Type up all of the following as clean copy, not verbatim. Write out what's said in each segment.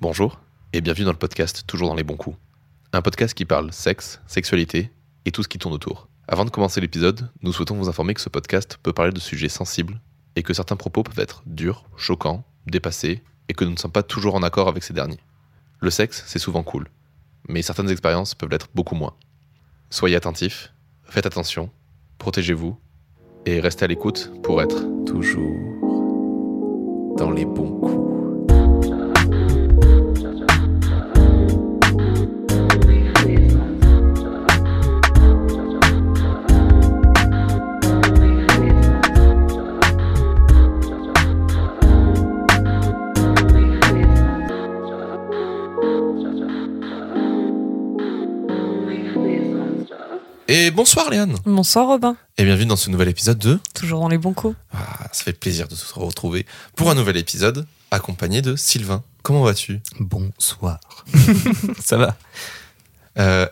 Bonjour et bienvenue dans le podcast Toujours dans les bons coups. Un podcast qui parle sexe, sexualité et tout ce qui tourne autour. Avant de commencer l'épisode, nous souhaitons vous informer que ce podcast peut parler de sujets sensibles et que certains propos peuvent être durs, choquants, dépassés et que nous ne sommes pas toujours en accord avec ces derniers. Le sexe, c'est souvent cool, mais certaines expériences peuvent l'être beaucoup moins. Soyez attentifs, faites attention, protégez-vous et restez à l'écoute pour être toujours dans les bons coups. Et bonsoir Léane. Bonsoir Robin. Et bienvenue dans ce nouvel épisode de Toujours dans les bons coups. Ah, ça fait plaisir de se retrouver pour un nouvel épisode accompagné de Sylvain. Comment vas-tu ? Bonsoir. Ça va.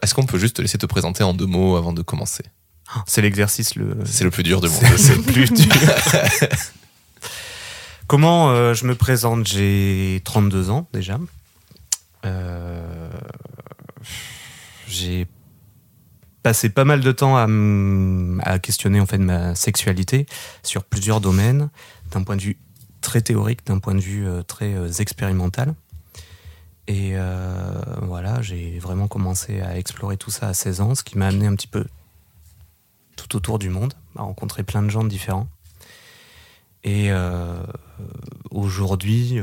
Est-ce qu'on peut juste te laisser te présenter en deux mots avant de commencer ? C'est l'exercice le... C'est le plus dur de mon jeu. C'est le plus dur. Comment je me présente ? J'ai 32 ans déjà. J'ai passé pas mal de temps à questionner en fait ma sexualité sur plusieurs domaines, d'un point de vue très théorique, d'un point de vue très expérimental. Et voilà, j'ai vraiment commencé à explorer tout ça à 16 ans, ce qui m'a amené un petit peu tout autour du monde, à rencontrer plein de gens différents. Et aujourd'hui,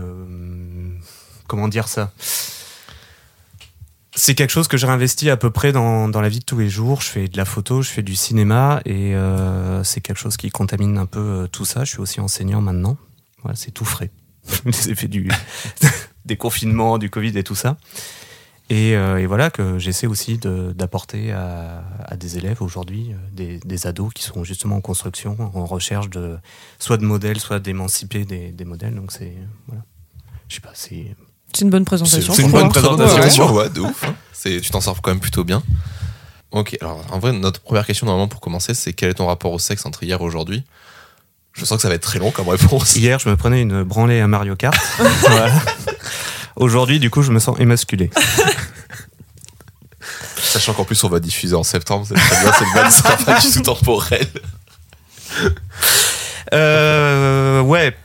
comment dire ça ? C'est quelque chose que j'ai réinvesti à peu près dans la vie de tous les jours. Je fais de la photo, je fais du cinéma et c'est quelque chose qui contamine un peu tout ça. Je suis aussi enseignant maintenant. Voilà, c'est tout frais. Les effets des confinements, du Covid et tout ça. Et voilà, que j'essaie aussi d'apporter à des élèves aujourd'hui, des ados qui sont justement en construction, en recherche de soit de modèles, soit d'émanciper des modèles. Donc c'est... Voilà. Je sais pas, c'est... C'est une bonne présentation. C'est une bonne présentation, ouais, de ouf. Hein. Tu t'en sors quand même plutôt bien. Ok, alors en vrai, notre première question, normalement, pour commencer, c'est quel est ton rapport au sexe entre hier et aujourd'hui ? Je sens que ça va être très long comme réponse. Hier, je me prenais une branlée à Mario Kart. Voilà. Aujourd'hui, du coup, je me sens émasculé. Sachant qu'en plus, on va diffuser en septembre, c'est très bien, c'est le 25, pas du tout temporel. Ouais.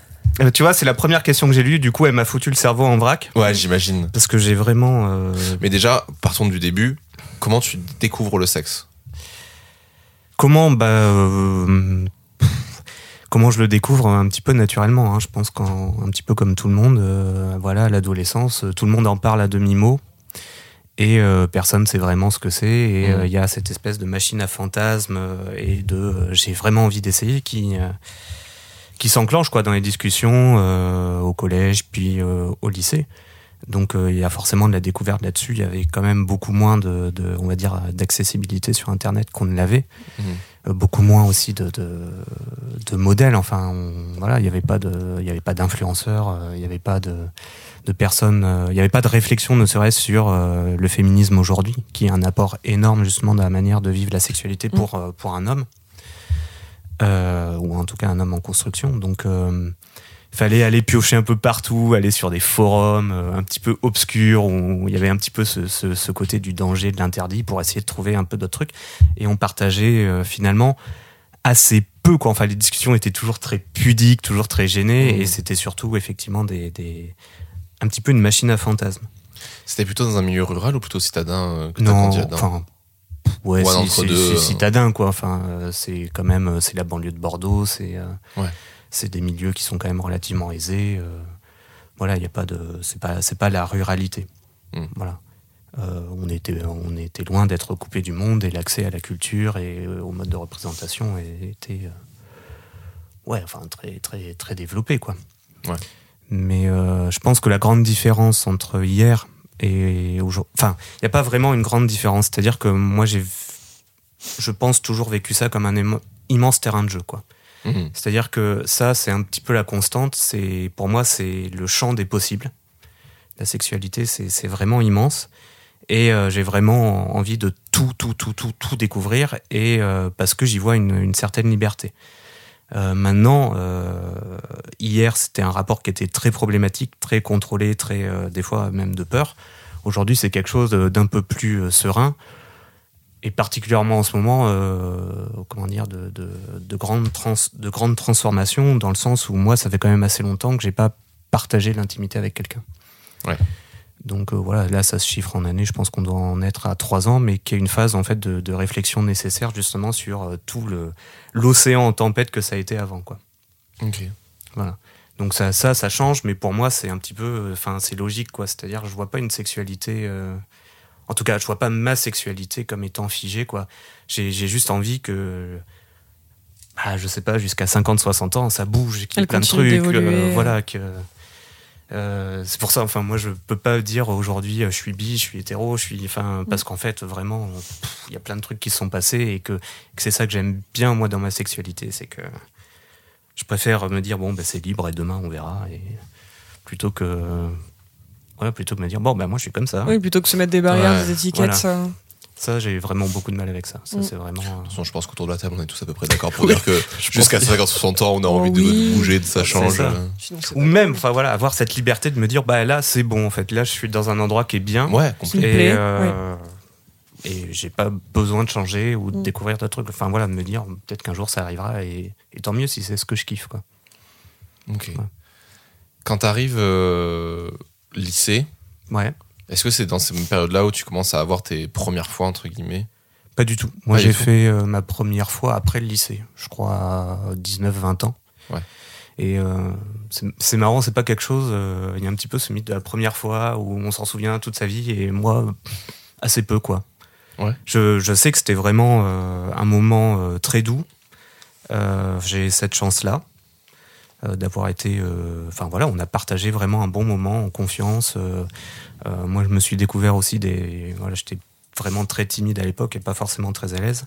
Tu vois, c'est la première question que j'ai lue, du coup elle m'a foutu le cerveau en vrac. Ouais, j'imagine. Parce que j'ai vraiment... Mais déjà, partons du début, comment tu découvres le sexe ? Comment comment je le découvre un petit peu naturellement, hein. Je pense qu'un petit peu comme tout le monde, voilà, à l'adolescence, tout le monde en parle à demi-mot, et personne ne sait vraiment ce que c'est, et il y a cette espèce de machine à fantasmes, et de j'ai vraiment envie d'essayer qui s'enclenche quoi, dans les discussions au collège puis au lycée. Donc il y a forcément de la découverte là-dessus. Il y avait quand même beaucoup moins de on va dire, d'accessibilité sur Internet qu'on ne l'avait. Beaucoup moins aussi de modèles. Enfin, voilà, il y avait pas d'influenceurs, il y avait pas de personnes, il y avait pas de réflexion ne serait-ce sur le féminisme aujourd'hui, qui est un apport énorme justement dans la manière de vivre la sexualité pour un homme. Ou en tout cas un homme en construction, donc fallait aller piocher un peu partout, aller sur des forums un petit peu obscurs où il y avait un petit peu ce côté du danger, de l'interdit, pour essayer de trouver un peu d'autres trucs, et on partageait finalement assez peu quoi. Enfin, les discussions étaient toujours très pudiques, toujours très gênées, et c'était surtout effectivement un petit peu une machine à fantasmes. C'était plutôt dans un milieu rural ou plutôt citadin que t'as grandi là-dedans ? Enfin, ouais, c'est citadin quoi. Enfin, c'est quand même c'est la banlieue de Bordeaux, c'est des milieux qui sont quand même relativement aisés. Voilà, il y a pas de c'est pas la ruralité. Voilà, on était loin d'être coupé du monde, et l'accès à la culture et au mode de représentation était très très très développé quoi. Ouais. Mais je pense que la grande différence entre hier et aujourd'hui, enfin, il n'y a pas vraiment une grande différence. C'est-à-dire que moi, je pense, toujours vécu ça comme un immense terrain de jeu, quoi. C'est-à-dire que ça, c'est un petit peu la constante. Pour moi, c'est le champ des possibles. La sexualité, c'est vraiment immense. Et j'ai vraiment envie de tout découvrir. Et parce que j'y vois une certaine liberté. Maintenant, hier, c'était un rapport qui était très problématique, très contrôlé, très des fois même de peur. Aujourd'hui, c'est quelque chose d'un peu plus serein. Et particulièrement en ce moment, comment dire, de grandes transformations, dans le sens où moi, ça fait quand même assez longtemps que j'ai pas partagé l'intimité avec quelqu'un. Ouais. Donc voilà, là, ça se chiffre en années. Je pense qu'on doit en être à 3 ans, mais qui est une phase en fait de réflexion nécessaire justement sur tout l'océan en tempête que ça a été avant, quoi. Ok. Voilà. Donc ça change, mais pour moi, c'est un petit peu, enfin, c'est logique, quoi. C'est-à-dire, je vois pas une sexualité. En tout cas, je vois pas ma sexualité comme étant figée, quoi. J'ai juste envie que, je sais pas, jusqu'à 50, 60 ans, ça bouge, qu'il y ait plein de trucs, voilà, que c'est pour ça. Enfin, moi, je peux pas dire aujourd'hui, je suis bi, je suis hétéro, enfin, parce qu'en fait, vraiment, il y a plein de trucs qui se sont passés et que c'est ça que j'aime bien moi dans ma sexualité, c'est que je préfère me dire bon, ben c'est libre et demain on verra, et plutôt que plutôt que me dire, bon, ben moi je suis comme ça. Oui, plutôt que se mettre des barrières, des étiquettes. Voilà. Ça, j'ai vraiment beaucoup de mal avec ça. C'est vraiment... De toute façon, je pense qu'autour de la table, on est tous à peu près d'accord pour dire que jusqu'à 50-60 ans, on a envie de bouger, de ça change. Ça. Ou même, enfin voilà, avoir cette liberté de me dire, bah là, c'est bon en fait. Là, je suis dans un endroit qui est bien. Ouais, complètement. Et j'ai pas besoin de changer ou de découvrir d'autres trucs. Enfin voilà, me dire, peut-être qu'un jour ça arrivera, et tant mieux si c'est ce que je kiffe, quoi. Ok. Ouais. Quand t'arrives... lycée. Ouais. Est-ce que c'est dans ces périodes-là où tu commences à avoir tes premières fois, entre guillemets ? Pas du tout. Moi, j'ai fait ma première fois après le lycée, je crois à 19-20 ans. Ouais. Et c'est marrant, c'est pas quelque chose... Il y a un petit peu ce mythe de la première fois où on s'en souvient toute sa vie, et moi, assez peu, quoi. Ouais. Je sais que c'était vraiment un moment très doux. J'ai cette chance-là. D'avoir été... on a partagé vraiment un bon moment en confiance. Moi, je me suis découvert aussi des... Voilà, j'étais vraiment très timide à l'époque et pas forcément très à l'aise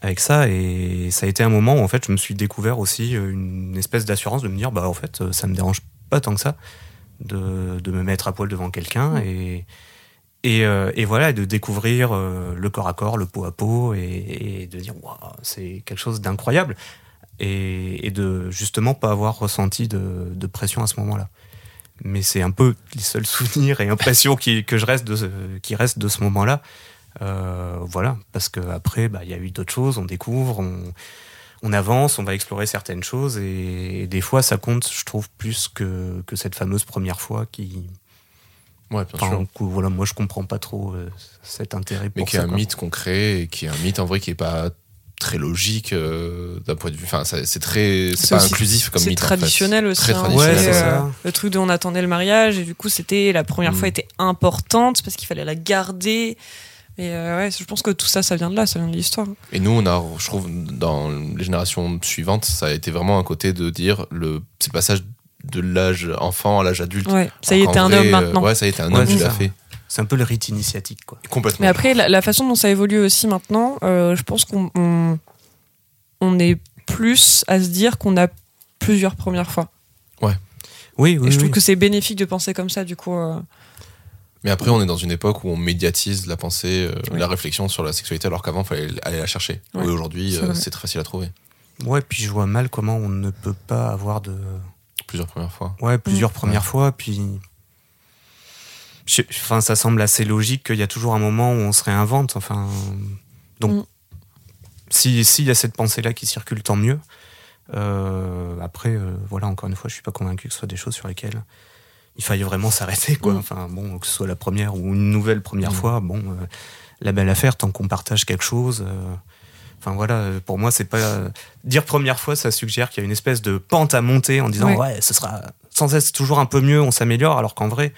avec ça. Et ça a été un moment où, en fait, je me suis découvert aussi une espèce d'assurance de me dire, bah, en fait, ça me dérange pas tant que ça de me mettre à poil devant quelqu'un et voilà, de découvrir le corps à corps, le peau à peau, et de dire, waouh, c'est quelque chose d'incroyable. Et de justement pas avoir ressenti de pression à ce moment-là. Mais c'est un peu les seuls souvenirs et impressions qui restent de ce moment-là. Voilà, parce qu'après, il y a eu d'autres choses, on découvre, on avance, on va explorer certaines choses, et des fois ça compte, je trouve, plus que cette fameuse première fois qui... Ouais, bien sûr. Voilà, moi je comprends pas trop cet intérêt pour ça. Mais qui est un mythe qu'on crée, et qui est un mythe en vrai qui est pas... très logique d'un point de vue, enfin c'est très, c'est pas aussi, inclusif comme mythe, traditionnel en fait. Aussi, très traditionnel. Ouais, le truc de on attendait le mariage, et du coup c'était la première fois était importante parce qu'il fallait la garder, mais je pense que tout ça vient de là, ça vient de l'histoire. Et nous on a, je trouve, dans les générations suivantes, ça a été vraiment un côté de dire ce passage de l'âge enfant à l'âge adulte. Ouais, ça y était un homme maintenant. Ouais, ça y était un homme qui l'a fait. C'est un peu le rite initiatique, quoi. Complètement. Mais après, la façon dont ça évolue aussi maintenant, je pense qu'on est plus à se dire qu'on a plusieurs premières fois. Ouais. Oui, oui. Et je trouve que c'est bénéfique de penser comme ça, du coup. Mais après, on est dans une époque où on médiatise la pensée, la réflexion sur la sexualité, alors qu'avant, il fallait aller la chercher. Ouais. Et aujourd'hui, c'est très facile à trouver. Ouais, puis je vois mal comment on ne peut pas avoir de... Plusieurs premières fois. Ouais, plusieurs premières fois, puis... Enfin, ça semble assez logique qu'il y a toujours un moment où on se réinvente. Enfin, donc, s'il y a cette pensée-là qui circule, tant mieux. Après, encore une fois, je suis pas convaincu que ce soit des choses sur lesquelles il faille vraiment s'arrêter, quoi. Enfin, bon, que ce soit la première ou une nouvelle première fois, la belle affaire, tant qu'on partage quelque chose. Enfin voilà, pour moi, c'est pas... Dire première fois, ça suggère qu'il y a une espèce de pente à monter en disant ce sera sans cesse toujours un peu mieux, on s'améliore, alors qu'en vrai...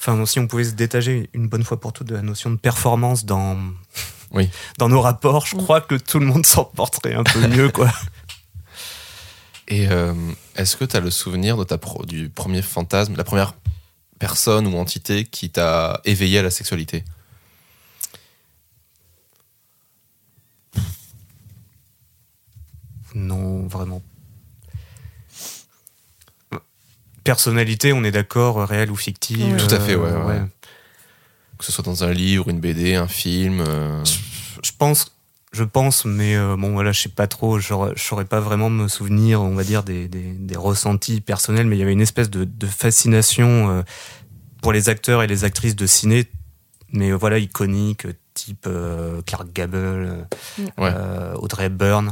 Enfin, si on pouvait se détacher une bonne fois pour toutes de la notion de performance dans nos rapports, je crois que tout le monde s'en porterait un peu mieux, quoi. Et est-ce que tu as le souvenir de du premier fantasme, la première personne ou entité qui t'a éveillé à la sexualité ? Non, vraiment pas. Personnalité, on est d'accord, réelle ou fictive. Tout à fait, ouais. Que ce soit dans un livre, une BD, un film. Je pense Je pense, mais bon, voilà, je sais pas trop, je saurais pas vraiment me souvenir, on va dire, des ressentis personnels, mais il y avait une espèce de fascination pour les acteurs et les actrices de ciné, mais voilà, iconiques, type Clark Gable, Audrey Hepburn.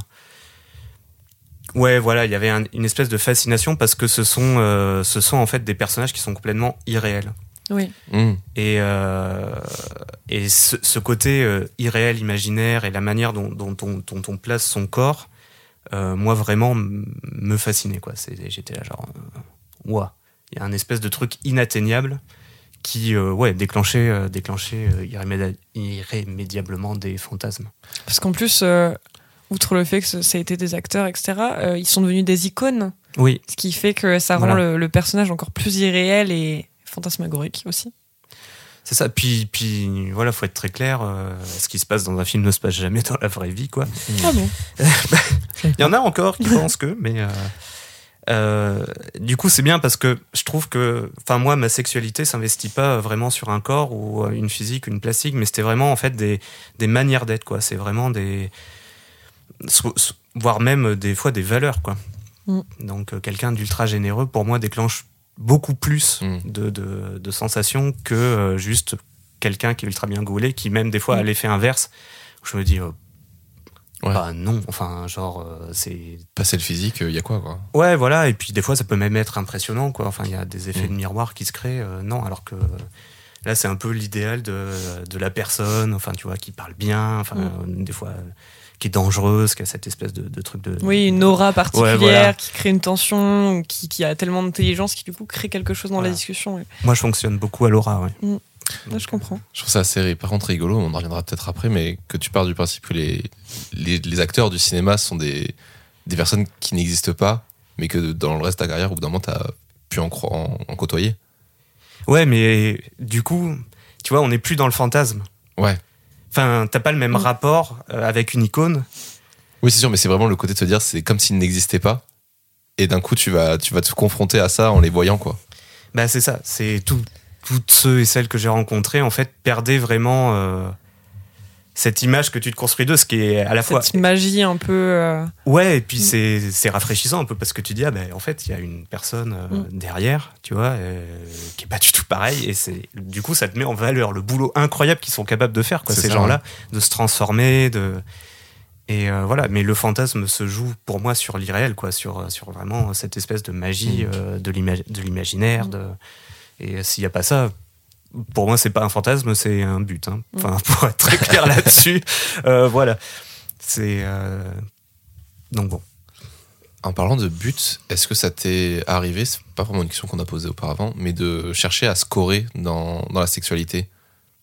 Ouais, voilà, il y avait une espèce de fascination parce que ce sont en fait des personnages qui sont complètement irréels. Oui. Mmh. Et ce côté irréel, imaginaire et la manière dont on place son corps, moi vraiment me fascinait, quoi. J'étais là genre waouh, il y a un espèce de truc inatteignable qui déclenchait irrémédiablement des fantasmes. Parce qu'en plus outre le fait que ça a été des acteurs, etc., ils sont devenus des icônes. Oui. Ce qui fait que ça rend le personnage encore plus irréel et fantasmagorique aussi. C'est ça. Puis voilà, faut être très clair. Ce qui se passe dans un film ne se passe jamais dans la vraie vie, quoi. Ah bon. Il y en a encore qui pensent que, mais du coup, c'est bien parce que je trouve que, enfin moi, ma sexualité s'investit pas vraiment sur un corps ou une physique, une plastique, mais c'était vraiment en fait des manières d'être, quoi. C'est vraiment des, voire même des fois des valeurs, quoi. Mm. Donc quelqu'un d'ultra généreux pour moi déclenche beaucoup plus de sensations que juste quelqu'un qui est ultra bien gaulé, qui même des fois a l'effet inverse. Je me dis, bah non, enfin, genre, c'est... Passer le physique, il y a quoi. Ouais, voilà, et puis des fois, ça peut même être impressionnant, quoi. Enfin, il y a des effets de miroir qui se créent. Non, alors que là, c'est un peu l'idéal de la personne, enfin, tu vois, qui parle bien, enfin, des fois... qui est dangereuse, qui a cette espèce de truc de... Oui, une aura particulière qui crée une tension, qui a tellement d'intelligence qui du coup crée quelque chose dans la discussion. Oui. Moi, je fonctionne beaucoup à l'aura, oui. Mmh. Là, je comprends. Je trouve ça assez, par contre, rigolo, on en reviendra peut-être après, mais que tu pars du principe que les acteurs du cinéma sont des personnes qui n'existent pas, mais que dans le reste de ta carrière, au bout d'un moment, tu as pu en côtoyer. Ouais, mais du coup, tu vois, on n'est plus dans le fantasme. Ouais. Enfin, t'as pas le même rapport avec une icône. Oui, c'est sûr, mais c'est vraiment le côté de te dire, c'est comme s'ils n'existaient pas. Et d'un coup, tu vas te confronter à ça en les voyant, quoi. Bah, c'est ça. C'est toutes ceux et celles que j'ai rencontrés, en fait, perdaient vraiment cette image que tu te construis d'eux, ce qui est à la fois... Cette magie un peu... Ouais, et puis c'est rafraîchissant un peu, parce que tu dis, ah ben, en fait, il y a une personne derrière, tu vois, qui est pas du tout pareil, et du coup, ça te met en valeur le boulot incroyable qu'ils sont capables de faire, quoi, ces gens-là, de se transformer, Et voilà, mais le fantasme se joue, pour moi, sur l'irréel, quoi, sur vraiment cette espèce de magie de l'imaginaire, et s'il n'y a pas ça... Pour moi, c'est pas un fantasme, c'est un but. Hein. Enfin, pour être très clair là-dessus, voilà. C'est donc bon. En parlant de but, est-ce que ça t'est arrivé, c'est pas vraiment une question qu'on a posée auparavant, mais de chercher à scorer dans la sexualité,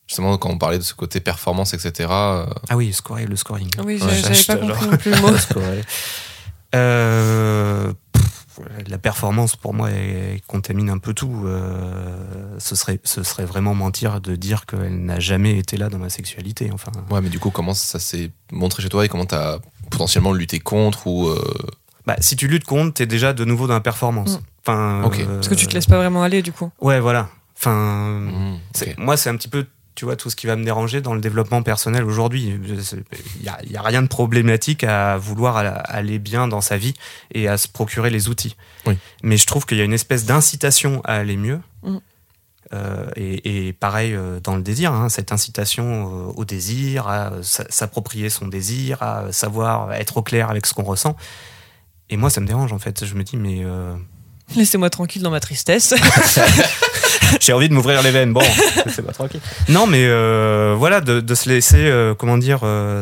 justement quand on parlait de ce côté performance, etc. Ah oui, scorer, le scoring. Oui, j'avais pas compris non plus le mot. La performance, pour moi, elle contamine un peu tout. Ce serait vraiment mentir de dire qu'elle n'a jamais été là dans ma sexualité. Enfin. Ouais, mais du coup, comment ça s'est montré chez toi et comment t'as potentiellement lutté contre ou Bah, si tu luttes contre, t'es déjà de nouveau dans la performance. Enfin, okay. Parce que tu te laisses pas vraiment aller, du coup. Ouais, voilà. Enfin, moi, c'est un petit peu, tu vois, tout ce qui va me déranger dans le développement personnel aujourd'hui. Il y a rien de problématique à vouloir aller bien dans sa vie et à se procurer les outils. Oui. Mais je trouve qu'il y a une espèce d'incitation à aller mieux. Mmh. Et pareil dans le désir, hein, cette incitation au désir, à s'approprier son désir, à savoir être au clair avec ce qu'on ressent. Et moi, ça me dérange, en fait. Je me dis, mais... Laissez-moi tranquille dans ma tristesse. J'ai envie de m'ouvrir les veines. Bon, c'est pas tranquille. Non, mais voilà, de se laisser,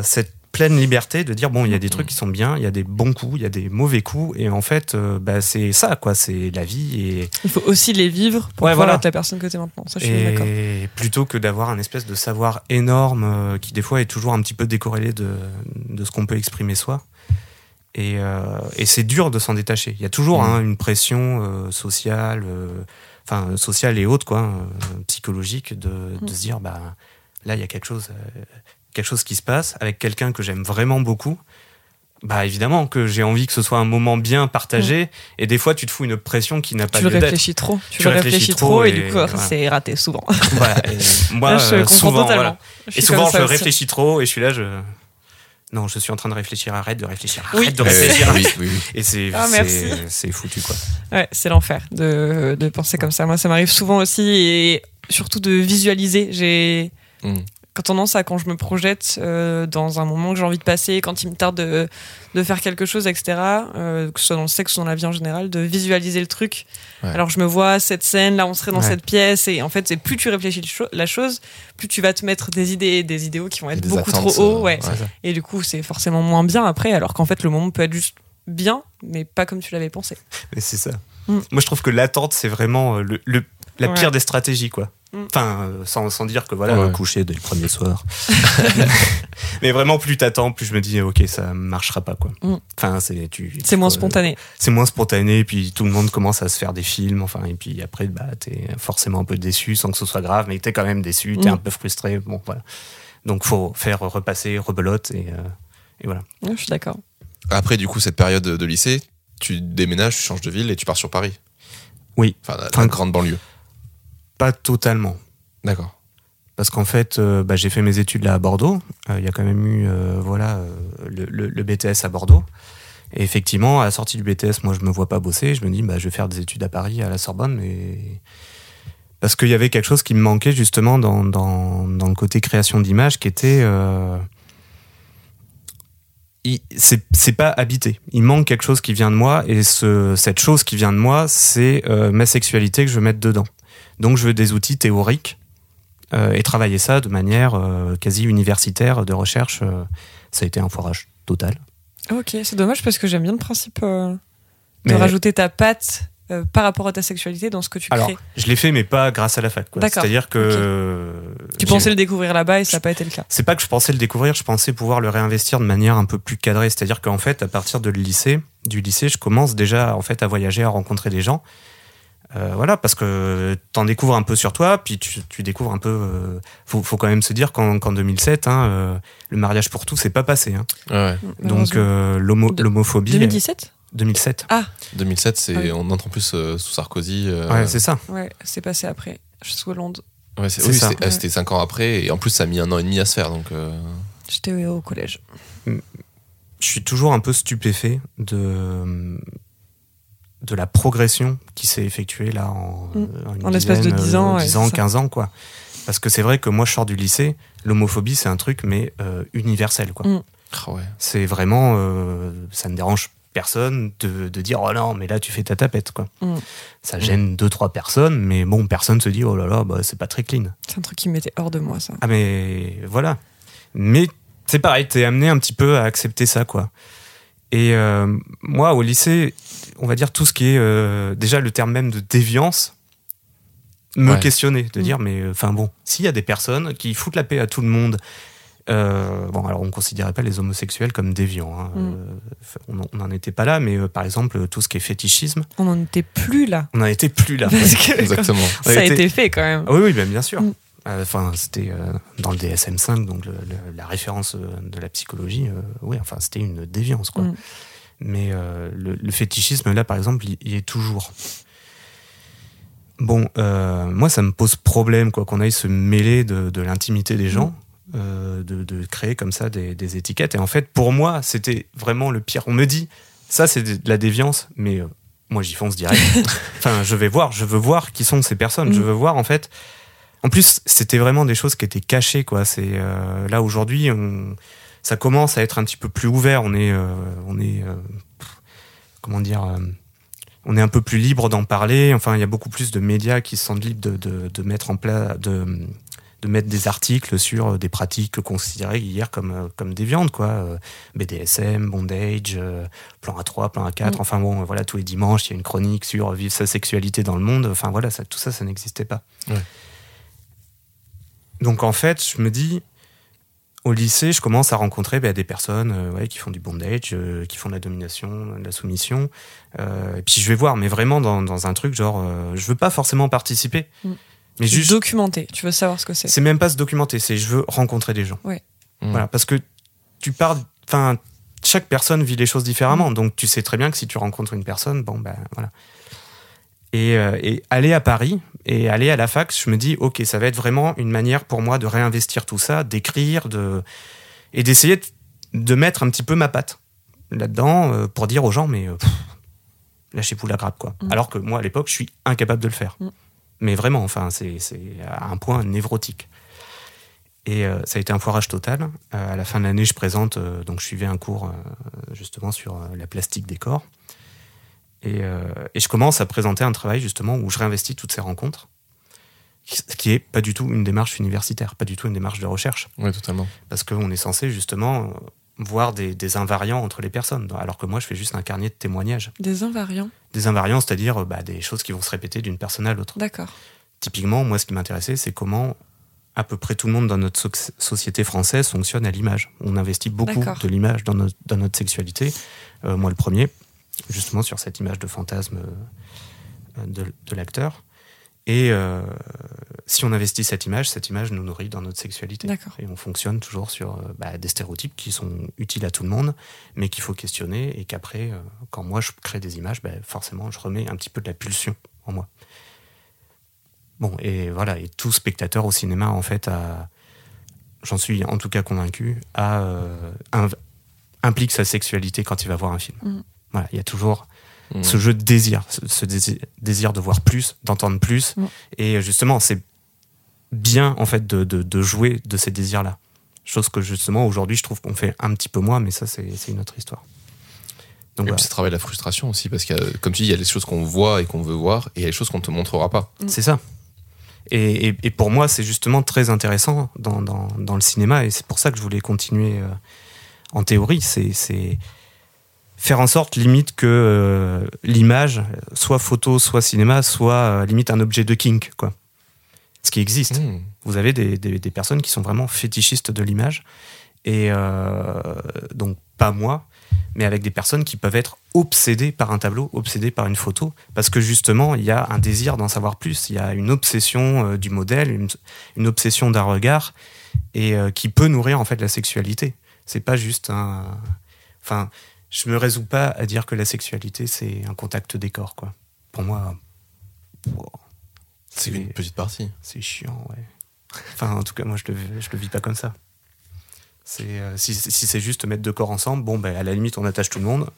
cette pleine liberté de dire, bon, il y a des trucs qui sont bien, il y a des bons coups, il y a des mauvais coups, et en fait, c'est ça, quoi, c'est la vie. Et... Il faut aussi les vivre pour pouvoir être la personne que t'es maintenant. Ça, je suis d'accord. Et plutôt que d'avoir un espèce de savoir énorme qui, des fois, est toujours un petit peu décorrélé de ce qu'on peut exprimer soi. Et c'est dur de s'en détacher. Il y a toujours une pression sociale... sociale et autre, quoi, psychologique, de se dire, bah, là, il y a quelque chose qui se passe avec quelqu'un que j'aime vraiment beaucoup. Bah, évidemment que j'ai envie que ce soit un moment bien partagé, et des fois, tu te fous une pression qui n'a pas lieu d'être. Tu réfléchis trop, et du coup, c'est raté souvent. Voilà, moi, là, je comprends souvent, totalement. Voilà. Et souvent, je réfléchis trop, et je suis là, Non, je suis en train de réfléchir, arrête de réfléchir. Oui. Et c'est foutu, quoi. Ouais, c'est l'enfer de penser comme ça. Moi, ça m'arrive souvent aussi, et surtout de visualiser. J'ai tendance à, quand je me projette dans un moment que j'ai envie de passer, quand il me tarde de faire quelque chose, etc., que ce soit dans le sexe ou dans la vie en général, de visualiser le truc. Ouais. Alors je me vois cette scène, là on serait dans cette pièce, et en fait c'est plus tu réfléchis la chose, plus tu vas te mettre des idéaux qui vont être beaucoup attentes, trop hauts, et du coup c'est forcément moins bien après, alors qu'en fait le moment peut être juste bien, mais pas comme tu l'avais pensé. Mais c'est ça. Moi je trouve que l'attente c'est vraiment la pire des stratégies, quoi. Enfin, sans dire que voilà, coucher dès le premier soir. Mais vraiment, plus t'attends, plus je me dis, ok, ça marchera pas, quoi. Enfin, c'est moins spontané. C'est moins spontané, puis tout le monde commence à se faire des films, enfin, et puis après, bah, t'es forcément un peu déçu, sans que ce soit grave, mais t'es quand même déçu, t'es un peu frustré, bon, voilà. Donc, faut faire repasser, rebelote, et voilà. Ouais, je suis d'accord. Après, du coup, cette période de lycée, tu déménages, tu changes de ville et tu pars sur Paris. Oui. Enfin, la grande banlieue. Pas totalement. D'accord. Parce qu'en fait, j'ai fait mes études là à Bordeaux. Il y a quand même eu le BTS à Bordeaux. Et effectivement, à la sortie du BTS, moi, je me vois pas bosser. Je me dis, je vais faire des études à Paris, à la Sorbonne. Et... Parce qu'il y avait quelque chose qui me manquait justement dans le côté création d'images qui était... C'est pas habité. Il manque quelque chose qui vient de moi. Et cette chose qui vient de moi, c'est ma sexualité que je veux mettre dedans. Donc je veux des outils théoriques et travailler ça de manière quasi universitaire de recherche. Ça a été un foirage total. Ok, c'est dommage parce que j'aime bien le principe de rajouter ta patte par rapport à ta sexualité dans ce que tu crées. Alors, je l'ai fait mais pas grâce à la fac, quoi. D'accord. C'est-à-dire que... Okay. Tu pensais le découvrir là-bas et ça n'a pas été le cas. C'est pas que je pensais le découvrir, je pensais pouvoir le réinvestir de manière un peu plus cadrée. C'est-à-dire qu'en fait, à partir du lycée, je commence déjà en fait, à voyager, à rencontrer des gens. Parce que t'en découvres un peu sur toi, puis tu découvres un peu. Faut quand même se dire qu'en 2007, le mariage pour tous, c'est pas passé. Hein. Ah ouais. Donc l'homophobie. 2017 2007. Ah. 2007, on entre en plus sous Sarkozy. Ouais, c'est ça. Ouais, c'est passé après, sous Hollande. Ouais, c'est ça. C'était 5 ans après, et en plus, ça a mis 1 an et demi à se faire. Donc. J'étais au collège. Je suis toujours un peu stupéfait de la progression qui s'est effectuée là en l'espace de 10 ans, 15 ans, quoi. Parce que c'est vrai que moi, je sors du lycée, l'homophobie, c'est un truc, mais universel, quoi. Ouais. C'est vraiment... ça ne dérange personne de dire « Oh non, mais là, tu fais ta tapette, quoi. » Ça gêne 2-3 personnes, mais bon, personne se dit « Oh là là, c'est pas très clean. » C'est un truc qui me mettait hors de moi, ça. Ah, mais voilà. Mais c'est pareil, t'es amené un petit peu à accepter ça, quoi. Et moi, au lycée... on va dire tout ce qui est déjà le terme même de déviance me questionner, de dire mais enfin bon, s'il y a des personnes qui foutent la paix à tout le monde, alors on ne considérait pas les homosexuels comme déviants, hein. On n'en était pas là, mais par exemple tout ce qui est fétichisme, on n'en était plus là. Parce que exactement, ça a été fait quand même. Ah, oui, bien sûr. C'était dans le DSM-5, donc la référence de la psychologie. C'était une déviance, quoi. Mais le fétichisme, là, par exemple, il est toujours. Bon, moi, ça me pose problème, quoi, qu'on aille se mêler de l'intimité des gens, de créer comme ça des étiquettes. Et en fait, pour moi, c'était vraiment le pire. On me dit, ça, c'est de la déviance, mais moi, j'y fonce direct. Enfin, je veux voir qui sont ces personnes. Je veux voir, en fait... En plus, c'était vraiment des choses qui étaient cachées, quoi. C'est, là, aujourd'hui, ça commence à être un petit peu plus ouvert. On est un peu plus libre d'en parler. Enfin, il y a beaucoup plus de médias qui se sentent libres de mettre en place, de mettre des articles sur des pratiques considérées hier comme déviantes, quoi. BDSM, Bondage, plan A3, plan A4. Enfin bon, voilà, tous les dimanches, il y a une chronique sur vivre sa sexualité dans le monde. Enfin voilà, tout ça, ça n'existait pas. Ouais. Donc en fait, je me dis... Au lycée, je commence à rencontrer des personnes qui font du bondage, qui font de la domination, de la soumission. Et puis je vais voir, mais vraiment dans un truc genre... je veux pas forcément participer. Mais juste... Documenter, tu veux savoir ce que c'est. C'est même pas se documenter, c'est je veux rencontrer des gens. Ouais. Voilà, parce que chaque personne vit les choses différemment. Donc tu sais très bien que si tu rencontres une personne, voilà. Et aller à Paris et aller à la fac, je me dis ok, ça va être vraiment une manière pour moi de réinvestir tout ça, d'écrire, et d'essayer de mettre un petit peu ma patte là-dedans pour dire aux gens, mais lâchez Pula grappe, quoi. Mmh. Alors que moi, à l'époque, je suis incapable de le faire. Mmh. Mais vraiment, enfin, c'est à un point névrotique. Et ça a été un foirage total. À la fin de l'année, je présente, donc je suivais un cours justement sur la plastique des corps. Et je commence à présenter un travail justement où je réinvestis toutes ces rencontres, ce qui n'est pas du tout une démarche universitaire, pas du tout une démarche de recherche. Oui, totalement. Parce qu'on est censé justement voir des invariants entre les personnes, alors que moi je fais juste un carnet de témoignages. Des invariants ? Des invariants, c'est-à-dire des choses qui vont se répéter d'une personne à l'autre. D'accord. Typiquement, moi ce qui m'intéressait, c'est comment à peu près tout le monde dans notre société française fonctionne à l'image. On investit beaucoup de l'image dans notre sexualité. Moi le premier, justement sur cette image de fantasme de l'acteur. Et si on investit cette image nous nourrit dans notre sexualité. D'accord. Et on fonctionne toujours sur des stéréotypes qui sont utiles à tout le monde, mais qu'il faut questionner et qu'après, quand moi je crée des images, forcément je remets un petit peu de la pulsion en moi. Bon, et voilà, et tout spectateur au cinéma, en fait, j'en suis en tout cas convaincu, implique sa sexualité quand il va voir un film. Mmh. Voilà, il y a toujours... ce jeu de désir, ce désir de voir plus, d'entendre plus. Mmh. Et justement, c'est bien en fait, de jouer de ces désirs-là. Chose que justement, aujourd'hui, je trouve qu'on fait un petit peu moins, mais ça, c'est une autre histoire. Donc, et puis, ça travaille la frustration aussi, parce que, comme tu dis, il y a les choses qu'on voit et qu'on veut voir, et il y a les choses qu'on ne te montrera pas. Mmh. C'est ça. Et pour moi, c'est justement très intéressant dans le cinéma, et c'est pour ça que je voulais continuer en théorie. C'est faire en sorte, limite, que l'image, soit photo, soit cinéma, soit limite un objet de kink, quoi. Ce qui existe. Mmh. Vous avez des personnes qui sont vraiment fétichistes de l'image. Et donc, pas moi, mais avec des personnes qui peuvent être obsédées par un tableau, obsédées par une photo, parce que justement, il y a un désir d'en savoir plus. Il y a une obsession du modèle, une obsession d'un regard, et qui peut nourrir, en fait, la sexualité. C'est pas juste un... Enfin... Je me résous pas à dire que la sexualité, c'est un contact des corps, quoi. Pour moi, c'est une petite partie. C'est chiant, ouais. Enfin, en tout cas, moi, je le vis pas comme ça. Si c'est juste mettre deux corps ensemble, à la limite, on attache tout le monde.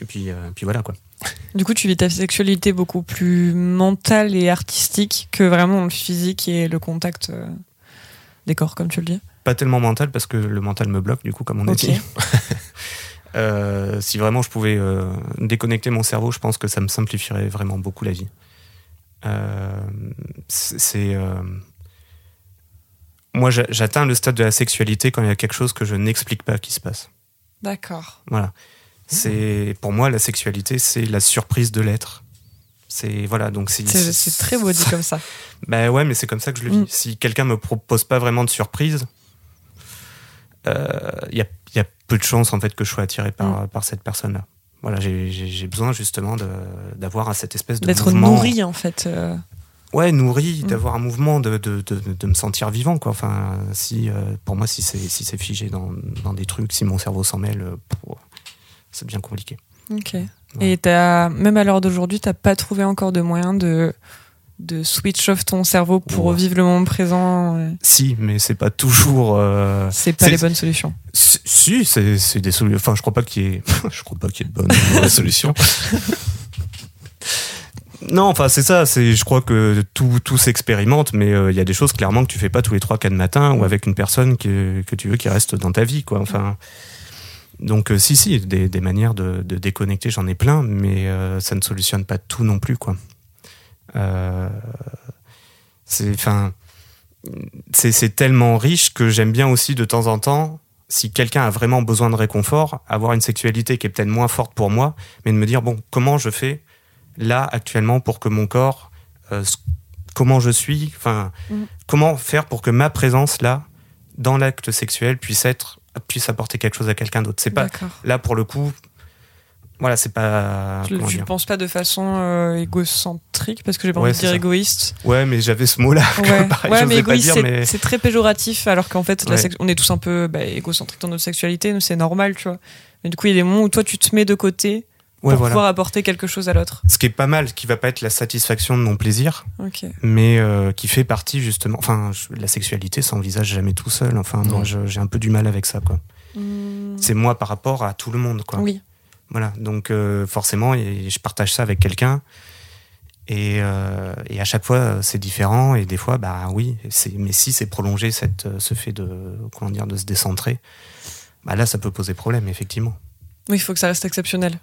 Et puis voilà, quoi. Du coup, tu vis ta sexualité beaucoup plus mentale et artistique que vraiment le physique et le contact des corps, comme tu le dis. Pas tellement mental, parce que le mental me bloque, du coup, comme on a dit. Si vraiment je pouvais déconnecter mon cerveau, je pense que ça me simplifierait vraiment beaucoup la vie. Moi, j'atteins le stade de la sexualité quand il y a quelque chose que je n'explique pas qui se passe. D'accord. Voilà. Pour moi, la sexualité, c'est la surprise de l'être. C'est très beau dit comme ça. Ouais, mais c'est comme ça que je le vis. Si quelqu'un me propose pas vraiment de surprise, il y a peu de chances en fait que je sois attiré par cette personne-là. Voilà, j'ai besoin justement d'avoir cette espèce de d'être mouvement. Nourri en fait. Ouais, nourri, d'avoir un mouvement, de me sentir vivant, quoi. Enfin, pour moi, si c'est figé dans des trucs, si mon cerveau s'en mêle, ça devient compliqué. Ok. Ouais. Et même à l'heure d'aujourd'hui, t'as pas trouvé encore de moyen de switch off ton cerveau pour vivre le moment présent. Si, mais c'est pas toujours... c'est pas les bonnes solutions. Si, c'est des solutions... Enfin, je crois pas qu'il y ait... je crois pas qu'il y ait de bonnes solutions. Non, enfin, c'est ça. Je crois que tout s'expérimente, mais il y a des choses, clairement, que tu fais pas tous les 3-4 matins ou avec une personne que tu veux qui reste dans ta vie, quoi. Enfin... Donc si, des manières de déconnecter, j'en ai plein, mais ça ne solutionne pas tout non plus, quoi. C'est tellement riche que j'aime bien aussi de temps en temps, si quelqu'un a vraiment besoin de réconfort, avoir une sexualité qui est peut-être moins forte pour moi, mais de me dire comment je fais là actuellement pour que mon corps, comment je suis, comment faire pour que ma présence là dans l'acte sexuel puisse apporter quelque chose à quelqu'un d'autre. C'est pas là pour le coup. Voilà, c'est pas... Tu ne penses pas de façon égocentrique, parce que j'ai pas envie de dire égoïste. Ouais, mais j'avais ce mot-là. Ouais, ouais, mais égoïste, c'est très péjoratif, alors qu'en fait, on est tous un peu égocentriques dans notre sexualité, nous, c'est normal, tu vois. Mais du coup, il y a des moments où toi, tu te mets de côté pour pouvoir apporter quelque chose à l'autre. Ce qui est pas mal, qui va pas être la satisfaction de mon plaisir, mais qui fait partie, justement... Enfin, la sexualité s'envisage jamais tout seul. Enfin, moi, j'ai un peu du mal avec ça, quoi. c'est moi par rapport à tout le monde, quoi. Oui. Voilà, donc forcément, je partage ça avec quelqu'un et à chaque fois c'est différent et des fois, bah oui, mais si c'est prolongé ce fait de se décentrer, bah là ça peut poser problème, effectivement. Oui, il faut que ça reste exceptionnel.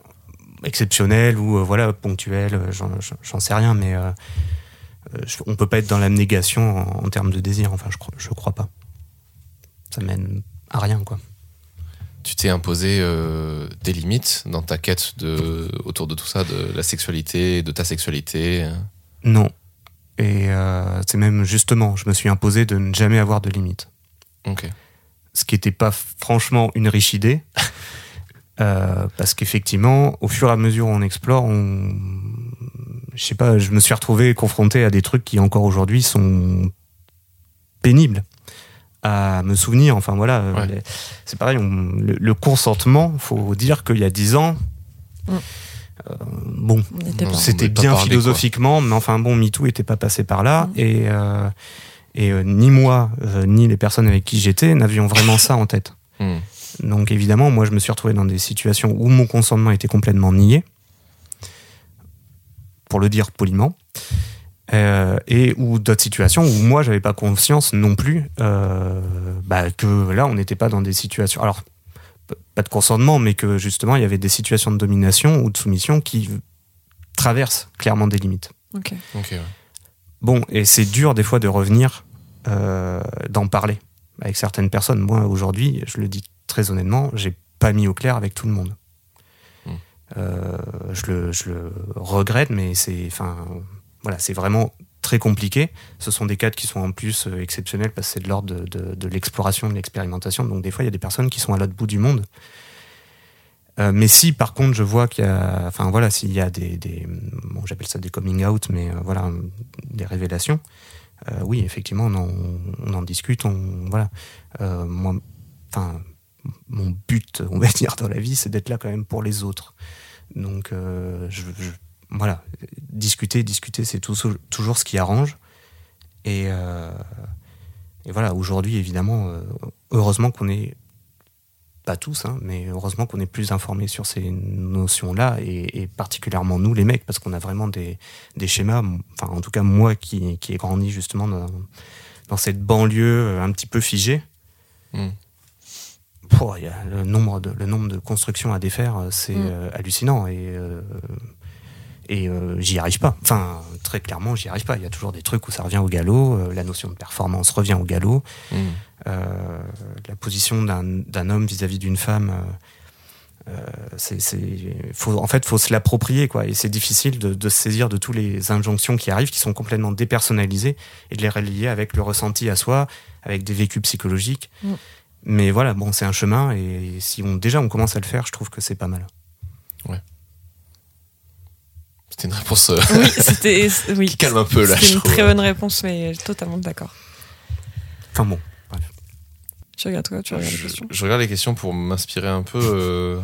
Exceptionnel ou voilà, ponctuel, j'en sais rien, mais on peut pas être dans l'abnégation en termes de désir, enfin je crois pas. Ça mène à rien, quoi. Tu t'es imposé des limites dans ta quête autour de tout ça, de la sexualité, de ta sexualité? Non. Et c'est même justement, je me suis imposé de ne jamais avoir de limites. Ok. Ce qui n'était pas franchement une riche idée, parce qu'effectivement, au fur et à mesure où on explore, je sais pas, je me suis retrouvé confronté à des trucs qui encore aujourd'hui sont pénibles à me souvenir, enfin voilà, ouais. C'est pareil, le consentement, faut dire qu'il y a 10 ans, bon, c'était bien philosophiquement, quoi. Mais enfin bon, MeToo n'était pas passé par là, et ni moi, ni les personnes avec qui j'étais n'avions vraiment ça en tête. Donc évidemment, moi je me suis retrouvé dans des situations où mon consentement était complètement nié, pour le dire poliment, et ou d'autres situations où moi j'avais pas conscience non plus que là on n'était pas dans des situations, alors pas de consentement, mais que justement il y avait des situations de domination ou de soumission qui traversent clairement des limites. Ok, ouais. Bon, et c'est dur des fois de revenir d'en parler avec certaines personnes. Moi aujourd'hui, je le dis très honnêtement, j'ai pas mis au clair avec tout le monde. Je le regrette, mais c'est vraiment très compliqué. Ce sont des cas qui sont en plus exceptionnels parce que c'est de l'ordre de l'exploration, de l'expérimentation. Donc des fois, il y a des personnes qui sont à l'autre bout du monde. Mais si, par contre, je vois qu'il y a... Enfin, voilà, s'il y a des j'appelle ça des coming out, mais des révélations. Oui, effectivement, on en discute. Moi, mon but, on va dire, dans la vie, c'est d'être là quand même pour les autres. Donc, voilà, discuter, c'est toujours ce qui arrange. Et voilà, aujourd'hui, évidemment, heureusement qu'on est, pas tous, hein, mais heureusement qu'on est plus informés sur ces notions-là, et particulièrement nous, les mecs, parce qu'on a vraiment des schémas, enfin, en tout cas, moi qui ai grandi justement dans cette banlieue un petit peu figée. Y a le nombre de constructions à défaire, c'est hallucinant. Et j'y arrive pas. Enfin, très clairement, j'y arrive pas. Il y a toujours des trucs où ça revient au galop. La notion de performance revient au galop. La position d'un homme vis-à-vis d'une femme, faut se l'approprier, quoi. Et c'est difficile de se saisir de toutes les injonctions qui arrivent, qui sont complètement dépersonnalisées, et de les relier avec le ressenti à soi, avec des vécus psychologiques. Mais voilà, bon, c'est un chemin, et si on commence à le faire, je trouve que c'est pas mal. Ouais. C'était une réponse qui calme un peu, là, je trouve. C'était une très bonne réponse, mais totalement d'accord. Enfin bon, bref. Tu regardes quoi? Tu regardes les questions? Je regarde les questions pour m'inspirer un peu.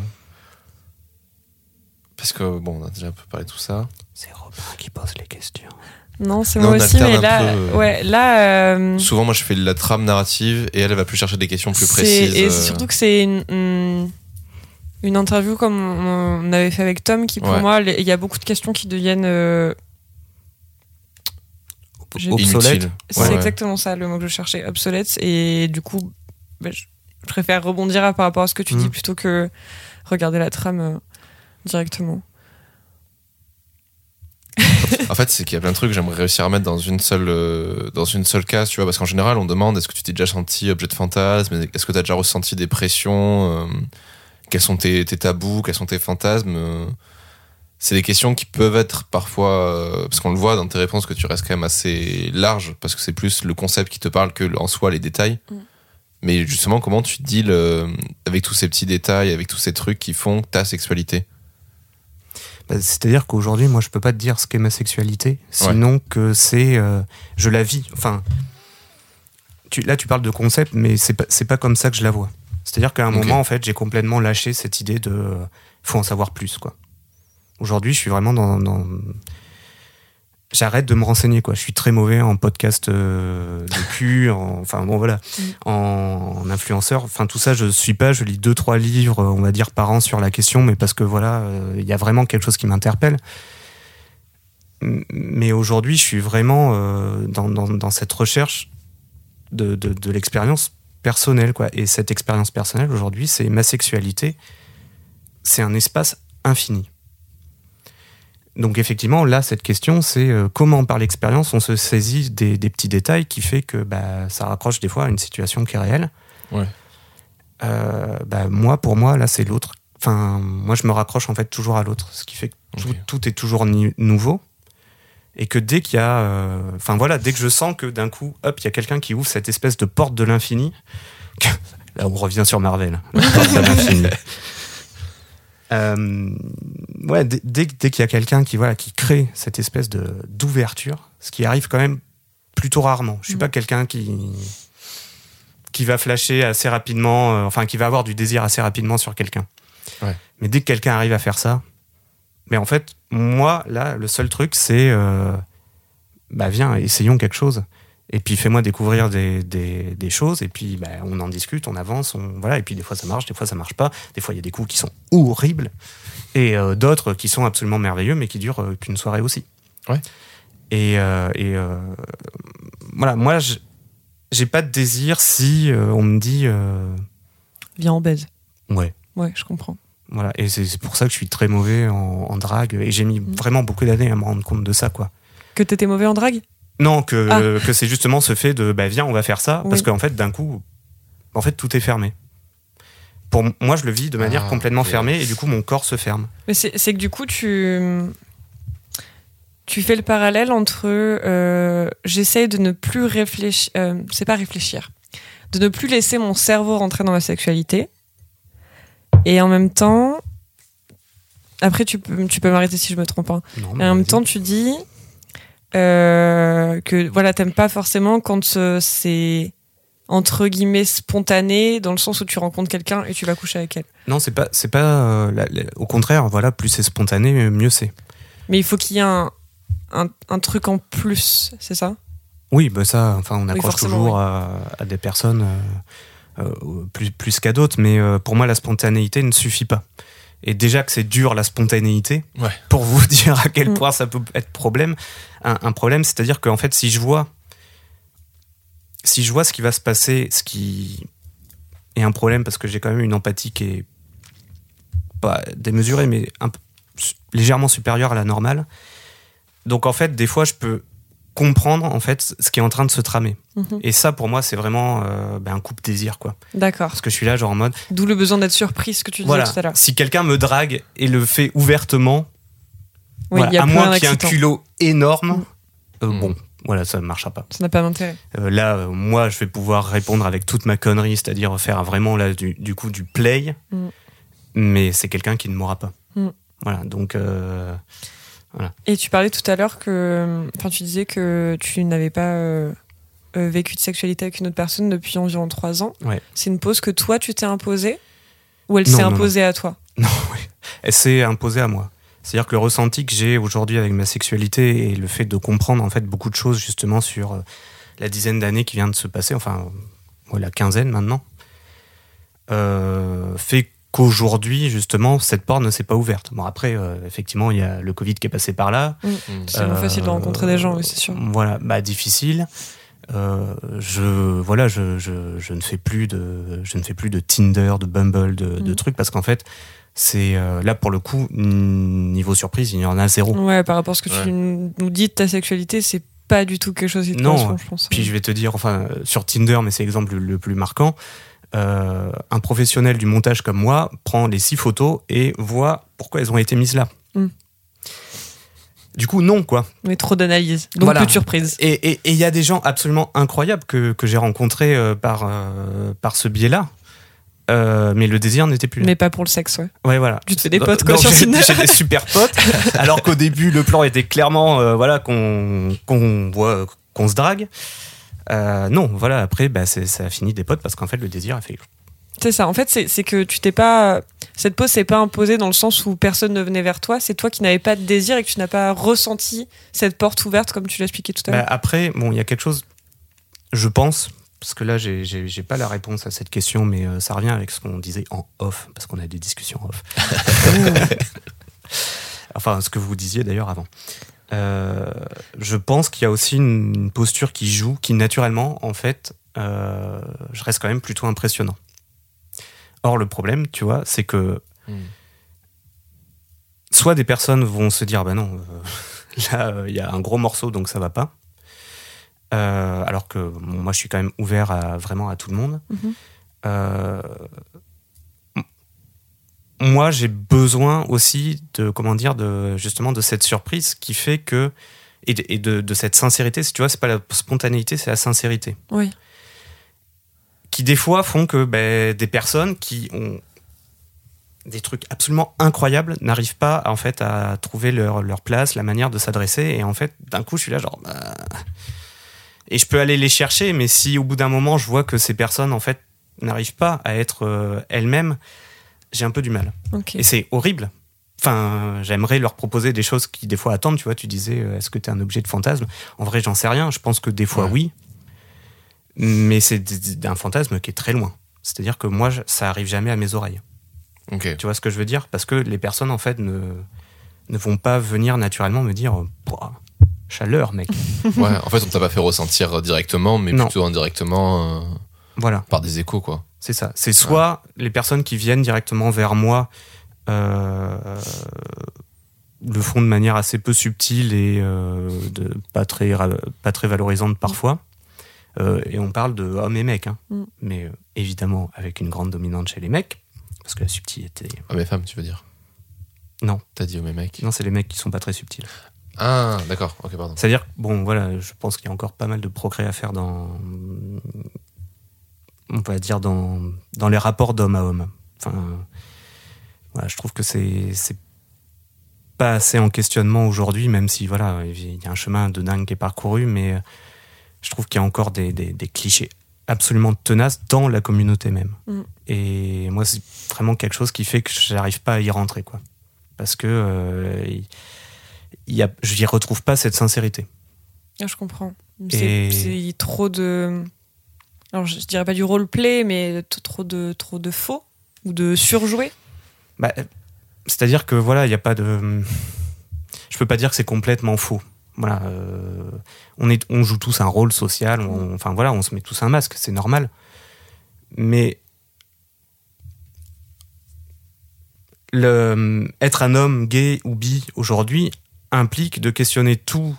Parce que, bon, on a déjà un peu parlé de tout ça. C'est Robin qui pose les questions. Non, c'est moi aussi, mais là... Souvent, moi, je fais la trame narrative et elle va plus chercher des questions plus précises. Et surtout que c'est une interview comme on avait fait avec Tom, qui, pour moi, il y a beaucoup de questions qui deviennent... obsolètes. C'est exactement ça, le mot que je cherchais, obsolètes. Et du coup, je préfère rebondir par rapport à ce que tu dis plutôt que regarder la trame directement. En fait, c'est qu'il y a plein de trucs que j'aimerais réussir à mettre dans une seule case, tu vois, parce qu'en général, on demande, est-ce que tu t'es déjà senti objet de fantasme, est-ce que tu as déjà ressenti des pressions, quels sont tes tabous, quels sont tes fantasmes. C'est des questions qui peuvent être parfois, parce qu'on le voit dans tes réponses, que tu restes quand même assez large, parce que c'est plus le concept qui te parle que en soi les détails. Mais justement, comment tu deals avec tous ces petits détails, avec tous ces trucs qui font ta sexualité? C'est-à-dire qu'aujourd'hui, moi, je peux pas te dire ce qu'est ma sexualité, sinon que c'est... je la vis. Enfin, tu parles de concept, mais c'est pas comme ça que je la vois. C'est-à-dire qu'à un moment, en fait, j'ai complètement lâché cette idée de... faut en savoir plus, quoi. Aujourd'hui, je suis vraiment dans j'arrête de me renseigner, quoi. Je suis très mauvais en podcast de cul, enfin bon voilà, en influenceur, enfin tout ça je suis pas, je lis 2-3 livres on va dire par an sur la question, mais parce que voilà, il y a vraiment quelque chose qui m'interpelle. Mais aujourd'hui je suis vraiment dans cette recherche de l'expérience personnelle, quoi. Et cette expérience personnelle aujourd'hui, c'est ma sexualité, c'est un espace infini. Donc effectivement, là, cette question, c'est comment par l'expérience on se saisit des petits détails qui fait que bah, ça raccroche des fois à une situation qui est réelle. Ouais. Pour moi, là, c'est l'autre. Enfin, moi, je me raccroche en fait toujours à l'autre, ce qui fait que tout est toujours nouveau. Et que dès qu'il y a... dès que je sens que d'un coup, hop, il y a quelqu'un qui ouvre cette espèce de porte de l'infini. Là, on revient sur Marvel. La porte de l'infini. Dès qu'il y a quelqu'un qui crée cette espèce d'ouverture, ce qui arrive quand même plutôt rarement. Je suis pas quelqu'un qui va flasher assez rapidement, qui va avoir du désir assez rapidement sur quelqu'un. Ouais. Mais dès que quelqu'un arrive à faire ça, mais en fait, moi, là, le seul truc, c'est viens, essayons quelque chose. Et puis fais-moi découvrir des choses, et puis on en discute, on avance, et puis des fois ça marche, des fois ça marche pas, des fois il y a des coups qui sont horribles, et d'autres qui sont absolument merveilleux, mais qui durent qu'une soirée aussi. Ouais. Moi j'ai pas de désir si on me dit... Viens en baise. Ouais. Ouais, je comprends. Voilà, et c'est pour ça que je suis très mauvais en drague, et j'ai mis vraiment beaucoup d'années à me rendre compte de ça, quoi. Que t'étais mauvais en drague ? Non, que c'est justement ce fait de viens, on va faire ça, oui. Parce qu'en fait, d'un coup, tout est fermé. Pour moi, je le vis de manière complètement fermée, et du coup, mon corps se ferme. Mais c'est que du coup, tu fais le parallèle entre j'essaye de ne plus réfléchir, c'est pas réfléchir, de ne plus laisser mon cerveau rentrer dans ma sexualité, et en même temps, après, tu peux m'arrêter si je me trompe, hein. Non, et en même temps, tu dis. Que voilà, t'aimes pas forcément quand c'est entre guillemets spontané, dans le sens où tu rencontres quelqu'un et tu vas coucher avec elle. Non, c'est pas au contraire, voilà, plus c'est spontané, mieux c'est. Mais il faut qu'il y ait un truc en plus, c'est ça ? Oui, on accroche toujours à des personnes plus qu'à d'autres, mais pour moi la spontanéité ne suffit pas. Et déjà que c'est dur, la spontanéité, ouais. Pour vous dire à quel point ça peut être problème. Un problème, c'est-à-dire qu'en fait, si je vois ce qui va se passer, ce qui est un problème, parce que j'ai quand même une empathie qui est pas démesurée, mais légèrement supérieure à la normale. Donc en fait, des fois, je peux comprendre en fait ce qui est en train de se tramer. Et ça, pour moi, c'est vraiment un coupe-désir, quoi. D'accord. Parce que je suis là, genre en mode... D'où le besoin d'être surpris, ce que tu disais tout à l'heure. Si quelqu'un me drague et le fait ouvertement, oui, voilà, à moins qu'il y ait un culot énorme, ça ne marchera pas. Ça n'a pas d'intérêt. Moi, je vais pouvoir répondre avec toute ma connerie, c'est-à-dire faire vraiment, là, du play, mais c'est quelqu'un qui ne m'aura pas. Voilà, donc... Voilà. Et tu parlais tout à l'heure que... Enfin, tu disais que tu n'avais pas... vécu de sexualité avec une autre personne depuis environ 3 ans. Ouais. C'est une pause que toi, tu t'es imposée ? Ou elle s'est imposée à toi ? Non, oui. Elle s'est imposée à moi. C'est-à-dire que le ressenti que j'ai aujourd'hui avec ma sexualité et le fait de comprendre en fait beaucoup de choses justement sur la dizaine d'années qui vient de se passer, la quinzaine maintenant, fait qu'aujourd'hui, justement, cette porte ne s'est pas ouverte. Bon, après, effectivement, il y a le Covid qui est passé par là. C'est facile de rencontrer des gens, oui, c'est sûr. Voilà, difficile. Je ne fais plus de Tinder, de Bumble, de trucs, parce qu'en fait c'est là pour le coup niveau surprise il y en a 0. Ouais, par rapport à ce que tu nous dis de ta sexualité, c'est pas du tout quelque chose qui te correspond, je pense. Puis je vais te dire, sur Tinder, mais c'est l'exemple le plus marquant, un professionnel du montage comme moi prend les 6 photos et voit pourquoi elles ont été mises là. Du coup, non, quoi. Mais trop d'analyse, donc voilà. Plus de surprise. Et il y a des gens absolument incroyables que j'ai rencontrés par ce biais-là, mais le désir n'était plus là. Mais pas pour le sexe, ouais. Ouais, voilà. Tu te fais des potes, quoi, sur Tinder. J'ai des super potes, alors qu'au début, le plan était clairement qu'on se drague. Non, voilà, après, ça a fini des potes, parce qu'en fait, le désir a fait... C'est ça. En fait, c'est que tu t'es pas. Cette pause, c'est pas imposée dans le sens où personne ne venait vers toi. C'est toi qui n'avais pas de désir et que tu n'as pas ressenti cette porte ouverte, comme tu l'as expliqué tout à l'heure. Après, bon, il y a quelque chose, je pense, parce que là, j'ai pas la réponse à cette question, mais ça revient avec ce qu'on disait en off, parce qu'on a des discussions off. Enfin, ce que vous disiez d'ailleurs avant. Je pense qu'il y a aussi une posture qui joue, qui naturellement, en fait, je reste quand même plutôt impressionnant. Or, le problème, tu vois, c'est que soit des personnes vont se dire « Bah non, là, il y a un gros morceau, donc ça va pas. » alors que bon, moi, je suis quand même ouvert à, vraiment à tout le monde. Mm-hmm. Moi, j'ai besoin aussi de, comment dire, de, justement, de cette surprise qui fait que... Et de cette sincérité, si tu vois, c'est pas la spontanéité, c'est la sincérité. Oui. Qui des fois font que des personnes qui ont des trucs absolument incroyables n'arrivent pas en fait à trouver leur place, la manière de s'adresser, et en fait d'un coup je suis là genre et je peux aller les chercher, mais si au bout d'un moment je vois que ces personnes en fait n'arrivent pas à être elles-mêmes, j'ai un peu du mal. Okay. Et c'est horrible. Enfin, j'aimerais leur proposer des choses qui des fois attendent, tu vois, tu disais est-ce que t'es un objet de fantasme? En vrai, j'en sais rien, je pense que des fois oui. Mais c'est un fantasme qui est très loin. C'est-à-dire que moi, ça arrive jamais à mes oreilles. Okay. Tu vois ce que je veux dire? Parce que les personnes, en fait, ne vont pas venir naturellement me dire « Chaleur, mec !» Ouais, en fait, on t'a pas fait ressentir directement, mais non. Plutôt indirectement voilà. Par des échos, quoi. C'est ça. C'est soit les personnes qui viennent directement vers moi le font de manière assez peu subtile et pas très valorisante parfois. Et on parle de hommes et mecs, hein. Mais évidemment avec une grande dominante chez les mecs, parce que la subtilité... Hommes et femmes, tu veux dire? Non. T'as dit hommes et mecs? Non, c'est les mecs qui sont pas très subtils. Ah, d'accord, ok, pardon. C'est-à-dire, bon, voilà, je pense qu'il y a encore pas mal de progrès à faire dans... On va dire dans les rapports d'homme à homme. Enfin, voilà, je trouve que c'est pas assez en questionnement aujourd'hui, même si, voilà, il y a un chemin de dingue qui est parcouru, mais... Je trouve qu'il y a encore des clichés absolument tenaces dans la communauté même. Mmh. Et moi, c'est vraiment quelque chose qui fait que j'arrive pas à y rentrer, quoi. Parce que je n'y retrouve pas cette sincérité. Ah, je comprends. C'est trop de... Alors, je dirais pas du role-play, mais trop de faux ou de surjoué. Bah, c'est-à-dire que, voilà, il n'y a pas de... Je peux pas dire que c'est complètement faux. Voilà, on joue tous un rôle social, enfin voilà, on se met tous un masque, c'est normal. Mais être un homme gay ou bi aujourd'hui implique de questionner toute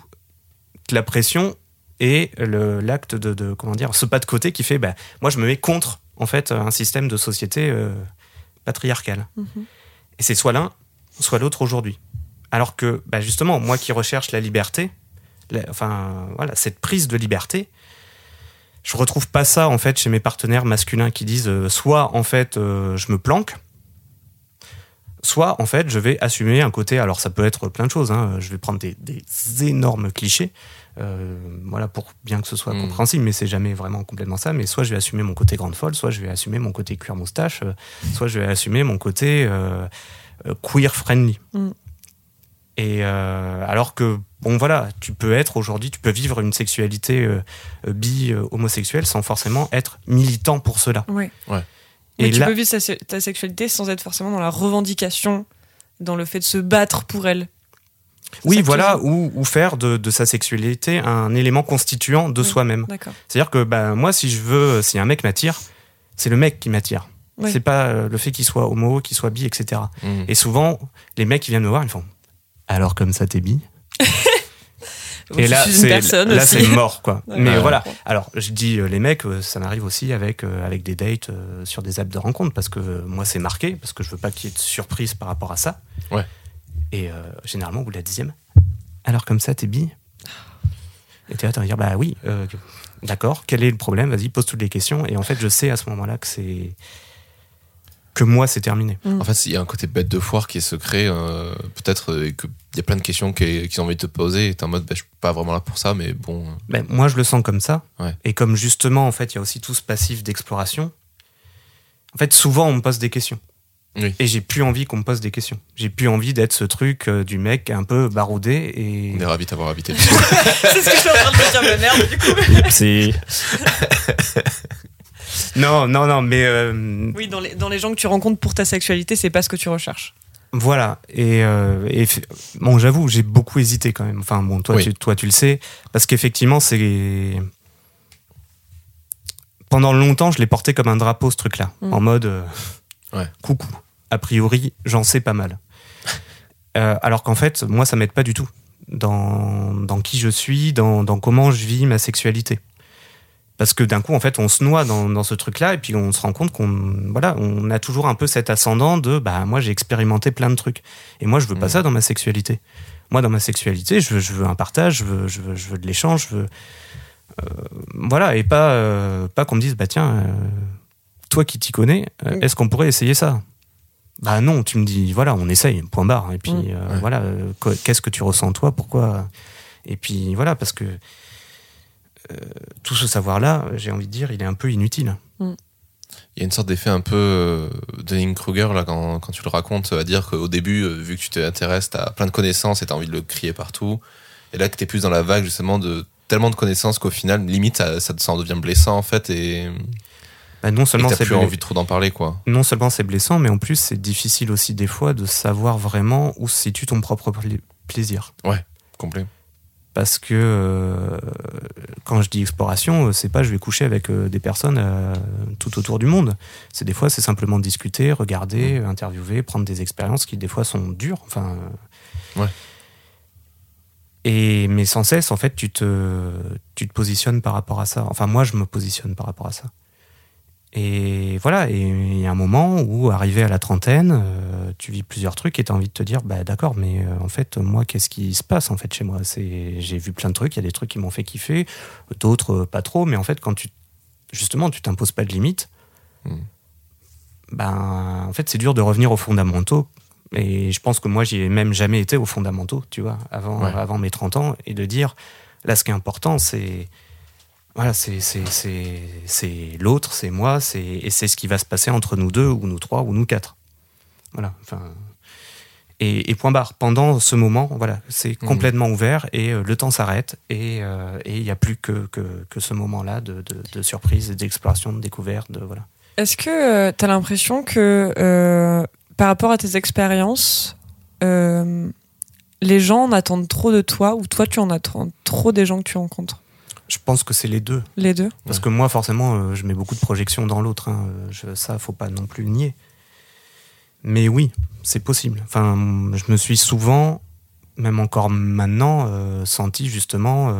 la pression et l'acte de comment dire, ce pas de côté qui fait, moi je me mets contre en fait un système de société patriarcale. Mmh. Et c'est soit l'un, soit l'autre aujourd'hui. Alors que, justement, moi qui recherche la liberté, cette prise de liberté, je retrouve pas ça, en fait, chez mes partenaires masculins qui disent soit, en fait, je me planque, soit, en fait, je vais assumer un côté... Alors, ça peut être plein de choses, hein, je vais prendre des énormes clichés, voilà, pour bien que ce soit compréhensible, mais c'est jamais vraiment complètement ça, mais soit je vais assumer mon côté grande folle, soit je vais assumer mon côté cuir moustache, soit je vais assumer mon côté queer friendly. Mm. Et alors que, bon voilà, tu peux vivre une sexualité homosexuelle sans forcément être militant pour cela. Oui. Ouais. Mais tu peux vivre ta sexualité sans être forcément dans la revendication, dans le fait de se battre pour elle. Oui, voilà, ou faire de sa sexualité un élément constituant de soi-même. D'accord. C'est-à-dire que moi, si un mec m'attire, c'est le mec qui m'attire. Oui. C'est pas le fait qu'il soit homo, qu'il soit bi, etc. Mmh. Et souvent, les mecs qui viennent me voir, ils font... Alors comme ça t'es bi. Et là c'est mort, quoi. Ouais, mais voilà. Alors je dis les mecs, ça m'arrive aussi avec des dates sur des apps de rencontre, parce que moi c'est marqué, parce que je veux pas qu'il y ait de surprise par rapport à ça. Ouais. Et généralement au bout de la 10e, alors comme ça t'es bi. Et t'es là, t'as envie de dire oui, d'accord. Quel est le problème? Vas-y, pose toutes les questions. Et en fait je sais à ce moment-là que c'est... que moi, c'est terminé. En fait, il y a un côté bête de foire qui est secret, peut-être qu'il y a plein de questions qu'ils ont envie de te poser, et t'es en mode, je suis pas vraiment là pour ça, mais bon... Moi, je le sens comme ça, et comme justement, en fait, il y a aussi tout ce passif d'exploration, En fait, souvent, on me pose des questions. Oui. Et j'ai plus envie qu'on me pose des questions. J'ai plus envie d'être ce truc du mec un peu baroudé. Et... On est ravis d'avoir habité. C'est ce que je suis en train de me dire, mais merde, du coup. Oupsie. Non, mais... Oui, dans les gens que tu rencontres pour ta sexualité, c'est pas ce que tu recherches. Voilà. Et bon, j'avoue, j'ai beaucoup hésité quand même. Enfin, bon, toi, oui. toi, tu le sais. Parce qu'effectivement, c'est... Pendant longtemps, je l'ai porté comme un drapeau, ce truc-là. Mmh. En mode... Ouais. Coucou. A priori, j'en sais pas mal. Alors qu'en fait, moi, ça m'aide pas du tout. Dans qui je suis, dans comment je vis ma sexualité. Parce que d'un coup, en fait, on se noie dans ce truc-là et puis on se rend compte qu'on a toujours un peu cet ascendant de moi, j'ai expérimenté plein de trucs. Et moi, je veux pas ça dans ma sexualité. Moi, dans ma sexualité, je veux un partage, je veux de l'échange, je veux... voilà, et pas qu'on me dise, toi qui t'y connais, est-ce qu'on pourrait essayer ça ? Bah non, tu me dis, voilà, on essaye, point barre. Et puis, voilà, qu'est-ce que tu ressens toi ? Pourquoi ? Et puis, voilà, parce que tout ce savoir-là, j'ai envie de dire, il est un peu inutile. Il y a une sorte d'effet un peu Dunning-Kruger, là, quand tu le racontes, à dire qu'au début, vu que tu t'intéresses, t'as plein de connaissances et t'as envie de le crier partout. Et là, que t'es plus dans la vague, justement, de tellement de connaissances qu'au final, limite, ça en devient blessant, en fait, et... Non seulement t'as plus envie trop d'en parler, quoi. Non seulement c'est blessant, mais en plus c'est difficile aussi des fois de savoir vraiment où se situe ton propre plaisir. Ouais, complet. Parce que quand je dis exploration, c'est pas je vais coucher avec des personnes tout autour du monde. C'est des fois c'est simplement discuter, regarder, interviewer, prendre des expériences qui des fois sont dures. Enfin. Ouais. Mais sans cesse, en fait, tu te positionnes par rapport à ça. Enfin, moi, je me positionne par rapport à ça. Et voilà, et il y a un moment où, arrivé à la trentaine, tu vis plusieurs trucs et t'as envie de te dire, d'accord, mais en fait, moi, qu'est-ce qui se passe en fait chez moi ? J'ai vu plein de trucs, il y a des trucs qui m'ont fait kiffer, d'autres pas trop, mais en fait, quand tu t'imposes pas de limites, en fait, c'est dur de revenir aux fondamentaux. Et je pense que moi, j'y ai même jamais été aux fondamentaux, tu vois, avant mes 30 ans, et de dire, là, ce qui est important, c'est... Voilà, c'est l'autre, c'est moi, c'est ce qui va se passer entre nous deux, ou nous trois, ou nous quatre. Voilà, enfin... Et point barre, pendant ce moment, voilà, c'est complètement ouvert, et le temps s'arrête, et il n'y a plus que ce moment-là de surprise, d'exploration, de découverte, voilà. Est-ce que tu as l'impression que, par rapport à tes expériences, les gens en attendent trop de toi, ou toi tu en attends trop des gens que tu rencontres ? Je pense que c'est les deux. Les deux. Parce que moi, forcément, je mets beaucoup de projections dans l'autre. Hein. Ça, faut pas non plus le nier. Mais oui, c'est possible. Enfin, je me suis souvent, même encore maintenant, senti justement,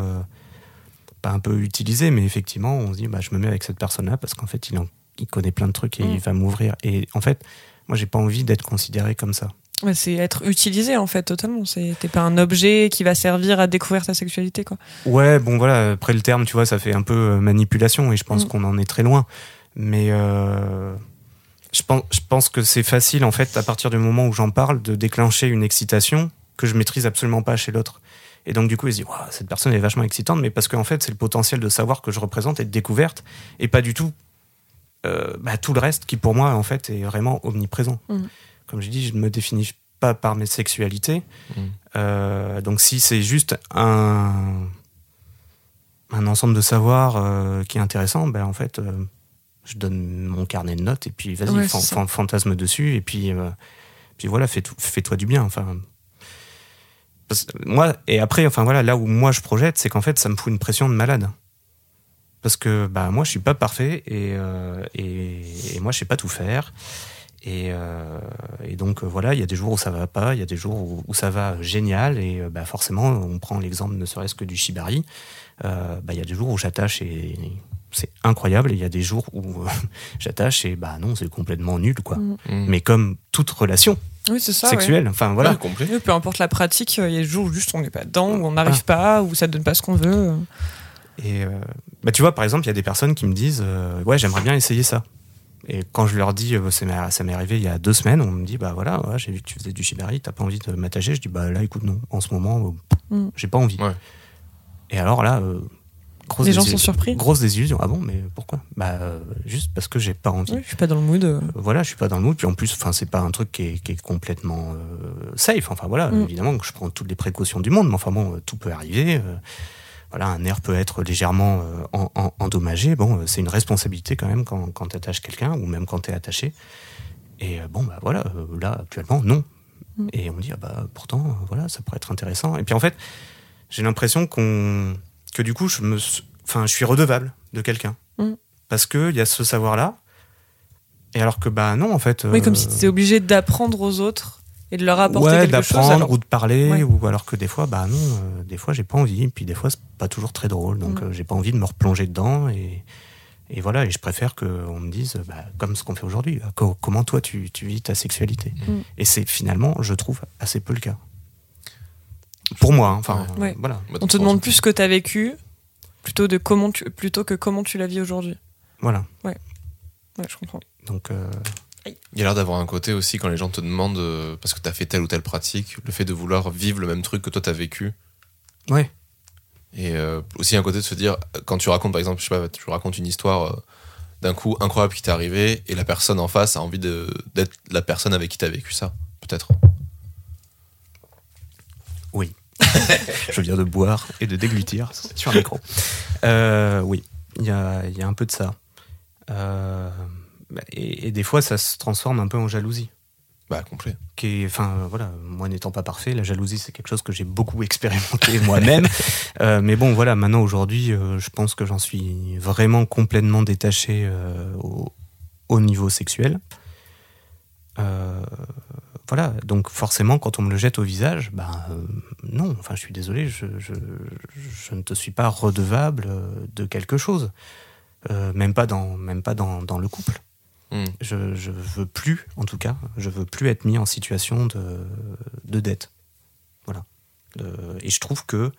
pas un peu utilisé, mais effectivement, on se dit, je me mets avec cette personne-là parce qu'en fait, il connaît plein de trucs et il va m'ouvrir. Et en fait, moi, j'ai pas envie d'être considéré comme ça. Ouais, c'est être utilisé en fait totalement, t'es pas un objet qui va servir à découvrir ta sexualité, quoi. Ouais, bon voilà, après le terme, tu vois, ça fait un peu manipulation et je pense qu'on en est très loin, mais je pense que c'est facile en fait, à partir du moment où j'en parle, de déclencher une excitation que je maîtrise absolument pas chez l'autre, et donc du coup il se dit, wow, cette personne est vachement excitante, mais parce qu'en fait c'est le potentiel de savoir que je représente et de découverte, et pas du tout tout le reste qui pour moi en fait est vraiment omniprésent. Comme je dis, je ne me définis pas par mes sexualités. Donc si c'est juste un ensemble de savoirs qui est intéressant, en fait, je donne mon carnet de notes et puis vas-y, ouais, fantasme dessus. Et puis voilà, fais-toi du bien. Enfin, moi, et après, enfin, voilà, là où moi je projette, c'est qu'en fait, ça me fout une pression de malade. Parce que moi, je ne suis pas parfait et moi, je ne sais pas tout faire. Et donc voilà, il y a des jours où ça va pas, il y a des jours où ça va génial, et forcément, on prend l'exemple ne serait-ce que du Shibari, il y a des jours où j'attache et c'est incroyable, et il y a des jours où j'attache et non, c'est complètement nul, quoi. Mais comme toute relation sexuelle, ouais. Enfin voilà. Ouais, peu importe la pratique, il y a des jours où juste on n'est pas dedans, où on n'arrive pas, où ça donne pas ce qu'on veut. Et tu vois, par exemple, il y a des personnes qui me disent ouais, j'aimerais bien essayer ça. Et quand je leur dis, ça m'est arrivé il y a 2 semaines, on me dit, voilà, j'ai vu que tu faisais du Shibari, t'as pas envie de m'attacher. Je dis, là, écoute, non, en ce moment, j'ai pas envie. Ouais. Et alors là, Les gens sont surpris. Grosse désillusion. Ah bon, mais pourquoi ? Juste parce que j'ai pas envie. Oui, je suis pas dans le mood. Voilà, je suis pas dans le mood. Puis en plus, c'est pas un truc qui est complètement safe. Évidemment que je prends toutes les précautions du monde, mais tout peut arriver. Un nerf peut être légèrement endommagé. C'est une responsabilité quand même quand tu attaches quelqu'un, ou même quand tu es attaché. Et là, actuellement, non. Mm. Et on me dit, pourtant, ça pourrait être intéressant. Et puis en fait, j'ai l'impression que du coup, je suis redevable de quelqu'un. Mm. Parce qu'il y a ce savoir-là. Et alors que, non, en fait... Oui, comme si tu étais obligé d'apprendre aux autres et de leur apporter quelque chose. Ouais, d'apprendre ou de parler. Ouais. Ou alors que des fois, non, des fois, j'ai pas envie. Et puis des fois, c'est pas toujours très drôle. Donc, j'ai pas envie de me replonger dedans. Et voilà, et je préfère qu'on me dise, comme ce qu'on fait aujourd'hui, comment toi, tu vis ta sexualité. Mm. Et c'est finalement, je trouve, assez peu le cas. Pour moi, ouais. Voilà. On te demande plus ce que tu as vécu plutôt que comment tu la vis aujourd'hui. Voilà. Ouais, je comprends. Donc, il y a l'air d'avoir un côté aussi, quand les gens te demandent, parce que tu as fait telle ou telle pratique, le fait de vouloir vivre le même truc que toi tu as vécu. Ouais. Et aussi un côté de se dire, quand tu racontes, par exemple, tu racontes une histoire d'un coup incroyable qui t'est arrivée, et la personne en face a envie d'être la personne avec qui tu as vécu ça, peut-être. Oui. Je viens de boire et de déglutir sur un micro. Oui, il y a un peu de ça. Et des fois, ça se transforme un peu en jalousie. Complet. Moi n'étant pas parfait, la jalousie, c'est quelque chose que j'ai beaucoup expérimenté moi-même. Mais bon, voilà, maintenant, aujourd'hui, je pense que j'en suis vraiment complètement détaché au niveau sexuel. Voilà, donc forcément, quand on me le jette au visage, non, je suis désolé, je ne te suis pas redevable de quelque chose, même pas dans le couple. Mm. Je veux plus, en tout cas, je veux plus être mis en situation de dette. Voilà. Et je trouve que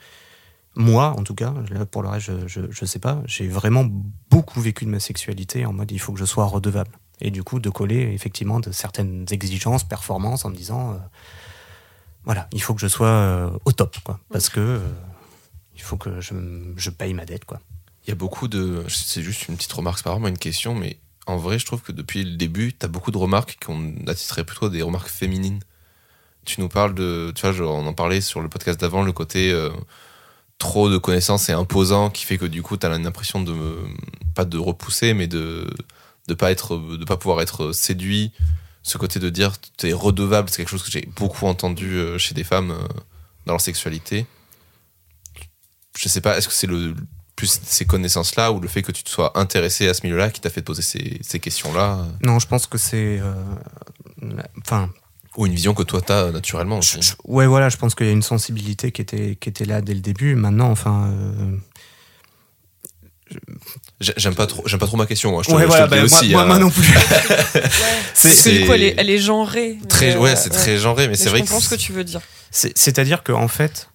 moi, en tout cas, là, pour le reste, je sais pas, j'ai vraiment beaucoup vécu de ma sexualité en mode il faut que je sois redevable. Et du coup, de coller effectivement de certaines exigences, performances, en me disant il faut que je sois au top, quoi, parce que il faut que je paye ma dette, quoi. Il y a beaucoup de... C'est juste une petite remarque, c'est pas vraiment une question, mais en vrai, je trouve que depuis le début, t'as beaucoup de remarques qu'on attitrerait plutôt à des remarques féminines. Tu nous parles de... Tu vois, on en parlait sur le podcast d'avant, le côté trop de connaissances et imposant qui fait que du coup, t'as l'impression de... Pas de repousser, mais de pas pouvoir être séduit, ce côté de dire t'es redevable, c'est quelque chose que j'ai beaucoup entendu chez des femmes dans leur sexualité. Je sais pas, est-ce que c'est le plus ces connaissances-là ou le fait que tu te sois intéressé à ce milieu-là qui t'a fait poser ces questions-là? Non, je pense que c'est... Ou une vision que toi t'as naturellement. Ouais, voilà, je pense qu'il y a une sensibilité qui était là dès le début. Maintenant, J'aime pas trop ma question. Moi, moi non plus. C'est quoi, elle est genrée. Très genrée, mais c'est vrai. Je comprends ce que tu veux dire. C'est-à-dire que en fait,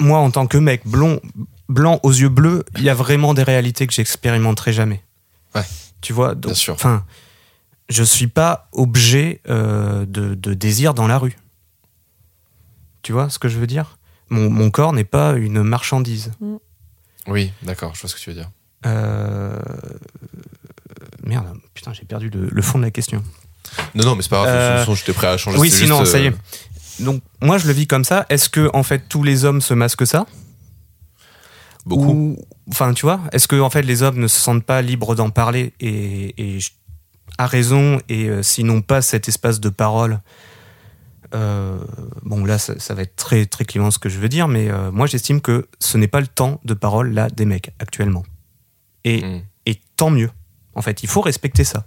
moi en tant que mec blanc aux yeux bleus, il y a vraiment des réalités que j'expérimenterai jamais. Ouais. Tu vois. Donc, bien sûr. Je suis pas objet de désir dans la rue. Tu vois ce que je veux dire? Mon corps n'est pas une marchandise. Oui, d'accord, je vois ce que tu veux dire. Merde, putain, j'ai perdu le fond de la question. Non, mais c'est pas grave, de toute façon, j'étais prêt à changer. Oui, sinon, ça y est. Donc, moi, je le vis comme ça. Est-ce que, en fait, tous les hommes se masquent ça ? Beaucoup. Enfin, tu vois, est-ce que, en fait, les hommes ne se sentent pas libres d'en parler et à raison, et s'ils n'ont pas cet espace de parole... là ça va être très, très clivant ce que je veux dire, mais moi j'estime que ce n'est pas le temps de parole là des mecs actuellement, et tant mieux, en fait il faut respecter ça.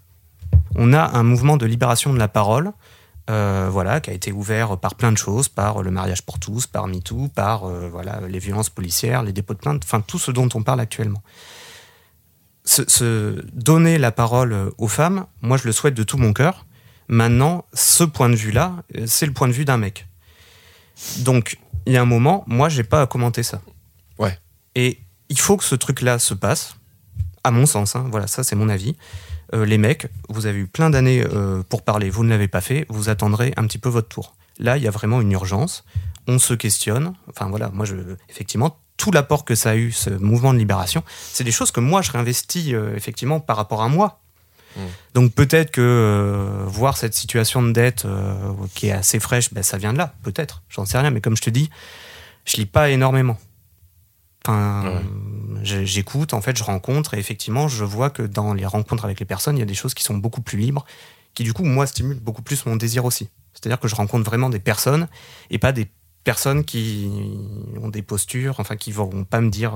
On a un mouvement de libération de la parole qui a été ouvert par plein de choses, par le mariage pour tous, par MeToo, par les violences policières, les dépôts de plainte, tout ce dont on parle actuellement. Se donner la parole aux femmes, moi je le souhaite de tout mon cœur. Maintenant, ce point de vue-là, c'est le point de vue d'un mec. Donc, il y a un moment, moi, j'ai pas à commenter ça. Ouais. Et il faut que ce truc-là se passe, à mon sens, ça, c'est mon avis. Les mecs, vous avez eu plein d'années pour parler, vous ne l'avez pas fait, vous attendrez un petit peu votre tour. Là, il y a vraiment une urgence, on se questionne. Effectivement, tout l'apport que ça a eu, ce mouvement de libération, c'est des choses que moi, je réinvestis effectivement par rapport à moi. Mmh. Donc peut-être que voir cette situation de dette qui est assez fraîche, ben, ça vient de là, peut-être, j'en sais rien. Mais comme je te dis, je lis pas énormément. Enfin, j'écoute, en fait, je rencontre et effectivement, je vois que dans les rencontres avec les personnes, il y a des choses qui sont beaucoup plus libres, qui du coup, moi, stimulent beaucoup plus mon désir aussi. C'est-à-dire que je rencontre vraiment des personnes et pas des personnes qui ont des postures, enfin, qui vont pas me dire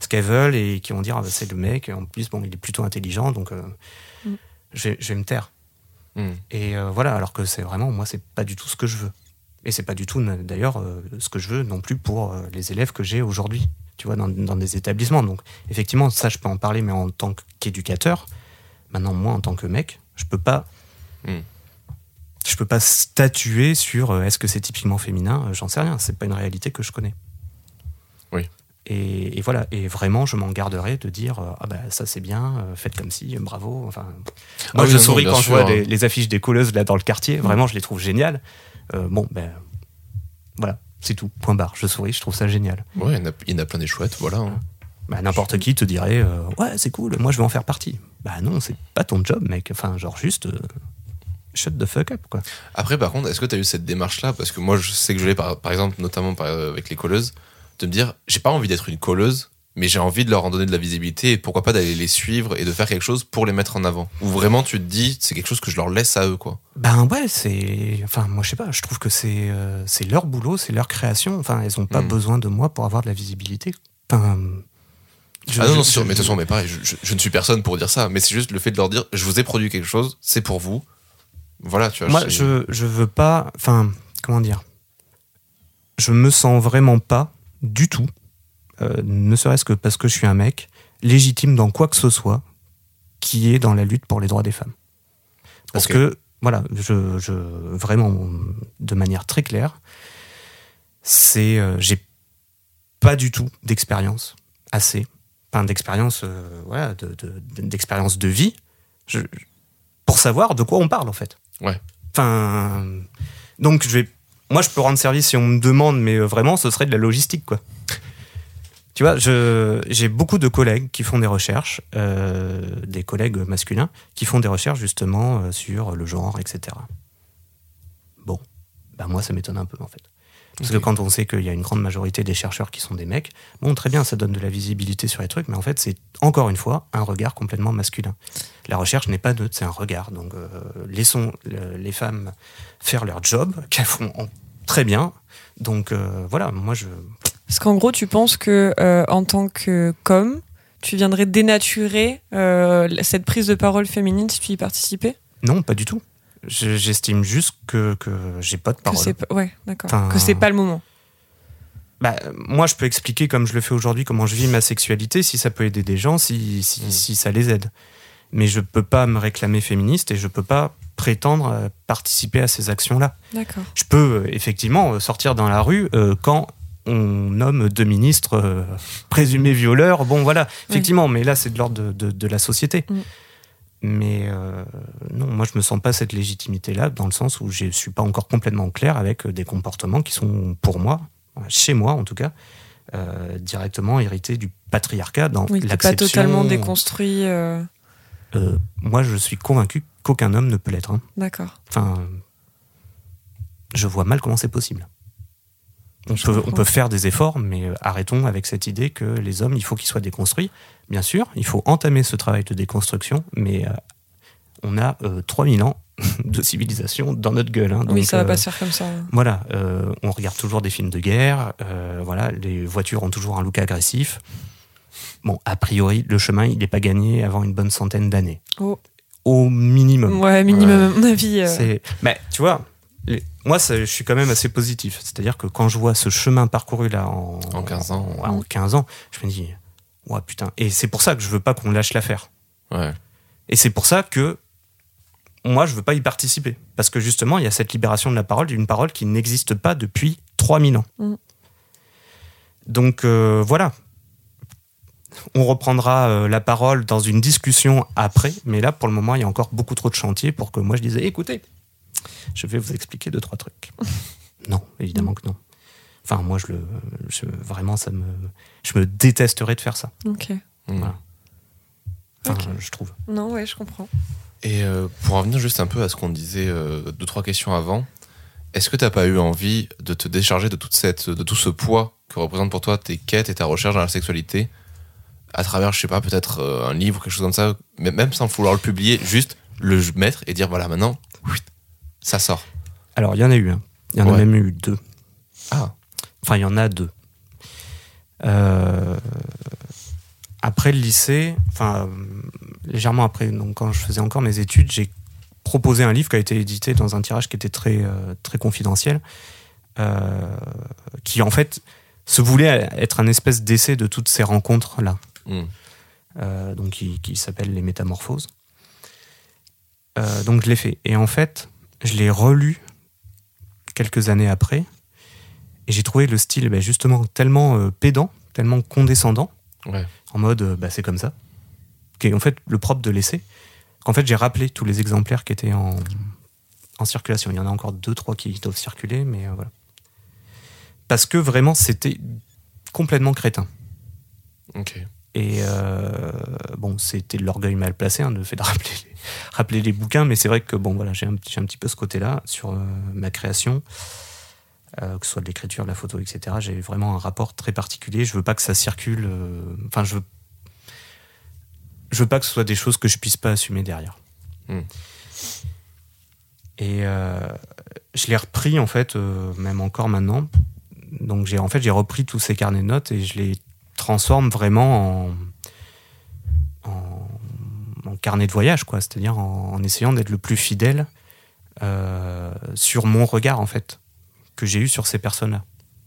ce qu'elles veulent et qui vont dire ah, ben, c'est le mec, en plus, bon, il est plutôt intelligent, donc je vais me taire. Mmh. Et voilà, alors que c'est vraiment, moi, c'est pas du tout ce que je veux. Et c'est pas du tout, d'ailleurs, ce que je veux non plus pour les élèves que j'ai aujourd'hui, tu vois, dans des établissements. Donc, effectivement, ça, je peux en parler, mais en tant qu'éducateur, maintenant, moi, en tant que mec, je peux pas statuer sur est-ce que c'est typiquement féminin, j'en sais rien, c'est pas une réalité que je connais. Oui. Et voilà, et vraiment, je m'en garderai de dire ah bah ça c'est bien, faites comme si, bravo. Enfin, moi, je souris quand je vois les affiches des colleuses là dans le quartier, vraiment, je les trouve géniales. Bon, ben voilà, c'est tout, point barre. Je souris, je trouve ça génial. Ouais, il y en a plein des chouettes, voilà. Hein. Bah, n'importe qui te dirait ouais, c'est cool, moi je vais en faire partie. Bah non, c'est pas ton job, mec. Enfin, genre juste shut the fuck up, quoi. Après, par contre, est-ce que t'as eu cette démarche-là ? Parce que moi, je sais que je l'ai, par exemple, notamment avec les colleuses, de me dire, j'ai pas envie d'être une colleuse, mais j'ai envie de leur en donner de la visibilité et pourquoi pas d'aller les suivre et de faire quelque chose pour les mettre en avant. Ou vraiment, tu te dis, c'est quelque chose que je leur laisse à eux, quoi. Ben ouais, c'est... Enfin, moi, je sais pas, je trouve que c'est leur boulot, c'est leur création. Enfin, elles ont pas besoin de moi pour avoir de la visibilité. Enfin... Non, mais de toute façon, mais pareil, je ne suis personne pour dire ça, mais c'est juste le fait de leur dire, je vous ai produit quelque chose, c'est pour vous. Voilà, tu vois. Moi, je veux pas... Enfin, comment dire ? Je me sens vraiment pas du tout, ne serait-ce que parce que je suis un mec, légitime dans quoi que ce soit qui est dans la lutte pour les droits des femmes. Parce que, voilà, je vraiment, de manière très claire, c'est... j'ai pas du tout d'expérience, assez. Enfin, d'expérience, voilà, d'expérience de vie, pour savoir de quoi on parle, en fait. Ouais. Enfin, donc, moi, je peux rendre service si on me demande, mais vraiment, ce serait de la logistique, quoi. Tu vois, j'ai beaucoup de collègues qui font des recherches, des collègues masculins, qui font des recherches, justement, sur le genre, etc. Bon, ben moi, ça m'étonne un peu, en fait. Parce que quand on sait qu'il y a une grande majorité des chercheurs qui sont des mecs, bon, très bien, ça donne de la visibilité sur les trucs, mais en fait, c'est encore une fois un regard complètement masculin. La recherche n'est pas neutre, c'est un regard. Donc, laissons les femmes faire leur job, qu'elles font très bien. Donc, voilà, moi, je... Parce qu'en gros, tu penses que en tant qu'homme, tu viendrais dénaturer cette prise de parole féminine si tu y participais ? Non, pas du tout. J'estime juste que j'ai pas de parole. Ouais, d'accord. Enfin, que c'est pas le moment. Bah, moi, je peux expliquer, comme je le fais aujourd'hui, comment je vis ma sexualité, si ça peut aider des gens, si ça les aide. Mais je peux pas me réclamer féministe et je peux pas prétendre participer à ces actions-là. D'accord. Je peux, effectivement, sortir dans la rue quand on nomme deux ministres présumés violeurs. Bon, voilà, effectivement, mais là, c'est de l'ordre de la société. Mm. Mais non, moi je me sens pas cette légitimité-là, dans le sens où je suis pas encore complètement clair avec des comportements qui sont, pour moi, chez moi en tout cas, directement hérités du patriarcat dans l'acception. Pas totalement déconstruit. Moi je suis convaincu qu'aucun homme ne peut l'être. Hein. D'accord. Enfin, je vois mal comment c'est possible. On peut faire des efforts, mais arrêtons avec cette idée que les hommes, il faut qu'ils soient déconstruits. Bien sûr, il faut entamer ce travail de déconstruction, mais on a 3000 ans de civilisation dans notre gueule. Hein, donc, oui, ça va pas se faire comme ça. Voilà, on regarde toujours des films de guerre, voilà, les voitures ont toujours un look agressif. Bon, a priori, le chemin, il n'est pas gagné avant une bonne centaine d'années. Oh. Au minimum. Ouais, minimum, à mon avis. Mais tu vois... Moi, je suis quand même assez positif. C'est-à-dire que quand je vois ce chemin parcouru là en 15 ans, en 15 ans, je me dis, ouais, putain. Et c'est pour ça que je veux pas qu'on lâche l'affaire. Ouais. Et c'est pour ça que moi, je veux pas y participer. Parce que justement, il y a cette libération de la parole, d'une parole qui n'existe pas depuis 3000 ans. Mm. Donc, voilà. On reprendra la parole dans une discussion après. Mais là, pour le moment, il y a encore beaucoup trop de chantiers pour que moi, je disais, écoutez, je vais vous expliquer 2-3 trucs. Non, évidemment que non. Enfin, moi, vraiment, je me détesterais de faire ça. Ok. Voilà. Enfin, okay. Je trouve. Non, ouais, je comprends. Et pour revenir juste un peu à ce qu'on disait 2-3 questions avant, est-ce que t'as pas eu envie de te décharger de tout ce poids que représentent pour toi tes quêtes et ta recherche dans la sexualité à travers, je sais pas, peut-être un livre, quelque chose comme ça, même sans vouloir le publier, juste le mettre et dire voilà, maintenant, ça sort? Alors, il y en a eu un. Il y en a même eu 2. Ah. Enfin, il y en a 2. Après le lycée, enfin, légèrement après, donc quand je faisais encore mes études, j'ai proposé un livre qui a été édité dans un tirage qui était très, très confidentiel, qui en fait se voulait être un espèce d'essai de toutes ces rencontres-là. Mmh. Donc, qui s'appelle Les Métamorphoses. Donc, je l'ai fait. Et en fait, je l'ai relu quelques années après, et j'ai trouvé le style justement tellement pédant, tellement condescendant, en mode c'est comme ça, qui est en fait le propre de l'essai, qu'en fait j'ai rappelé tous les exemplaires qui étaient en circulation. Il y en a encore 2-3 qui doivent circuler, mais voilà. Parce que vraiment c'était complètement crétin. Ok. Et bon, c'était de l'orgueil mal placé, le fait de rappeler les bouquins, mais c'est vrai que j'ai un petit peu ce côté-là sur ma création, que ce soit de l'écriture, de la photo, etc. J'ai vraiment un rapport très particulier. Je veux pas que ça circule. Enfin, je veux pas que ce soit des choses que je puisse pas assumer derrière. Mmh. Et je l'ai repris en fait, même encore maintenant. Donc j'ai repris tous ces carnets de notes et je les transforme vraiment en carnet de voyage, quoi. C'est-à-dire en essayant d'être le plus fidèle sur mon regard, en fait, que j'ai eu sur ces personnes-là.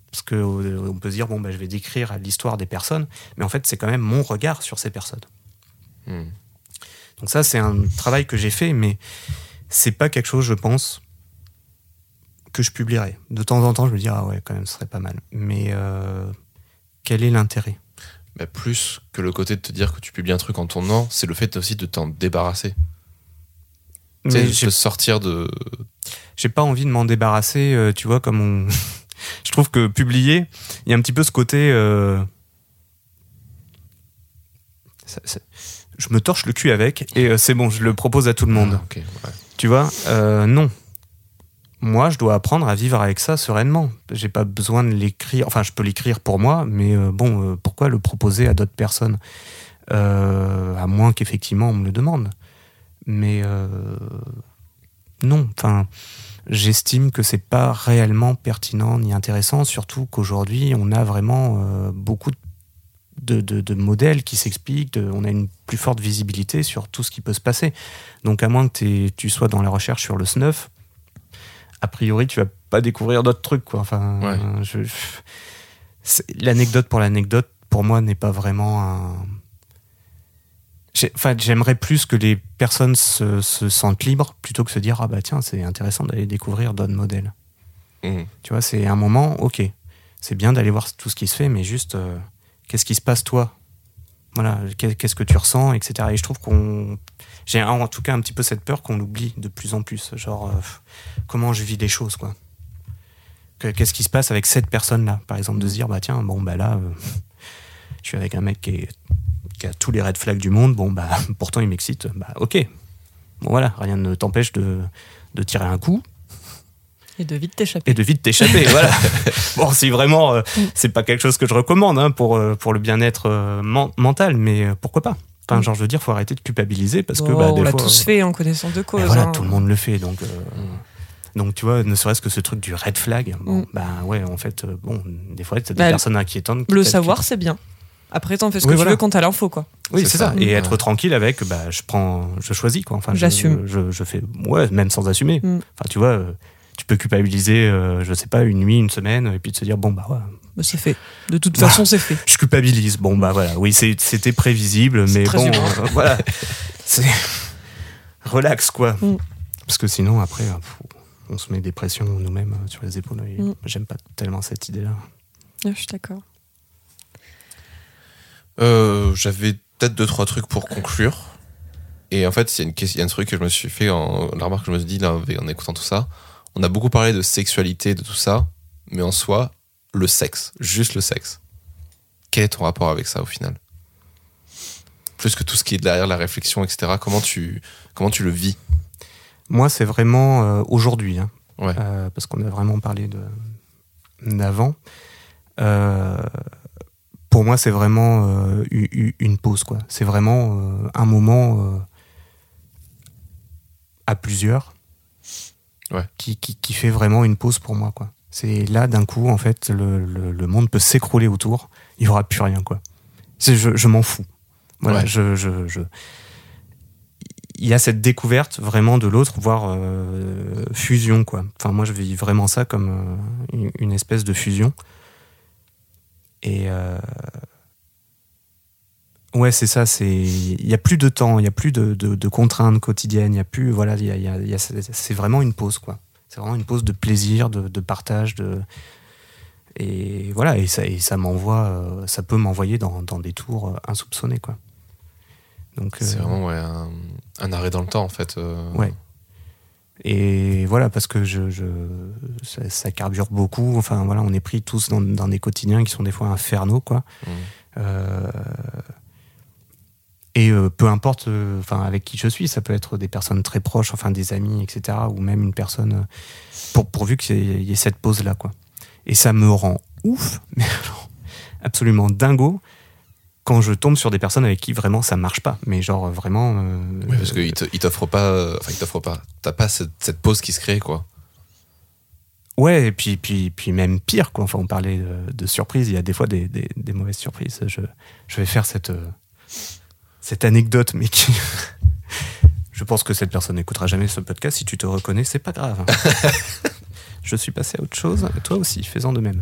Parce qu'on peut se dire, je vais décrire l'histoire des personnes, mais en fait, c'est quand même mon regard sur ces personnes. Mmh. Donc ça, c'est un travail que j'ai fait, mais c'est pas quelque chose, je pense, que je publierai. De temps en temps, je me dis, ah ouais, quand même, ce serait pas mal. Mais quel est l'intérêt ? Plus que le côté de te dire que tu publies un truc en ton nom, c'est le fait aussi de t'en débarrasser. De sortir de... J'ai pas envie de m'en débarrasser, tu vois, comme on... Je trouve que publier, il y a un petit peu ce côté... Je me torche le cul avec, et c'est bon, je le propose à tout le monde. Ah, okay, ouais. Tu vois, non. Moi, je dois apprendre à vivre avec ça sereinement. J'ai pas besoin de l'écrire. Enfin, je peux l'écrire pour moi, mais pourquoi le proposer à d'autres personnes ? À moins qu'effectivement on me le demande. Mais non. Enfin, j'estime que c'est pas réellement pertinent ni intéressant, surtout qu'aujourd'hui on a vraiment beaucoup de modèles qui s'expliquent. On a une plus forte visibilité sur tout ce qui peut se passer. Donc, à moins que tu sois dans la recherche sur le snuff, a priori, tu vas pas découvrir d'autres trucs, quoi. Enfin, l'anecdote pour l'anecdote, pour moi, n'est pas vraiment un... j'aimerais plus que les personnes se sentent libres plutôt que se dire « Ah bah tiens, c'est intéressant d'aller découvrir d'autres modèles. Mmh. » Tu vois, c'est un moment, ok, c'est bien d'aller voir tout ce qui se fait, mais juste, qu'est-ce qui se passe, toi ? Voilà, qu'est-ce que tu ressens, etc. Et je trouve qu'on... J'ai en tout cas un petit peu cette peur qu'on l'oublie de plus en plus. Genre, comment je vis les choses, quoi. Qu'est-ce qui se passe avec cette personne-là, par exemple, de se dire, là, je suis avec un mec qui a tous les red flags du monde, pourtant il m'excite, ok. Bon, voilà, rien ne t'empêche de tirer un coup. Et de vite t'échapper. Voilà. Bon, si vraiment, c'est pas quelque chose que je recommande pour le bien-être mental, mais pourquoi pas ? Enfin, genre, je veux dire, faut arrêter de culpabiliser parce que des fois... On l'a tous fait en connaissance de cause. Voilà, tout le monde le fait, donc tu vois, ne serait-ce que ce truc du red flag, des fois, t'as des personnes inquiétantes. Le savoir, c'est bien. Après, t'en fais ce que tu veux quand t'as l'info, quoi. Oui, c'est ça. Et être tranquille avec, je choisis, quoi. Enfin, j'assume. Je fais, même sans assumer. Enfin, tu vois... Tu peux culpabiliser, je sais pas, une nuit, une semaine, et puis de se dire, c'est fait. De toute façon, c'est fait. Je culpabilise. Oui, c'était prévisible, mais bon, voilà. C'est... Relax, quoi. Mm. Parce que sinon, après, on se met des pressions nous-mêmes sur les épaules. J'aime pas tellement cette idée-là. Je suis d'accord. J'avais peut-être 2-3 trucs pour conclure. Et en fait, il y a un truc que je me suis fait, la remarque que je me suis dit, là, en écoutant tout ça, on a beaucoup parlé de sexualité, de tout ça, mais en soi, le sexe, juste le sexe. Quel est ton rapport avec ça au final ? Plus que tout ce qui est derrière la réflexion, etc. Comment tu le vis ? Moi, c'est vraiment aujourd'hui, hein. Ouais. Parce qu'on a vraiment parlé d'avant. Pour moi, c'est vraiment une pause, quoi. C'est vraiment un moment à plusieurs, ouais, qui fait vraiment une pause pour moi, quoi. C'est là, d'un coup, en fait, le monde peut s'écrouler autour. Il n'y aura plus rien, quoi. Je m'en fous. Voilà, ouais. Il y a cette découverte vraiment de l'autre, voire fusion, quoi. Enfin, moi, je vis vraiment ça comme une espèce de fusion. Et ouais, c'est ça. Il n'y a plus de temps, il n'y a plus de contraintes quotidiennes. Il y a plus, voilà, c'est vraiment une pause, quoi. C'est vraiment une pause de plaisir, de partage, et voilà. Et ça m'envoie, ça peut m'envoyer dans des tours insoupçonnés, quoi. Donc, c'est vraiment ouais, un arrêt dans le temps, en fait. Ouais. Et voilà, parce que ça carbure beaucoup. Enfin, voilà, on est pris tous dans des quotidiens qui sont des fois infernaux, quoi. Mmh. Et peu importe avec qui je suis, ça peut être des personnes très proches, enfin des amis, etc. Ou même une personne, pourvu qu'il y ait cette pause-là, quoi. Et ça me rend ouf, mais alors, absolument dingo, quand je tombe sur des personnes avec qui vraiment ça marche pas, mais genre vraiment. Oui, parce qu'ils t'offrent pas. Enfin, ils t'offrent pas. T'as pas cette pause qui se crée, quoi. Ouais, et puis même pire, quoi. Enfin, on parlait de surprise. Il y a des fois des mauvaises surprises. Je vais faire cette anecdote, mais qui. Je pense que cette personne n'écoutera jamais ce podcast. Si tu te reconnais, c'est pas grave. Je suis passé à autre chose. Toi aussi, fais-en de même.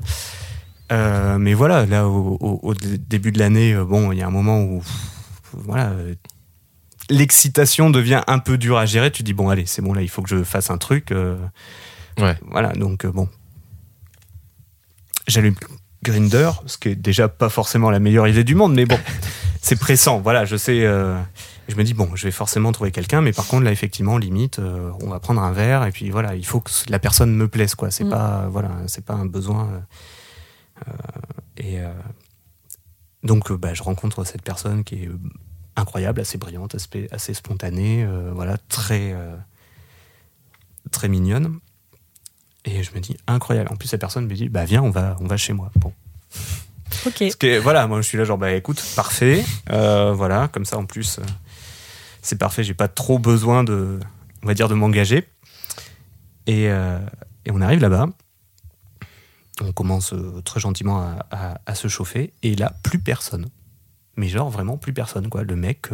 Mais voilà, là au début de l'année, bon, il y a un moment où voilà, l'excitation devient un peu dure à gérer. Tu dis bon, allez, c'est bon, là, il faut que je fasse un truc. Ouais. Voilà, donc bon, j'allume Grinder, ce qui est déjà pas forcément la meilleure idée du monde, mais bon, c'est pressant. Voilà, je sais. Je me dis bon, je vais forcément trouver quelqu'un, mais par contre là, effectivement, limite, on va prendre un verre et puis voilà, il faut que la personne me plaise, quoi. C'est pas voilà, c'est pas un besoin. Donc bah, je rencontre cette personne qui est incroyable, assez brillante, assez spontanée, voilà, très très mignonne, et je me dis incroyable. En plus, cette personne me dit bah viens, on va chez moi. Bon, ok. Parce que voilà, moi je suis là genre bah écoute, parfait, voilà, comme ça en plus c'est parfait, j'ai pas trop besoin de, on va dire, de m'engager. Et on arrive là-bas. On commence très gentiment à se chauffer, et là, plus personne. Mais genre, vraiment plus personne, quoi. Le mec,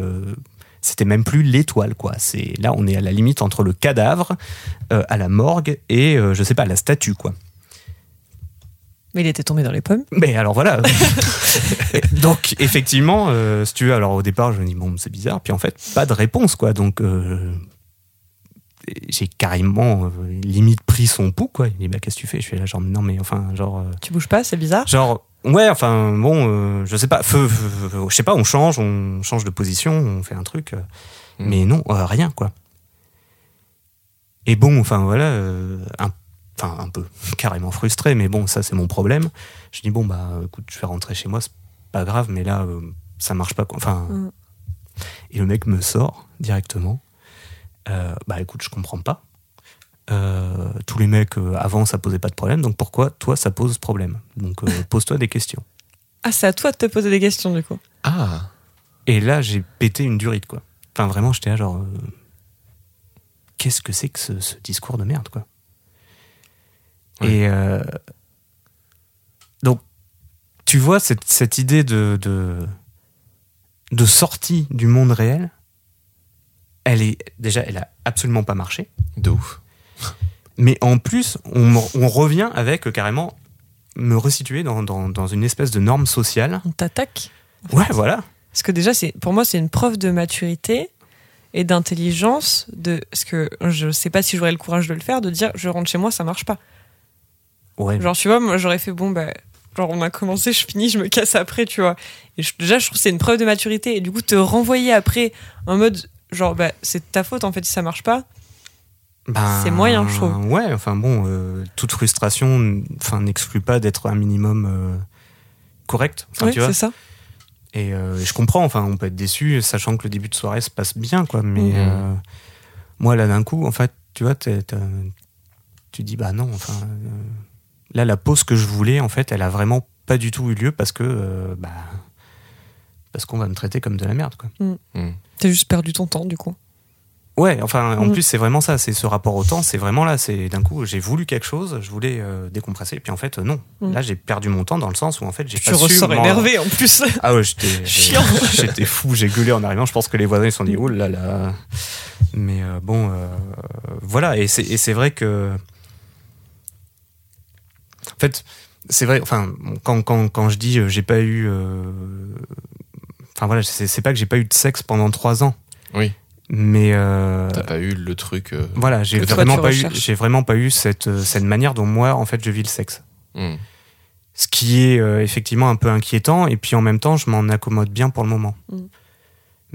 c'était même plus l'étoile, quoi. Là, on est à la limite entre le cadavre, à la morgue, et je sais pas, à la statue, quoi. Mais il était tombé dans les pommes. Mais alors voilà. Donc, effectivement, si tu veux, alors au départ, je me dis, bon, c'est bizarre. Puis en fait, pas de réponse, quoi. Donc, j'ai carrément limite pris son pouls, quoi. Il me dit bah qu'est-ce que tu fais ? Je suis là genre non mais enfin genre tu bouges pas, c'est bizarre. Genre ouais, enfin bon, je sais pas, je sais pas, on change de position, on fait un truc, mais non, rien, quoi. Et bon, enfin voilà, un peu carrément frustré, mais bon, ça c'est mon problème. Je dis bon bah écoute, je vais rentrer chez moi, c'est pas grave, mais là ça marche pas, quoi. Enfin et le mec me sort directement. Bah écoute, je comprends pas. Tous les mecs avant ça posait pas de problème, donc pourquoi toi ça pose problème ? Donc pose-toi des questions. Ah, c'est à toi de te poser des questions du coup. Ah. Et là j'ai pété une durite, quoi. Enfin vraiment j'étais là genre qu'est-ce que c'est que ce discours de merde, quoi. Ouais. Et donc tu vois cette idée de sortie du monde réel. Elle a absolument pas marché. De ouf. Mais en plus, on revient avec carrément me resituer dans une espèce de norme sociale. On t'attaque. Ouais, voilà. Parce que déjà, pour moi, c'est une preuve de maturité et d'intelligence. Parce que je sais pas si j'aurais le courage de le faire, de dire je rentre chez moi, ça marche pas. Ouais. Genre, tu vois, moi, j'aurais fait bon, bah. Genre on a commencé, je finis, je me casse après, tu vois. Et déjà, je trouve que c'est une preuve de maturité. Et du coup, te renvoyer après en mode. Genre, bah, c'est de ta faute en fait si ça marche pas. Ben, c'est moyen, je trouve. Ouais, enfin bon, toute frustration n'exclut pas d'être un minimum correct. Oui, tu vois, c'est ça. Et je comprends, on peut être déçu, sachant que le début de soirée se passe bien, quoi. Mais moi, là, d'un coup, en fait, tu vois, tu dis, bah non, là, la pause que je voulais, en fait, elle a vraiment pas du tout eu lieu parce que, parce qu'on va me traiter comme de la merde, quoi. T'as juste perdu ton temps, du coup. Ouais, en plus, c'est vraiment ça, c'est ce rapport au temps, c'est vraiment là, c'est d'un coup, j'ai voulu quelque chose, je voulais décompresser, et puis en fait, non. Là, j'ai perdu mon temps dans le sens où, en fait, j'ai pas su... Tu ressors énervé, en plus. Ah ouais, j'étais fou, j'ai gueulé en arrivant, je pense que les voisins, ils se sont dit, oh là là... Mais bon, voilà, et c'est vrai que... En fait, c'est vrai, quand je dis, j'ai pas eu... voilà, c'est pas que j'ai pas eu de sexe pendant 3 ans. Oui. Mais t'as pas eu le truc. Voilà, j'ai vraiment pas eu cette manière dont moi, en fait, je vis le sexe. Ce qui est effectivement un peu inquiétant, et puis en même temps, je m'en accommode bien pour le moment.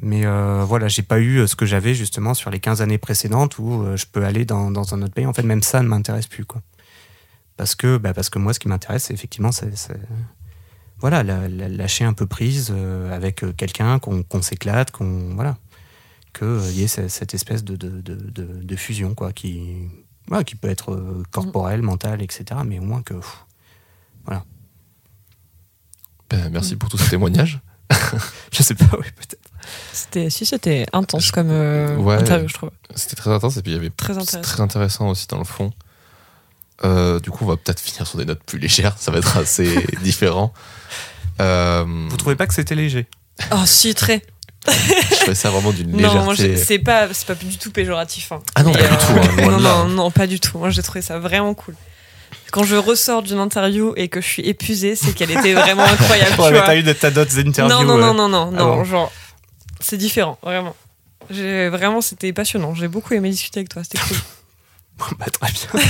Mais voilà, j'ai pas eu ce que j'avais justement sur les 15 années précédentes où je peux aller dans un autre pays. En fait, même ça ne m'intéresse plus, quoi. Parce que moi, ce qui m'intéresse, c'est effectivement, voilà, lâcher un peu prise avec quelqu'un, qu'on s'éclate, voilà. Qu'il y ait cette espèce de fusion, quoi, qui peut être corporelle, mentale, etc. Mais au moins que... voilà. Ben, merci pour tout ce témoignage. Je sais pas, oui, peut-être. C'était intense comme interview, je trouve. C'était très intense, et puis il y avait très intéressant aussi dans le fond. Du coup, on va peut-être finir sur des notes plus légères, ça va être assez différent. Vous trouvez pas que c'était léger? Oh, si, très... Je trouvais ça vraiment d'une légèreté. Non, moi, c'est pas du tout péjoratif, hein. Ah non, pas du tout, hein, non, pas du tout. Moi, j'ai trouvé ça vraiment cool. Quand je ressors d'une interview et que je suis épuisée, c'est qu'elle était vraiment incroyable. Tu vois. T'as eu des tas d'autres interviews. Non, genre, c'est différent, vraiment. Vraiment, c'était passionnant. J'ai beaucoup aimé discuter avec toi, c'était cool. Bah, très bien.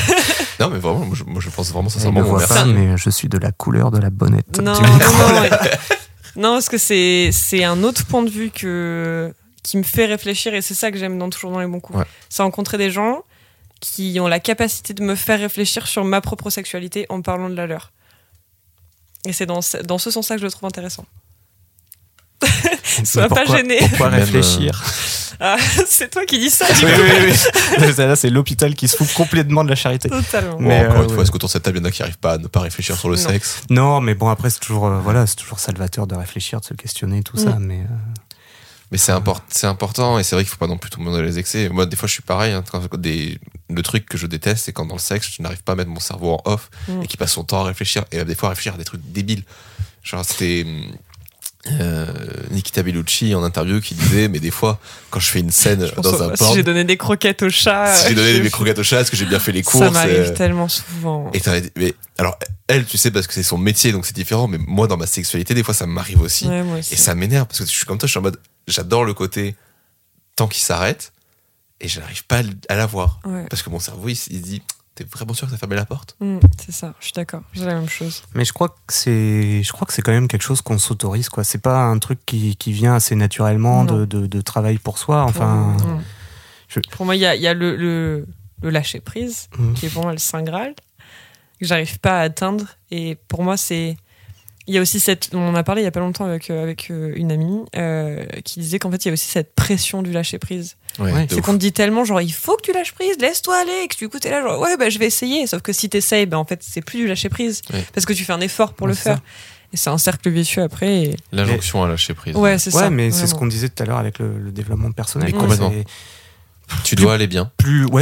Non, mais vraiment, moi, je pense vraiment sincèrement qu'on verra. Mais je suis de la couleur de la bonnette. Non. Non, parce que c'est un autre point de vue qui me fait réfléchir, et c'est ça que j'aime toujours dans les bons coups. Ouais. C'est rencontrer des gens qui ont la capacité de me faire réfléchir sur ma propre sexualité en parlant de la leur. Et c'est dans ce sens-là que je le trouve intéressant. Sois pas gêné. Pourquoi réfléchir ? Ah, c'est toi qui dis ça, du coup. Oui. Là, c'est l'hôpital qui se fout complètement de la charité. Totalement. Mais encore une fois, est-ce qu'autour de cette table, il y en a qui n'arrivent pas à ne pas réfléchir sur le sexe ? Non, mais bon, après, c'est toujours, c'est toujours salvateur de réfléchir, de se questionner, tout ça. Mais c'est important, et c'est vrai qu'il ne faut pas non plus tomber dans les excès. Moi, des fois, je suis pareil. Hein, le truc que je déteste, c'est quand dans le sexe, je n'arrive pas à mettre mon cerveau en off et qu'il passe son temps à réfléchir, et des fois, à réfléchir à des trucs débiles. Genre, c'était... Nikita Bellucci en interview qui disait, mais des fois quand je fais une scène dans un porno, si j'ai donné des croquettes au chat, est-ce que j'ai bien fait les courses, ça m'arrive tellement souvent. Et mais alors elle, tu sais, parce que c'est son métier, donc c'est différent, mais moi dans ma sexualité des fois ça m'arrive aussi, ouais, et ça m'énerve parce que je suis comme toi, je suis en mode, j'adore le côté tant qu'il s'arrête et je n'arrive pas à l'avoir, parce que mon cerveau il dit, t'es vraiment sûr que t'as fermé la porte ? C'est ça, je suis d'accord, j'ai la même chose. Mais je crois que c'est quand même quelque chose qu'on s'autorise, quoi. C'est pas un truc qui vient assez naturellement de travail pour soi. Pour moi, il y a le lâcher prise, qui est pour moi le Saint Graal, que j'arrive pas à atteindre. Et pour moi, c'est... Il y a aussi on en a parlé il y a pas longtemps avec une amie qui disait qu'en fait il y a aussi cette pression du lâcher prise. Ouais, c'est qu'on te dit tellement, genre, il faut que tu lâches prise, laisse-toi aller, que tu écoutes, t'es là, genre, ouais, bah je vais essayer. Sauf que si t'essayes, en fait c'est plus du lâcher prise, parce que tu fais un effort pour le faire. Ça. Et c'est un cercle vicieux après. L'injonction à lâcher prise. Ouais, c'est ça. Ouais, mais c'est ce qu'on disait tout à l'heure avec le développement personnel. Mais complètement. Tu dois aller bien.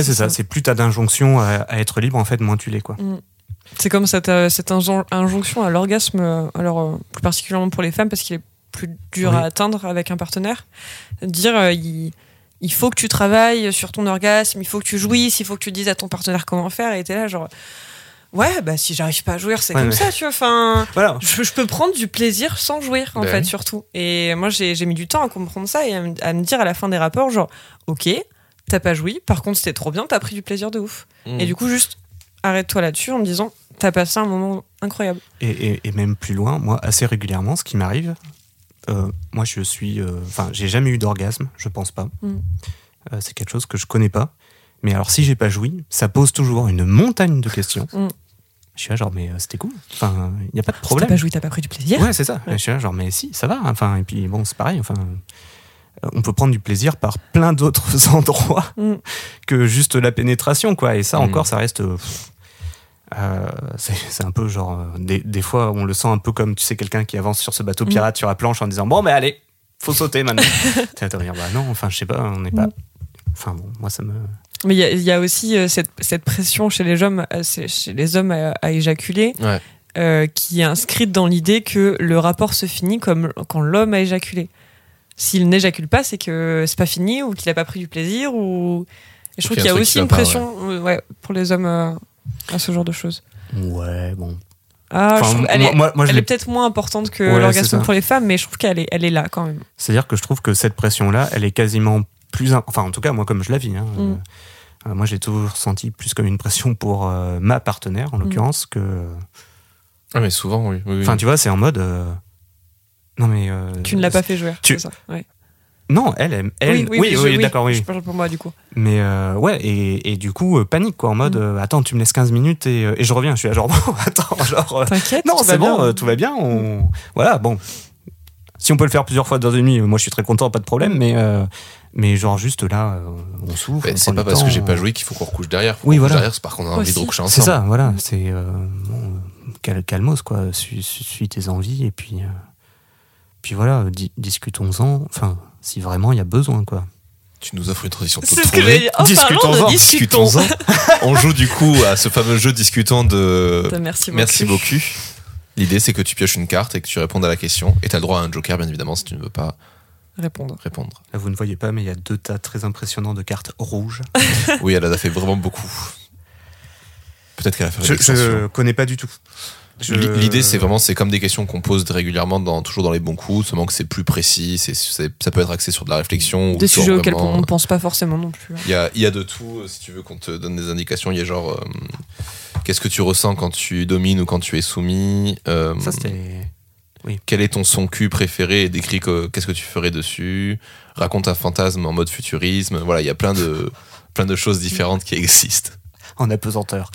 C'est ça. C'est plus t'as d'injonction à être libre, en fait, moins tu l'es, quoi. C'est comme cette injonction à l'orgasme, alors plus particulièrement pour les femmes, parce qu'il est plus dur à atteindre avec un partenaire. Dire, il faut que tu travailles sur ton orgasme, il faut que tu jouisses, il faut que tu dises à ton partenaire comment faire, et t'es là genre... Ouais, bah si j'arrive pas à jouir, c'est comme ça, tu vois. Enfin, voilà. Je peux prendre du plaisir sans jouir, en fait, surtout. Et moi, j'ai mis du temps à comprendre ça et à me dire à la fin des rapports, genre, ok, t'as pas joui, par contre, c'était trop bien, t'as pris du plaisir de ouf. Et du coup, juste... arrête-toi là-dessus en me disant, t'as passé un moment incroyable. Et même plus loin, moi, assez régulièrement, ce qui m'arrive, moi, je suis... j'ai jamais eu d'orgasme, je pense pas. C'est quelque chose que je connais pas. Mais alors, si j'ai pas joui, ça pose toujours une montagne de questions. Je suis là genre, mais c'était cool. Enfin, il n'y a pas de problème. Si t'as pas joué, t'as pas pris du plaisir. Ouais, c'est ça. Ouais. Je suis là genre, mais si, ça va. Enfin, et puis bon, c'est pareil. Enfin, on peut prendre du plaisir par plein d'autres endroits que juste la pénétration, quoi. Et ça, encore, ça reste... c'est un peu genre... des fois, on le sent un peu comme, tu sais, quelqu'un qui avance sur ce bateau pirate sur la planche en disant, bon, mais allez, faut sauter maintenant. T'es à te dire, bah non, enfin, je sais pas, on n'est pas... Enfin bon, moi, ça me... Mais il y a aussi cette pression chez les hommes à éjaculer, qui est inscrite dans l'idée que le rapport se finit comme quand l'homme a éjaculé. S'il n'éjacule pas, c'est que c'est pas fini ou qu'il a pas pris du plaisir. Ou... Et je trouve qu'il y a aussi une pression pour les hommes à ce genre de choses. Ouais, bon. Ah, enfin, elle est peut-être moins importante que l'orgasme pour les femmes, mais je trouve qu'elle est là quand même. C'est-à-dire que je trouve que cette pression-là, elle est quasiment plus... Enfin, en tout cas, moi, comme je la vis... moi, j'ai toujours senti plus comme une pression pour ma partenaire, en l'occurrence, que... Ah, mais souvent, oui. Enfin, tu vois, c'est en mode... Non, mais... Tu ne l'as pas fait jouer, c'est ça, ouais. Non, elle... Oui, d'accord, oui. Je parle pour moi, du coup. Mais, et du coup, panique, quoi, en mode... attends, tu me laisses 15 minutes et je reviens. Je suis là, genre, bon, attends, genre... T'inquiète, non, c'est bon, tout va bien, on... Voilà, bon... Si on peut le faire plusieurs fois dans une nuit, moi je suis très content, pas de problème, mais genre juste là, on souffre. Ben, on c'est pas parce que j'ai pas joué qu'il faut qu'on recouche derrière. Oui, voilà. Derrière, c'est parce qu'on a envie de recoucher ensemble. C'est ça, voilà. C'est calmos, quoi. Suis tes envies et puis voilà, discutons-en. Enfin, si vraiment il y a besoin, quoi. Tu nous offres une transition toute trouvée. Discutons-en. On joue du coup à ce fameux jeu discutant de merci beaucoup. L'idée, c'est que tu pioches une carte et que tu répondes à la question. Et tu as le droit à un joker, bien évidemment, si tu ne veux pas répondre. Là, vous ne voyez pas, mais il y a 2 tas très impressionnants de cartes rouges. Oui, elle a fait vraiment beaucoup. Peut-être qu'elle a fait... Je ne connais pas du tout. L'idée, c'est comme des questions qu'on pose régulièrement, toujours dans les bons coups, seulement que c'est plus précis, ça peut être axé sur de la réflexion. Des sujets auxquels on ne pense pas forcément non plus. Il y a de tout, si tu veux qu'on te donne des indications, il y a genre qu'est-ce que tu ressens quand tu domines ou quand tu es soumis, ça, c'était... Oui. Quel est ton son cul préféré et décris qu'est-ce que tu ferais dessus, raconte un fantasme en mode futurisme, voilà, il y a plein de choses différentes qui existent. En apesanteur.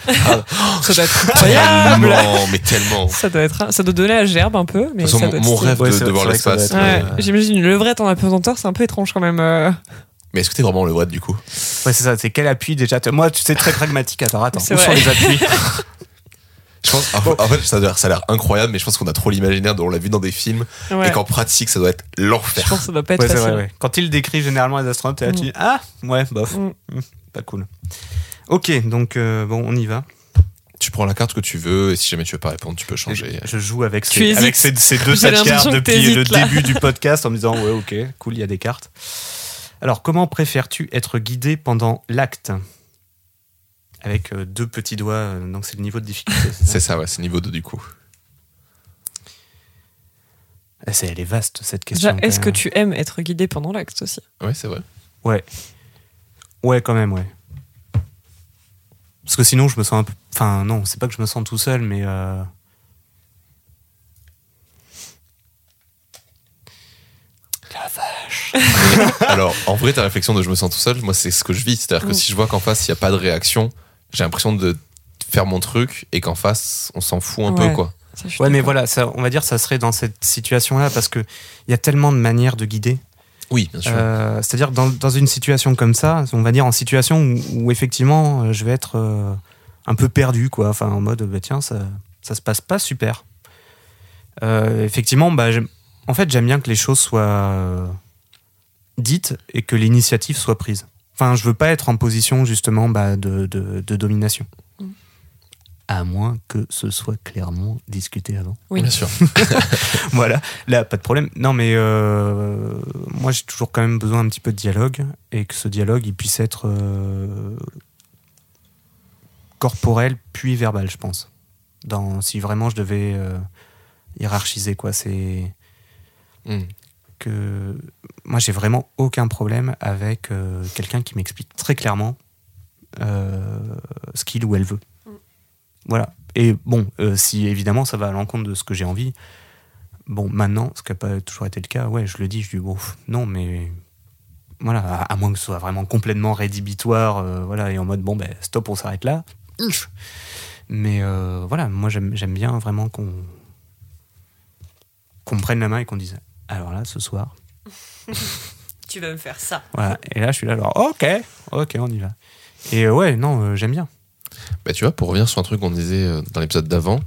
Ça doit être incroyable. Mais tellement. Ça doit donner la gerbe un peu. Mais de toute façon, mon rêve de voir l'espace. J'imagine une levrette en apesanteur, c'est un peu étrange quand même. Mais est-ce que t'es vraiment en levrette du coup ? Ouais, c'est ça. C'est quel appui déjà ? Moi, tu sais, très pragmatique. Attends. Où sont les appuis ? Je pense, en fait, ça a l'air incroyable, mais je pense qu'on a trop l'imaginaire, on l'a vu dans des films, et qu'en pratique, ça doit être l'enfer. Je pense que ça doit pas être facile. C'est vrai, Quand ils décrivent généralement les astronautes, là, tu dis ah, ouais, bof, pas cool. Ok, donc on y va. Tu prends la carte que tu veux et si jamais tu veux pas répondre, tu peux changer. Je joue avec ces 2 tas de cartes depuis le début du podcast en me disant ouais, ok, cool, il y a des cartes. Alors, comment préfères-tu être guidé pendant l'acte ? Avec 2 petits doigts, donc c'est le niveau de difficulté. C'est ça, ouais, c'est niveau 2 du coup. Elle est vaste cette question. Déjà, est-ce que tu aimes être guidé pendant l'acte aussi ? Ouais, c'est vrai. Ouais, quand même, ouais. Parce que sinon, je me sens un peu... Enfin, non, c'est pas que je me sens tout seul, mais... La vache. Alors, en vrai, ta réflexion de « je me sens tout seul », moi, c'est ce que je vis. C'est-à-dire que si je vois qu'en face, il n'y a pas de réaction, j'ai l'impression de faire mon truc et qu'en face, on s'en fout un peu, quoi. Ça, mais voilà, ça, on va dire ça serait dans cette situation-là, parce qu'il y a tellement de manières de guider. Oui, bien sûr. C'est-à-dire dans une situation comme ça, on va dire en situation où effectivement je vais être un peu perdu, quoi. Enfin, en mode tiens, ça se passe pas super. Effectivement, en fait, j'aime bien que les choses soient dites et que l'initiative soit prise. Enfin, je veux pas être en position justement de domination. À moins que ce soit clairement discuté avant. Oui, bien sûr. Voilà, là, pas de problème. Non, mais moi, j'ai toujours quand même besoin un petit peu de dialogue et que ce dialogue, il puisse être corporel puis verbal, je pense. Si vraiment je devais hiérarchiser, quoi, c'est que... Moi, j'ai vraiment aucun problème avec quelqu'un qui m'explique très clairement ce qu'il ou elle veut. Voilà. Et bon, si évidemment ça va à l'encontre de ce que j'ai envie, bon, maintenant, ce qui n'a pas toujours été le cas, je le dis, je dis, bon, non, mais Voilà, à moins que ce soit vraiment complètement rédhibitoire, voilà, et en mode bon ben stop, on s'arrête là. Mais voilà, moi j'aime bien vraiment qu'on prenne la main et qu'on dise alors là ce soir tu vas me faire ça. Voilà, et là je suis là genre OK, on y va. Et ouais, non, j'aime bien. Bah tu vois, pour revenir sur un truc qu'on disait dans l'épisode d'avant,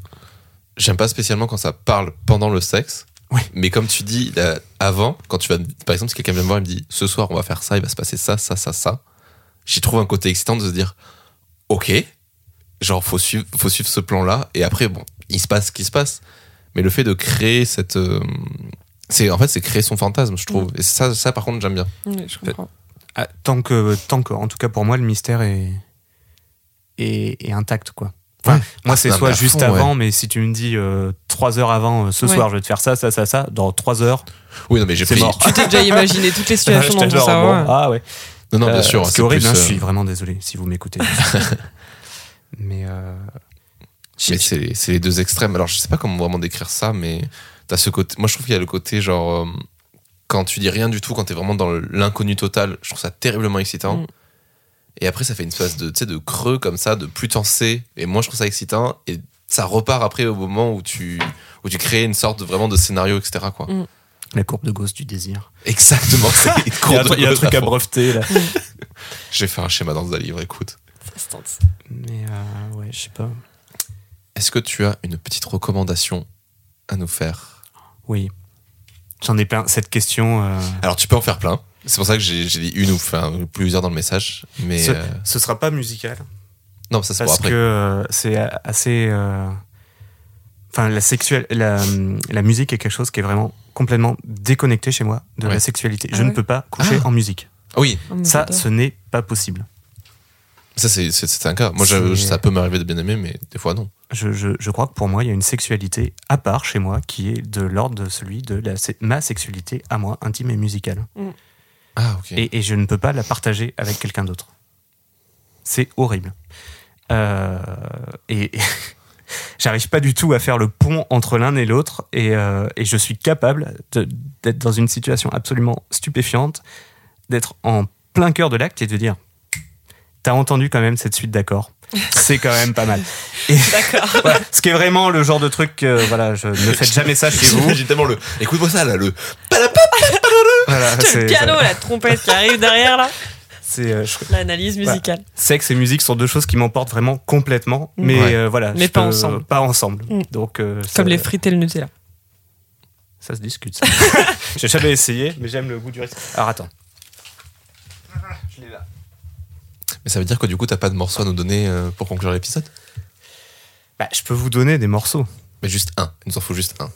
j'aime pas spécialement quand ça parle pendant le sexe. Oui. Mais comme tu dis là, avant, quand tu vas, par exemple, si quelqu'un vient me voir et me dit ce soir on va faire ça, il va se passer ça, ça, ça, ça, j'y trouve un côté excitant de se dire OK, genre faut suivre ce plan-là, et après bon, il se passe ce qui se passe. Mais le fait de créer cette, c'est créer son fantasme, je trouve. Et ça par contre j'aime bien. Oui, je comprends. Tant que en tout cas pour moi le mystère est intact quoi. Enfin, ouais. Moi, c'est soit juste avant, ouais. Mais si tu me dis 3 heures avant, ce soir, je vais te faire ça, ça, ça, ça, dans 3 heures. Oui, non, mais j'ai pris. Mort. Tu t'es déjà imaginé toutes les situations dans tout ça. Bon, ouais. Ah ouais. Non, bien sûr. C'est horrible. Plus, je suis vraiment désolé si vous m'écoutez. Mais c'est les deux extrêmes. Alors, je sais pas comment vraiment décrire ça, mais t'as ce côté. Moi, je trouve qu'il y a le côté genre quand tu dis rien du tout, quand t'es vraiment dans l'inconnu total, je trouve ça terriblement excitant. Mm. Et après, ça fait une phase de creux comme ça, de plus t'en sais. Et moi, je trouve ça excitant. Et ça repart après au moment où tu crées une sorte vraiment de scénario, etc. Quoi. Mm. La courbe de Gauss du désir. Exactement. Il y a un truc à breveter, là. J'ai fait un schéma dans un livre, écoute. Ça se tente. Mais ouais, je sais pas. Est-ce que tu as une petite recommandation à nous faire ? Oui. J'en ai plein. Cette question... Alors, tu peux en faire plein. C'est pour ça que j'ai dit une ou plusieurs dans le message. Mais ce sera pas musical. Non, ça c'est pour après. Parce que c'est assez... Enfin, la musique est quelque chose qui est vraiment complètement déconnecté chez moi de la sexualité. Je ne peux pas coucher en musique. Ah oui. Ça, ce n'est pas possible. Ça, c'est un cas. Moi, ça peut m'arriver de bien aimer, mais des fois, non. Je crois que pour moi, il y a une sexualité à part chez moi qui est de l'ordre de celui de ma sexualité à moi, intime et musicale. Mm. Ah, okay. et je ne peux pas la partager avec quelqu'un d'autre. C'est horrible. Et j'arrive pas du tout à faire le pont entre l'un et l'autre. Et je suis capable d'être dans une situation absolument stupéfiante, d'être en plein cœur de l'acte et de dire « T'as entendu quand même cette suite d'accords ? C'est quand même pas mal. » D'accord. Voilà, ce qui est vraiment le genre de truc, voilà, je ne faites jamais ça chez vous. J'ai tellement écoute-moi ça là, le... Voilà, le piano, la trompette qui arrive derrière là. L'analyse musicale. Voilà. Sexe et musique sont deux choses qui m'emportent vraiment complètement, mais voilà. Mais pas ensemble. Pas ensemble. Mmh. Donc, comme les frites et le Nutella. Ça se discute. Ça. J'ai jamais essayé, mais j'aime le goût du reste. Alors attends. Je l'ai là. Mais ça veut dire que du coup, t'as pas de morceau à nous donner pour conclure l'épisode ? Bah, je peux vous donner des morceaux. Mais juste un. Il nous en faut juste un.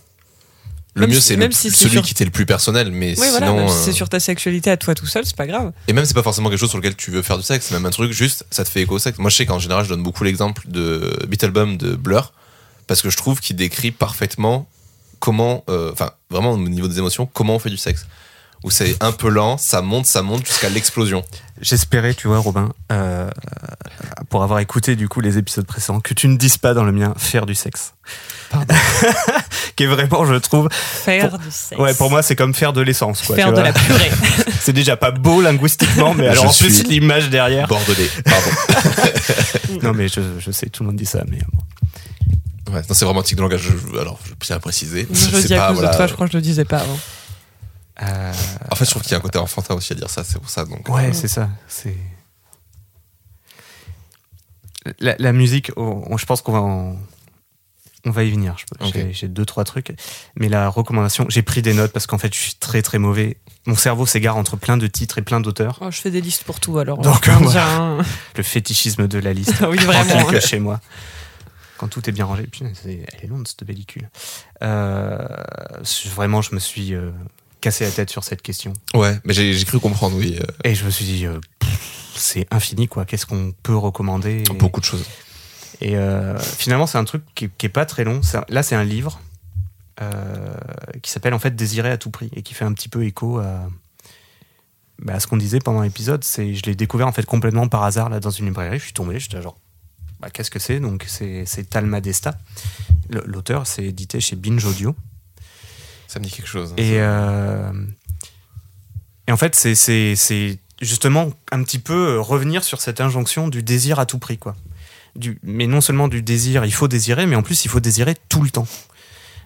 Le mieux, c'est celui qui t'est le plus personnel, mais sinon... Voilà, même si c'est sur ta sexualité à toi tout seul, c'est pas grave. Et même, c'est pas forcément quelque chose sur lequel tu veux faire du sexe, c'est même un truc, juste, ça te fait écho au sexe. Moi, je sais qu'en général, je donne beaucoup l'exemple de Beatlebum de Blur, parce que je trouve qu'il décrit parfaitement comment... Enfin, vraiment, au niveau des émotions, comment on fait du sexe. Où c'est un peu lent, ça monte jusqu'à l'explosion. J'espérais, tu vois, Robin, pour avoir écouté du coup les épisodes précédents, que tu ne dises pas dans le mien faire du sexe. Pardon. Qui est vraiment, je trouve. Du sexe. Ouais, pour moi, c'est comme faire de l'essence. Quoi, faire de la purée. C'est déjà pas beau linguistiquement, mais alors en plus, l'image derrière. Bordelais, pardon. Non, mais je sais, tout le monde dit ça, mais bon. Ouais, non, c'est vraiment un tic de langage, alors je tiens à préciser. Je dis à cause de toi, je crois que je le disais pas avant. En fait, je trouve qu'il y a un côté enfantin aussi à dire ça, c'est pour ça. Donc, ouais, c'est ça. C'est... La musique, je pense qu'on va on va y venir. Okay. J'ai 2-3 trucs. Mais la recommandation, j'ai pris des notes parce qu'en fait, je suis très très mauvais. Mon cerveau s'égare entre plein de titres et plein d'auteurs. Oh, je fais des listes pour tout alors. Donc, le fétichisme de la liste. Oui, vraiment. Que chez moi. Quand tout est bien rangé. Putain, elle est longue cette pellicule. Vraiment, je me suis... cassé la tête sur cette question. Ouais, mais j'ai cru comprendre, oui. Et je me suis dit, c'est infini, quoi. Qu'est-ce qu'on peut recommander ? Beaucoup de choses. Et finalement, c'est un truc qui est pas très long. Là, c'est un livre qui s'appelle, en fait, « Désirer à tout prix » et qui fait un petit peu écho à ce qu'on disait pendant l'épisode. Je l'ai découvert, en fait, complètement par hasard, là, dans une librairie. Je suis tombé, j'étais genre, qu'est-ce que c'est ? Donc, c'est Tal Madesta. L'auteur, c'est édité chez Binge Audio. Ça me dit quelque chose. Et Et en fait, c'est justement un petit peu revenir sur cette injonction du désir à tout prix, quoi. Mais non seulement du désir, il faut désirer, mais en plus, il faut désirer tout le temps.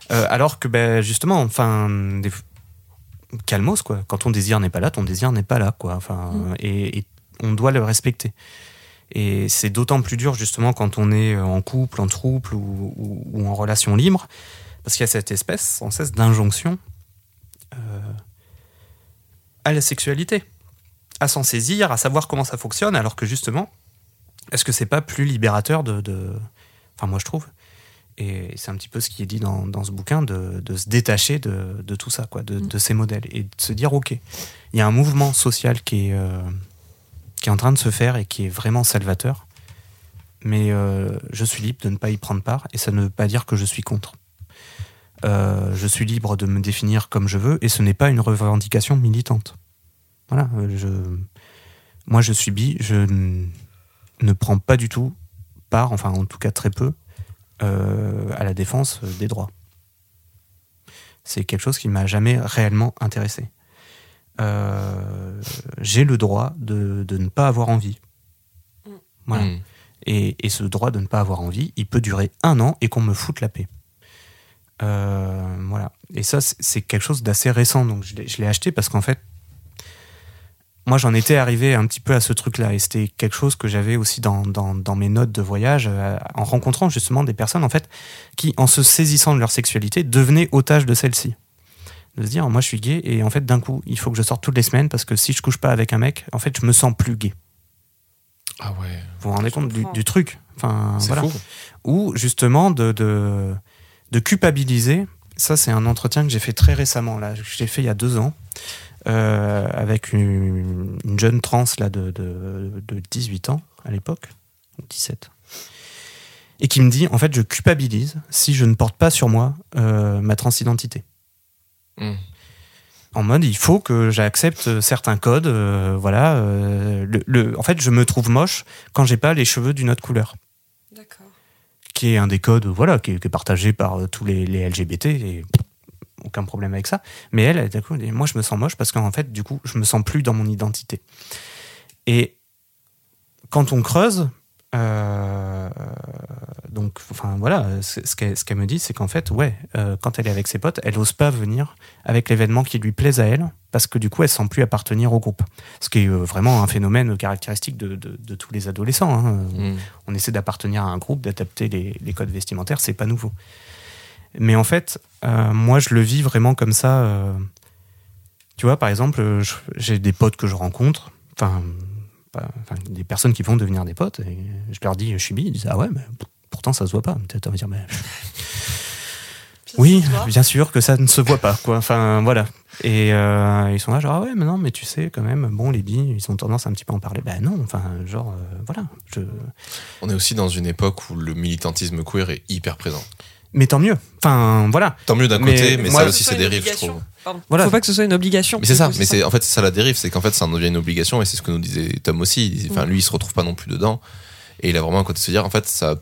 Alors que, justement, enfin... Calmos, quoi. Quand ton désir n'est pas là, ton désir n'est pas là, quoi. Enfin, et on doit le respecter. Et c'est d'autant plus dur, justement, quand on est en couple, en trouble ou en relation libre, parce qu'il y a cette espèce sans cesse d'injonction à la sexualité, à s'en saisir, à savoir comment ça fonctionne, alors que, justement, est-ce que c'est pas plus libérateur de... Enfin, moi, je trouve... Et c'est un petit peu ce qui est dit dans ce bouquin, de se détacher de tout ça, quoi, de ces modèles, et de se dire, ok, il y a un mouvement social qui est en train de se faire et qui est vraiment salvateur, mais je suis libre de ne pas y prendre part, et ça ne veut pas dire que je suis contre. Je suis libre de me définir comme je veux, et ce n'est pas une revendication militante. Voilà, moi je suis bi, je ne prends pas du tout part, enfin en tout cas très peu, à la défense des droits. C'est quelque chose qui m'a jamais réellement intéressé. J'ai le droit de ne pas avoir envie. Voilà. Et ce droit de ne pas avoir envie, il peut durer 1 an et qu'on me foute la paix. Voilà. Et ça, c'est quelque chose d'assez récent. Donc je l'ai acheté parce qu'en fait, moi, j'en étais arrivé un petit peu à ce truc-là, et c'était quelque chose que j'avais aussi dans mes notes de voyage, en rencontrant justement des personnes, en fait, qui, en se saisissant de leur sexualité, devenaient otages de celle-ci. De se dire, moi, je suis gay, et en fait, d'un coup, il faut que je sorte toutes les semaines, parce que si je couche pas avec un mec, en fait, je me sens plus gay. Ah ouais. Vous vous rendez compte du truc, enfin, c'est voilà. Fou. Ou, justement, de culpabiliser. Ça, c'est un entretien que j'ai fait très récemment, là. Je l'ai fait il y a 2 ans. Avec une jeune trans là, de 18 ans à l'époque, 17, et qui me dit, en fait, je culpabilise si je ne porte pas sur moi ma transidentité. En mode, il faut que j'accepte certains codes, voilà. En fait, je me trouve moche quand j'ai pas les cheveux d'une autre couleur. D'accord. Qui est un des codes, voilà, qui est partagé par tous les LGBT, et... aucun problème avec ça, mais elle d'un coup, elle dit, moi je me sens moche parce qu'en fait du coup je me sens plus dans mon identité. Et quand on creuse, donc enfin voilà, ce qu'elle me dit, c'est qu'en fait ouais, quand elle est avec ses potes, elle n'ose pas venir avec les vêtements qui lui plaisent à elle, parce que du coup elle ne sent plus appartenir au groupe, ce qui est vraiment un phénomène caractéristique de tous les adolescents, hein. On essaie d'appartenir à un groupe, d'adapter les codes vestimentaires, c'est pas nouveau. Mais en fait, moi, je le vis vraiment comme ça. Tu vois, par exemple, j'ai des potes que je rencontre, enfin, des personnes qui vont devenir des potes, et je leur dis, je suis bi, ils disent, ah ouais, mais pourtant, ça se voit pas. Peut-être on va dire, mais... oui, bien sûr que ça ne se voit pas, quoi. Enfin, voilà. Et ils sont là, genre, ah ouais, mais non, mais tu sais, quand même, bon, les bi, ils ont tendance un petit peu à en parler. Ben non, enfin, genre, voilà. On est aussi dans une époque où le militantisme queer est hyper présent. Mais tant mieux. Enfin, voilà. Tant mieux d'un côté, mais moi, ça aussi, c'est dérive, je trouve. Voilà. Faut pas que ce soit une obligation. Mais c'est ça. Mais c'est en fait, c'est ça la dérive, c'est qu'en fait, ça en devient une obligation, et c'est ce que nous disait Tom aussi. Enfin, lui, il se retrouve pas non plus dedans, et il a vraiment un côté de se dire, en fait, ça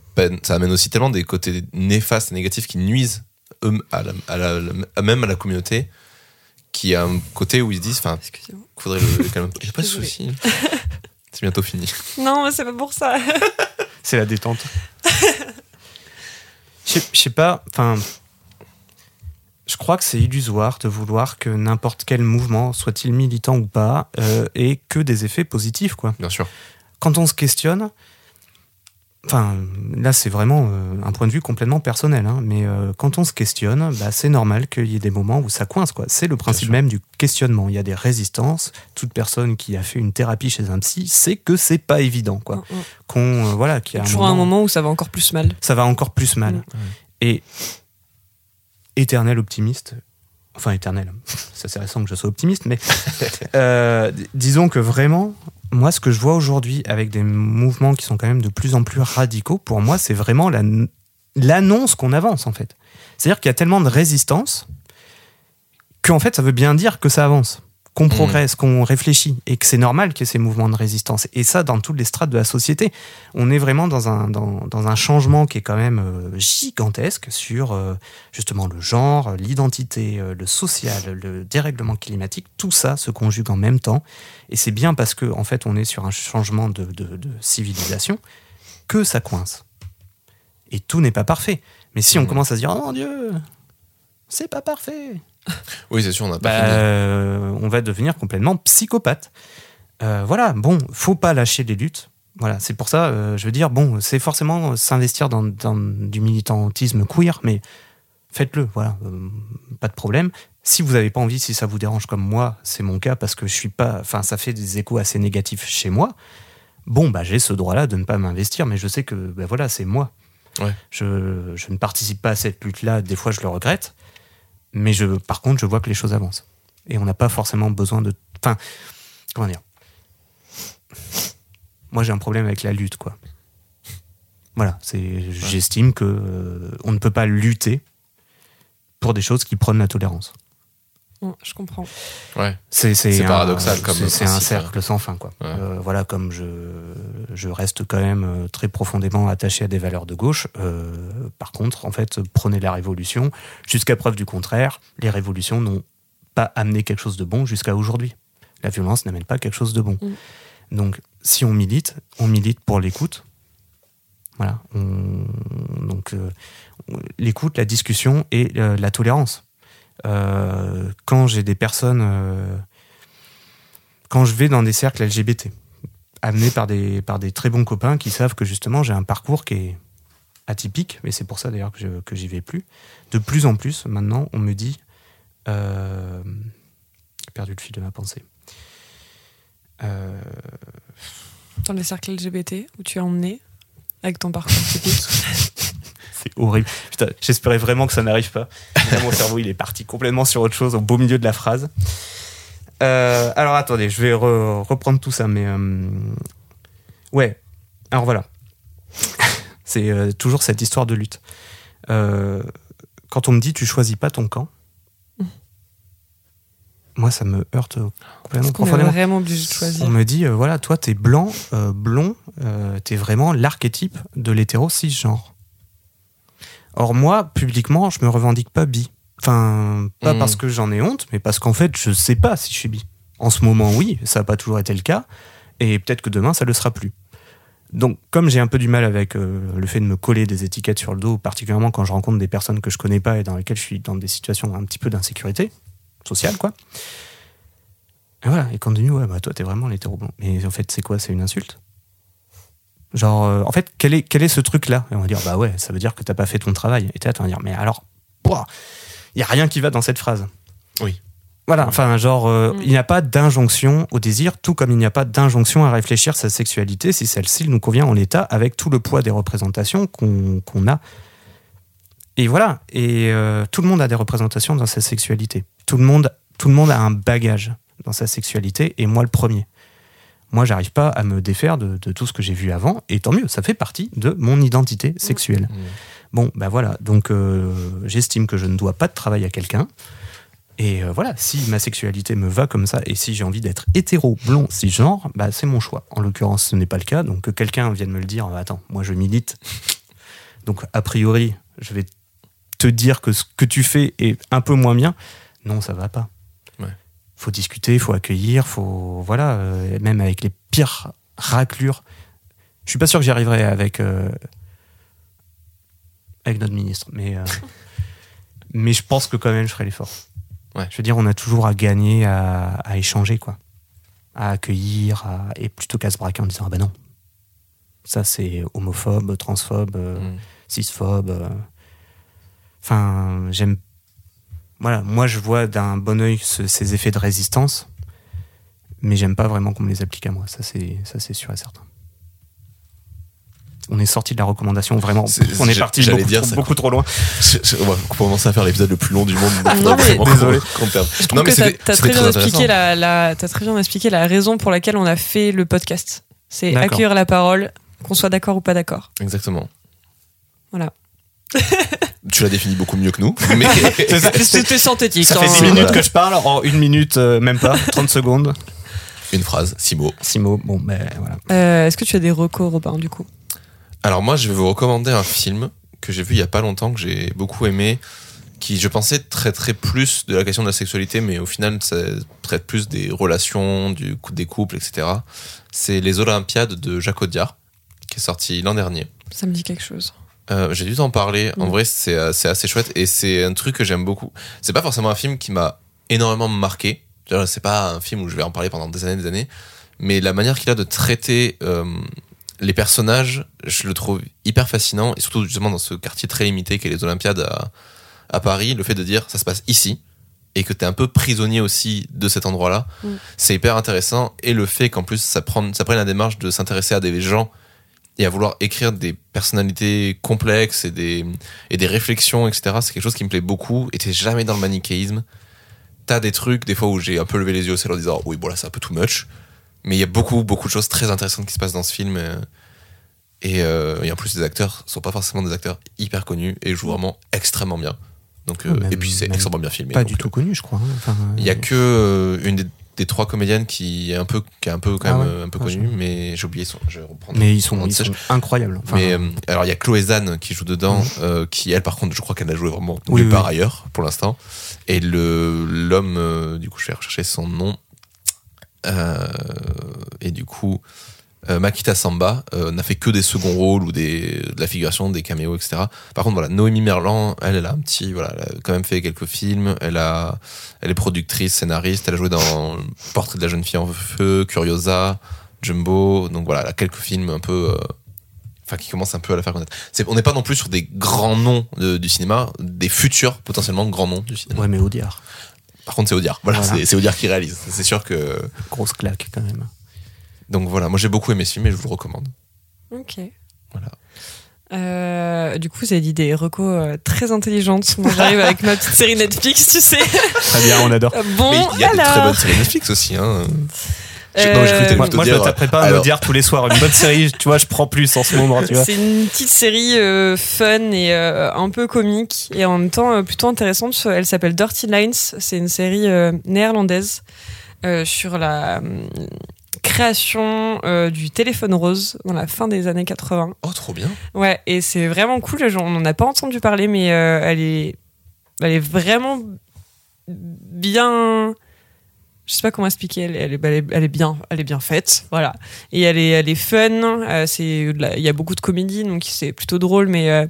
amène aussi tellement des côtés néfastes et négatifs qui nuisent eux, même à la communauté, qui a un côté où ils se disent, enfin, faudrait le calmer. J'ai pas de souci. C'est bientôt fini. Non, mais c'est pas pour ça. C'est la détente. Je sais pas, enfin, je crois que c'est illusoire de vouloir que n'importe quel mouvement, soit-il militant ou pas, ait que des effets positifs, quoi. Bien sûr. Quand on se questionne, enfin, là c'est vraiment un point de vue complètement personnel, hein, mais quand on se questionne, bah, c'est normal qu'il y ait des moments où ça coince, quoi. C'est le principe même du questionnement. Il y a des résistances. Toute personne qui a fait une thérapie chez un psy sait que c'est pas évident, quoi. Voilà, qu'il y a toujours un moment où ça va encore plus mal. Ça va encore plus mal. Et éternel optimiste, enfin éternel, ça c'est récent que je sois optimiste, mais disons que vraiment... Moi, ce que je vois aujourd'hui avec des mouvements qui sont quand même de plus en plus radicaux, pour moi, c'est vraiment l'annonce qu'on avance, en fait. C'est-à-dire qu'il y a tellement de résistance qu'en fait, ça veut bien dire que ça avance. qu'on progresse, qu'on réfléchit, et que c'est normal qu'il y ait ces mouvements de résistance. Et ça, dans toutes les strates de la société, on est vraiment dans un changement qui est quand même gigantesque sur justement le genre, l'identité, le social, le dérèglement climatique. Tout ça se conjugue en même temps. Et c'est bien parce que, en fait, on est sur un changement de civilisation que ça coince. Et tout n'est pas parfait. Mais si on commence à se dire « Oh mon Dieu, c'est pas parfait !» Oui, c'est sûr, on n'a pas fini. On va devenir complètement psychopathe. Voilà, bon, faut pas lâcher les luttes. Voilà, c'est pour ça, je veux dire, bon, c'est forcément s'investir dans du militantisme queer, mais faites-le, voilà, pas de problème. Si vous n'avez pas envie, si ça vous dérange comme moi, c'est mon cas, parce que je suis pas... Enfin, ça fait des échos assez négatifs chez moi. Bon, bah, j'ai ce droit-là de ne pas m'investir, mais je sais que, bah, voilà, c'est moi. Ouais. Je ne participe pas à cette lutte-là, des fois je le regrette, mais par contre je vois que les choses avancent. Et on n'a pas forcément besoin de... Enfin, comment dire ? Moi j'ai un problème avec la lutte, quoi. Voilà, j'estime que on ne peut pas lutter pour des choses qui prônent la tolérance. Ouais, je comprends. Ouais. C'est paradoxal comme principe. C'est un cercle sans fin, quoi. Ouais. Voilà, comme je reste quand même très profondément attaché à des valeurs de gauche. Par contre, en fait, prenez la révolution. Jusqu'à preuve du contraire, les révolutions n'ont pas amené quelque chose de bon jusqu'à aujourd'hui. La violence n'amène pas quelque chose de bon. Mmh. Donc, si on milite pour l'écoute. Voilà. Donc, l'écoute, la discussion et la tolérance. Quand j'ai des personnes quand je vais dans des cercles LGBT amenés par des très bons copains qui savent que justement j'ai un parcours qui est atypique, mais c'est pour ça d'ailleurs que j'y vais plus de plus en plus maintenant. On me dit j'ai perdu le fil de ma pensée dans les cercles LGBT où tu es emmené avec ton parcours atypique. C'est horrible. Putain, j'espérais vraiment que ça n'arrive pas. Là, mon cerveau, il est parti complètement sur autre chose au beau milieu de la phrase. Alors, attendez, je vais reprendre tout ça, mais... Ouais, alors voilà. C'est toujours cette histoire de lutte. Quand on me dit « tu choisis pas ton camp », moi, ça me heurte complètement profondément. On est vraiment obligé de choisir. On me dit « voilà, toi, t'es blanc, blond, t'es vraiment l'archétype de l'hétéro cisgenre ». Or moi, publiquement, je me revendique pas bi. Enfin, pas parce que j'en ai honte, mais parce qu'en fait, je sais pas si je suis bi. En ce moment, oui, ça n'a pas toujours été le cas, et peut-être que demain, ça le sera plus. Donc, comme j'ai un peu du mal avec le fait de me coller des étiquettes sur le dos, particulièrement quand je rencontre des personnes que je connais pas et dans lesquelles je suis dans des situations un petit peu d'insécurité sociale, quoi. Et voilà, et quand on dit « ouais, bah toi, t'es vraiment l'hétéro blanc ». Mais en fait, c'est quoi ? C'est une insulte ? Genre, en fait, quel est ce truc-là ? Et on va dire, bah ouais, ça veut dire que t'as pas fait ton travail. Et on va dire, mais alors, il n'y a rien qui va dans cette phrase. Oui. Voilà, enfin, genre, il n'y a pas d'injonction au désir, tout comme il n'y a pas d'injonction à réfléchir sa sexualité, si celle-ci nous convient en l'état, avec tout le poids des représentations qu'on a. Et voilà, et tout le monde a des représentations dans sa sexualité. Tout le monde a un bagage dans sa sexualité, et moi le premier. Moi, j'arrive pas à me défaire de tout ce que j'ai vu avant, et tant mieux, ça fait partie de mon identité sexuelle. Bon, bah voilà, donc j'estime que je ne dois pas de travail à quelqu'un, et voilà, si ma sexualité me va comme ça, et si j'ai envie d'être hétéro, blond, cisgenre, bah c'est mon choix. En l'occurrence, ce n'est pas le cas, donc que quelqu'un vienne me le dire, « Attends, moi je milite, donc a priori, je vais te dire que ce que tu fais est un peu moins bien. » Non, ça va pas. Faut discuter, faut accueillir, faut voilà, même avec les pires raclures. Je suis pas sûr que j'y arriverai avec notre ministre, mais je pense que quand même je ferai l'effort. Ouais. Je veux dire, on a toujours à gagner, à échanger, quoi, à accueillir, et plutôt qu'à se braquer en disant ah ben non, ça c'est homophobe, transphobe, cisphobe. Enfin, j'aime. Voilà, moi je vois d'un bon œil ces effets de résistance, mais j'aime pas vraiment qu'on me les applique à moi, ça c'est sûr et certain. On est sorti de la recommandation, vraiment, on est parti beaucoup trop loin. On va commencer à faire l'épisode le plus long du monde. Non, mais désolé. Je trouve que t'as très bien expliqué la raison pour laquelle on a fait le podcast. C'est accueillir la parole, qu'on soit d'accord ou pas d'accord. Exactement. Voilà. Tu l'as défini beaucoup mieux que nous. Mais... C'était synthétique. Ça fait 10 minutes que je parle, en une minute, même pas, 30 secondes. Une phrase, 6 mots. 6 mots, bon, mais voilà. Est-ce que tu as des recos, Robin, du coup ? Alors moi, je vais vous recommander un film que j'ai vu il y a pas longtemps, que j'ai beaucoup aimé, qui, je pensais, traiterait plus de la question de la sexualité, mais au final, ça traite plus des relations, des couples, etc. C'est Les Olympiades de Jacques Audiard, qui est sorti l'an dernier. Ça me dit quelque chose. J'ai dû t'en parler. En vrai, c'est assez chouette et c'est un truc que j'aime beaucoup. C'est pas forcément un film qui m'a énormément marqué. C'est pas un film où je vais en parler pendant des années, mais la manière qu'il a de traiter les personnages, je le trouve hyper fascinant, et surtout justement dans ce quartier très limité qu'est les Olympiades à Paris, le fait de dire ça se passe ici et que t'es un peu prisonnier aussi de cet endroit-là, c'est hyper intéressant. Et le fait qu'en plus ça prenne la démarche de s'intéresser à des gens et à vouloir écrire des personnalités complexes et des réflexions, etc. C'est quelque chose qui me plaît beaucoup, et t'es jamais dans le manichéisme. T'as des trucs, des fois, où j'ai un peu levé les yeux au ciel en disant « Oui, bon, là, c'est un peu too much », mais il y a beaucoup, beaucoup de choses très intéressantes qui se passent dans ce film. Et en plus, les acteurs sont pas forcément des acteurs hyper connus et jouent vraiment extrêmement bien. Donc, même, et puis, c'est extrêmement bien filmé. Pas du tout connu, je crois. Enfin, il y a que une des 3 comédiennes qui est un peu quand même un peu connue, mais j'ai oublié son... Je vais reprendre. Mais ils sont incroyables. Enfin, mais alors il y a Chloé Zhao qui joue dedans, qui elle par contre je crois qu'elle a joué vraiment nulle part ailleurs pour l'instant. Et l'homme, du coup je vais rechercher son nom, et du coup Makita Samba n'a fait que des seconds rôles ou de la figuration, des caméos, etc. Par contre voilà, Noémie Merlant, elle a un petit, voilà, elle a quand même fait quelques films, elle est productrice, scénariste, elle a joué dans Portrait de la jeune fille en feu, Curiosa, Jumbo, donc voilà, elle a quelques films un peu, enfin qui commencent un peu à la faire connaître. On n'est pas non plus sur des grands noms du cinéma, des futurs potentiellement grands noms du cinéma. Ouais, mais Audiard. Par contre c'est Audiard, voilà. C'est Audiard qui réalise, c'est sûr que... Grosse claque quand même. Donc voilà, moi j'ai beaucoup aimé ce film et je vous le recommande. Ok. Voilà. Du coup, vous avez dit des recos très intelligentes. Moi j'arrive avec ma petite série Netflix, tu sais. Très bien, on adore. Bon, mais il y a des très bonnes séries Netflix aussi. Hein. Moi, je t'apprête pas à me dire tous les soirs une bonne série. Tu vois, je prends plus en ce moment. Tu vois. C'est une petite série fun et un peu comique et en même temps plutôt intéressante. Elle s'appelle Dirty Lines. C'est une série néerlandaise sur la... création du téléphone rose dans la fin des années 80. Oh, trop bien. Ouais, et c'est vraiment cool. On n'en a pas entendu parler, mais elle est vraiment bien... Je sais pas comment expliquer. Elle est bien faite, voilà. Et elle est fun. Il y a beaucoup de comédie, donc c'est plutôt drôle, mais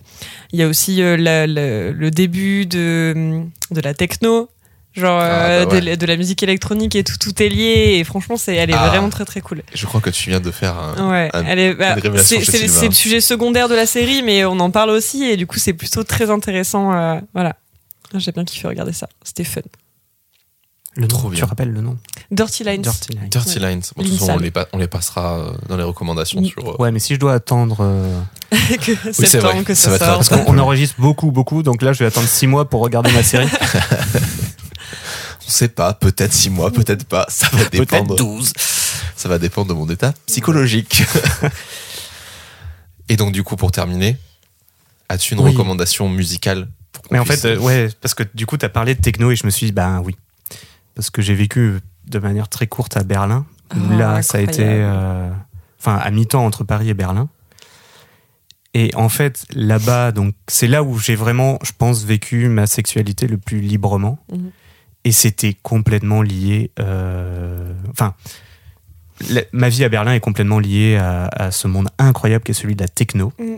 il y a aussi le début de la techno. Genre de la musique électronique et tout est lié, et franchement elle est vraiment très très cool. Je crois que tu viens de faire une révélation chez Sylvain. C'est le sujet secondaire de la série, mais on en parle aussi, et du coup c'est plutôt très intéressant. Voilà, j'ai bien kiffé regarder ça, c'était fun. Le nom, tu rappelles le nom ? Dirty Lines. Dirty Lines. Bon, de toute façon, on les passera dans les recommandations. Sur... Ouais, mais si je dois attendre... que ça sorte. Parce qu'on enregistre beaucoup, beaucoup, donc là je vais attendre 6 mois pour regarder ma série. On sait pas, peut-être 6 mois, peut-être pas, ça va dépendre. Peut-être 12. Ça va dépendre de mon état psychologique. Et donc, du coup, pour terminer, as-tu une recommandation musicale pour qu'on... Mais en fait, parce que du coup, t'as parlé de techno et je me suis dit, oui. Parce que j'ai vécu de manière très courte à Berlin. Là, ça a été... à mi-temps entre Paris et Berlin. Et en fait, là-bas, donc, c'est là où j'ai vraiment, je pense, vécu ma sexualité le plus librement. Mmh. Et c'était complètement lié... ma vie à Berlin est complètement liée à ce monde incroyable qui est celui de la techno. Mm.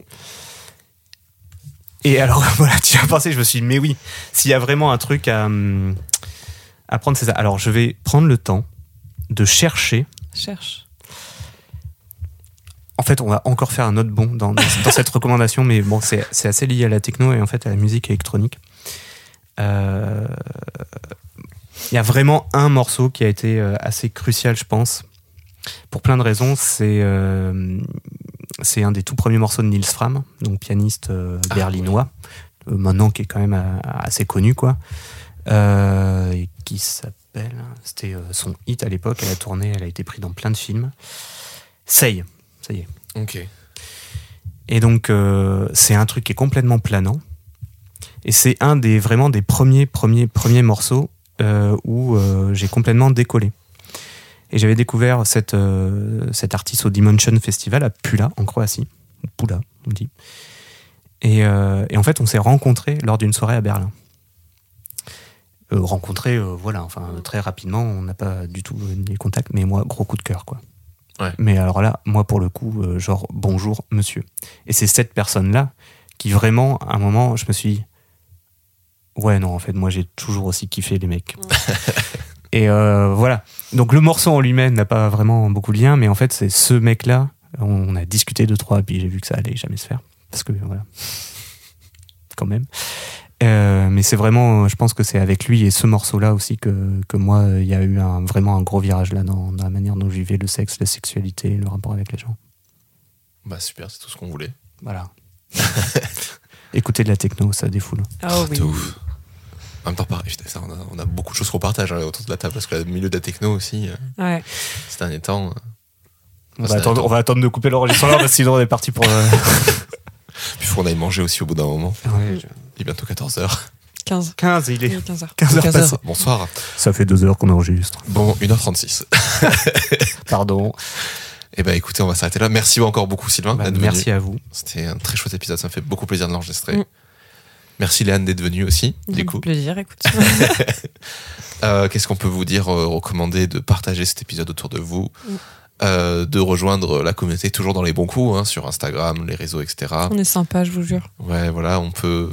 Et alors, voilà, tu as pensé, je me suis dit, mais oui, s'il y a vraiment un truc à prendre, c'est ça. Alors, je vais prendre le temps de chercher... En fait, on va encore faire un autre bond dans cette recommandation, mais bon, c'est assez lié à la techno et en fait à la musique électronique. Il y a vraiment un morceau qui a été assez crucial, je pense, pour plein de raisons. C'est un des tout premiers morceaux de Nils Fram, donc pianiste berlinois, maintenant qui est quand même assez connu, quoi. Et qui s'appelle... C'était son hit à l'époque, elle a tourné, elle a été prise dans plein de films. Ça y est. Ok. Et donc, c'est un truc qui est complètement planant. Et c'est un des vraiment des premiers morceaux où j'ai complètement décollé. Et j'avais découvert cette artiste au Dimension Festival à Pula, en Croatie. Pula, on dit. Et en fait, on s'est rencontrés lors d'une soirée à Berlin. Très rapidement, on n'a pas du tout les contacts, mais moi, gros coup de cœur, quoi. Ouais. Mais alors là, moi, pour le coup, bonjour, monsieur. Et c'est cette personne-là qui vraiment, à un moment, je me suis dit, ouais, non, en fait, moi, j'ai toujours aussi kiffé les mecs. Ouais. Et voilà. Donc, le morceau en lui-même n'a pas vraiment beaucoup de lien, mais en fait, c'est ce mec-là, on a discuté 2-3, puis j'ai vu que ça allait jamais se faire. Parce que, voilà, quand même. Mais c'est vraiment, je pense que c'est avec lui et ce morceau-là aussi que moi, il y a eu vraiment un gros virage là dans la manière dont je vivais le sexe, la sexualité, le rapport avec les gens. Bah super, c'est tout ce qu'on voulait. Voilà. Écouter de la techno, ça défoule. Ah oui. Ouf. En même temps, pareil, on a beaucoup de choses qu'on partage autour de la table, parce que le milieu de la techno aussi, ouais. C'est un étang. On va attendre de couper l'enregistrement, parce que sinon on est parti pour... Puis il faut qu'on aille manger aussi au bout d'un moment. Ouais. Il est bientôt 14h. 15, il est 15h. 15h. Bonsoir. Ça fait 2 heures qu'on enregistre. Bon, 1h36. Pardon. Eh bien, écoutez, on va s'arrêter là. Merci encore beaucoup, Sylvain. Merci à vous. C'était un très chouette épisode. Ça me fait beaucoup plaisir de l'enregistrer. Merci, Léane, d'être venue aussi. Du coup. Plaisir, écoute. Qu'est-ce qu'on peut vous dire, recommander de partager cet épisode autour de vous? De rejoindre la communauté Toujours dans les bons coups, hein, sur Instagram, les réseaux, etc. On est sympa, je vous jure. Ouais, voilà, on peut.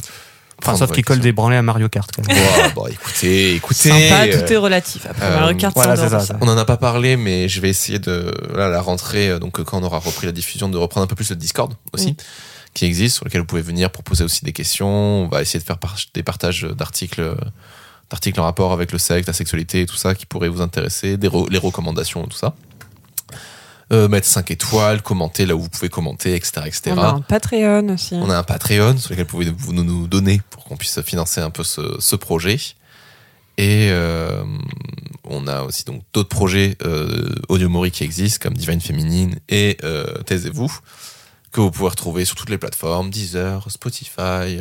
Enfin, sauf qu'ils collent des branlés à Mario Kart. Quand même. Wow, bon, écoutez. Sympa, tout est relatif. Après Mario Kart, voilà, c'est ça. On en a pas parlé, mais je vais essayer de la rentrée. Donc, quand on aura repris la diffusion, de reprendre un peu plus le Discord aussi, qui existe, sur lequel vous pouvez venir proposer aussi des questions. On va essayer de faire des partages d'articles en rapport avec le sexe, la sexualité et tout ça qui pourraient vous intéresser, les recommandations et tout ça. Mettre 5 étoiles, commenter là où vous pouvez commenter, etc. On a un Patreon aussi. On a un Patreon sur lequel vous pouvez nous donner pour qu'on puisse financer un peu ce projet. Et on a aussi donc d'autres projets Audiomori qui existent, comme Divine Féminine et Taisez-vous, que vous pouvez retrouver sur toutes les plateformes, Deezer, Spotify,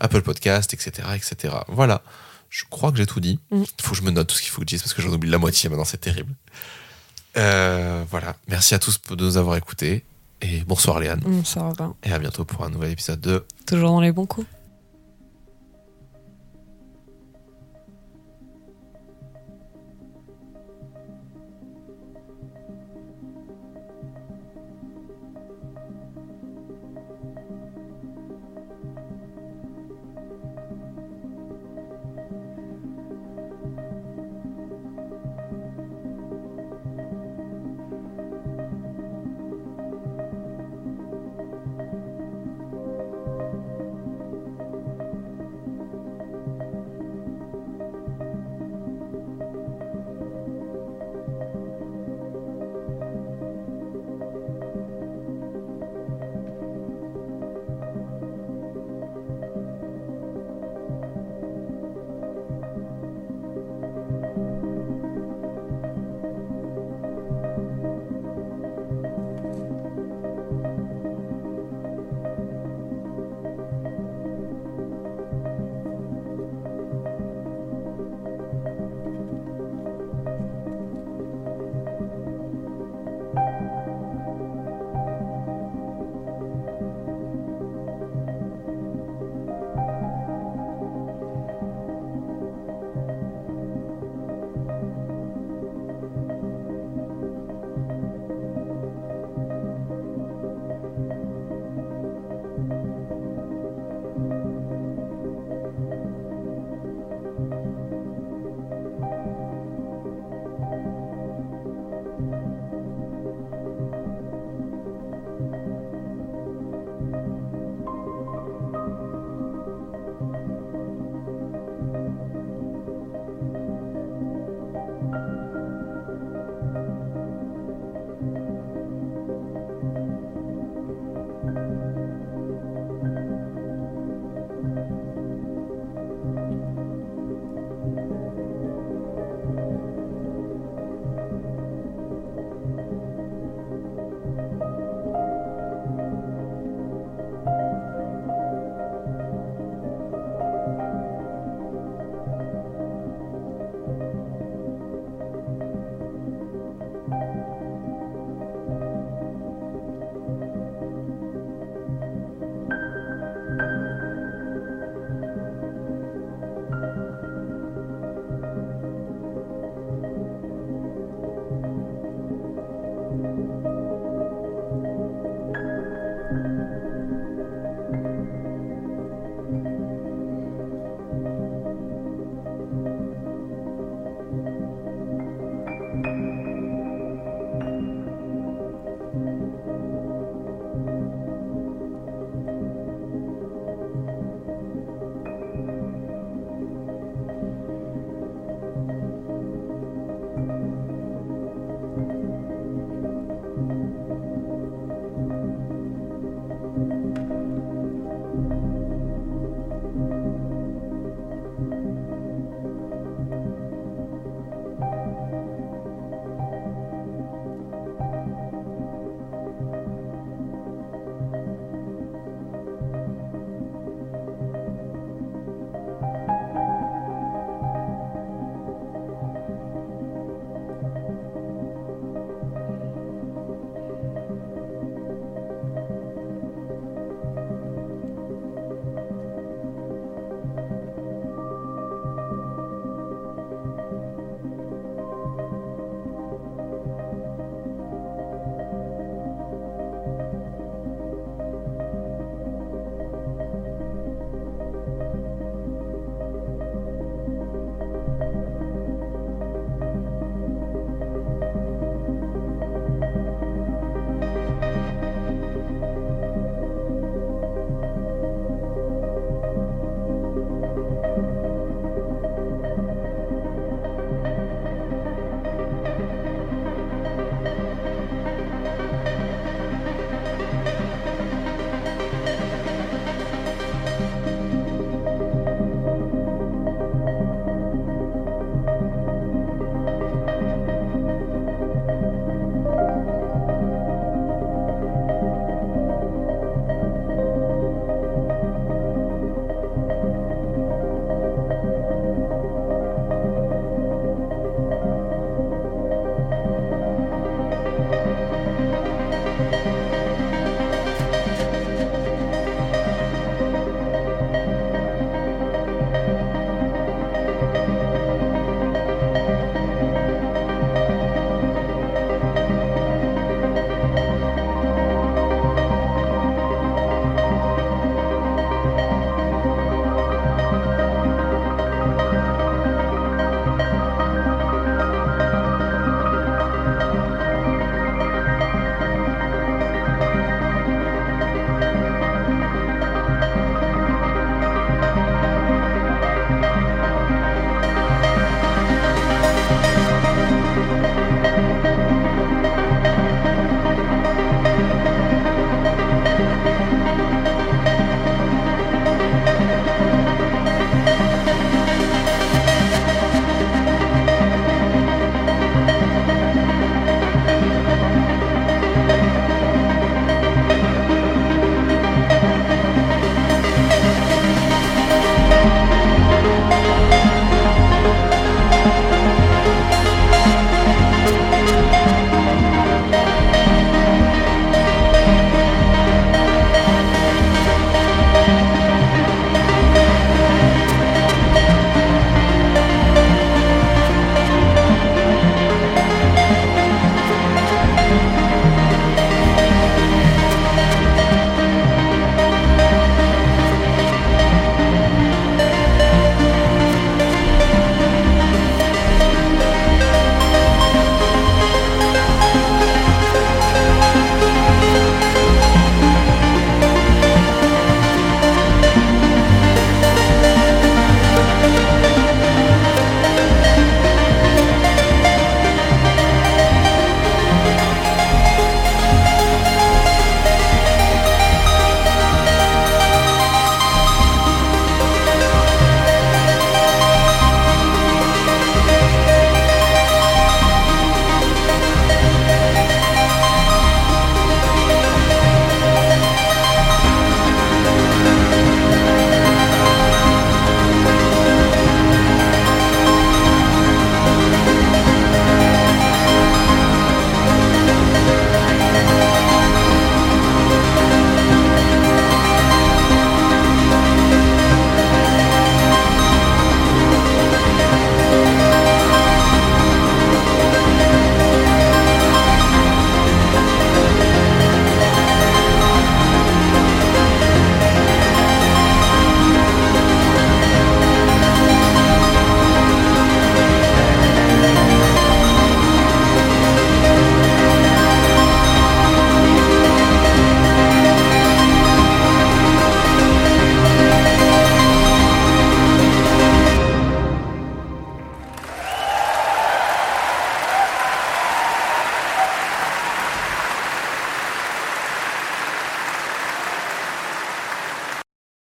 Apple Podcast, etc. Voilà, je crois que j'ai tout dit. Faut que je me note tout ce qu'il faut que je dise parce que j'en oublie la moitié maintenant, c'est terrible. Voilà, merci à tous de nous avoir écoutés et bonsoir Léane. Bonsoir Robin. Et à bientôt pour un nouvel épisode de Toujours dans les bons coups.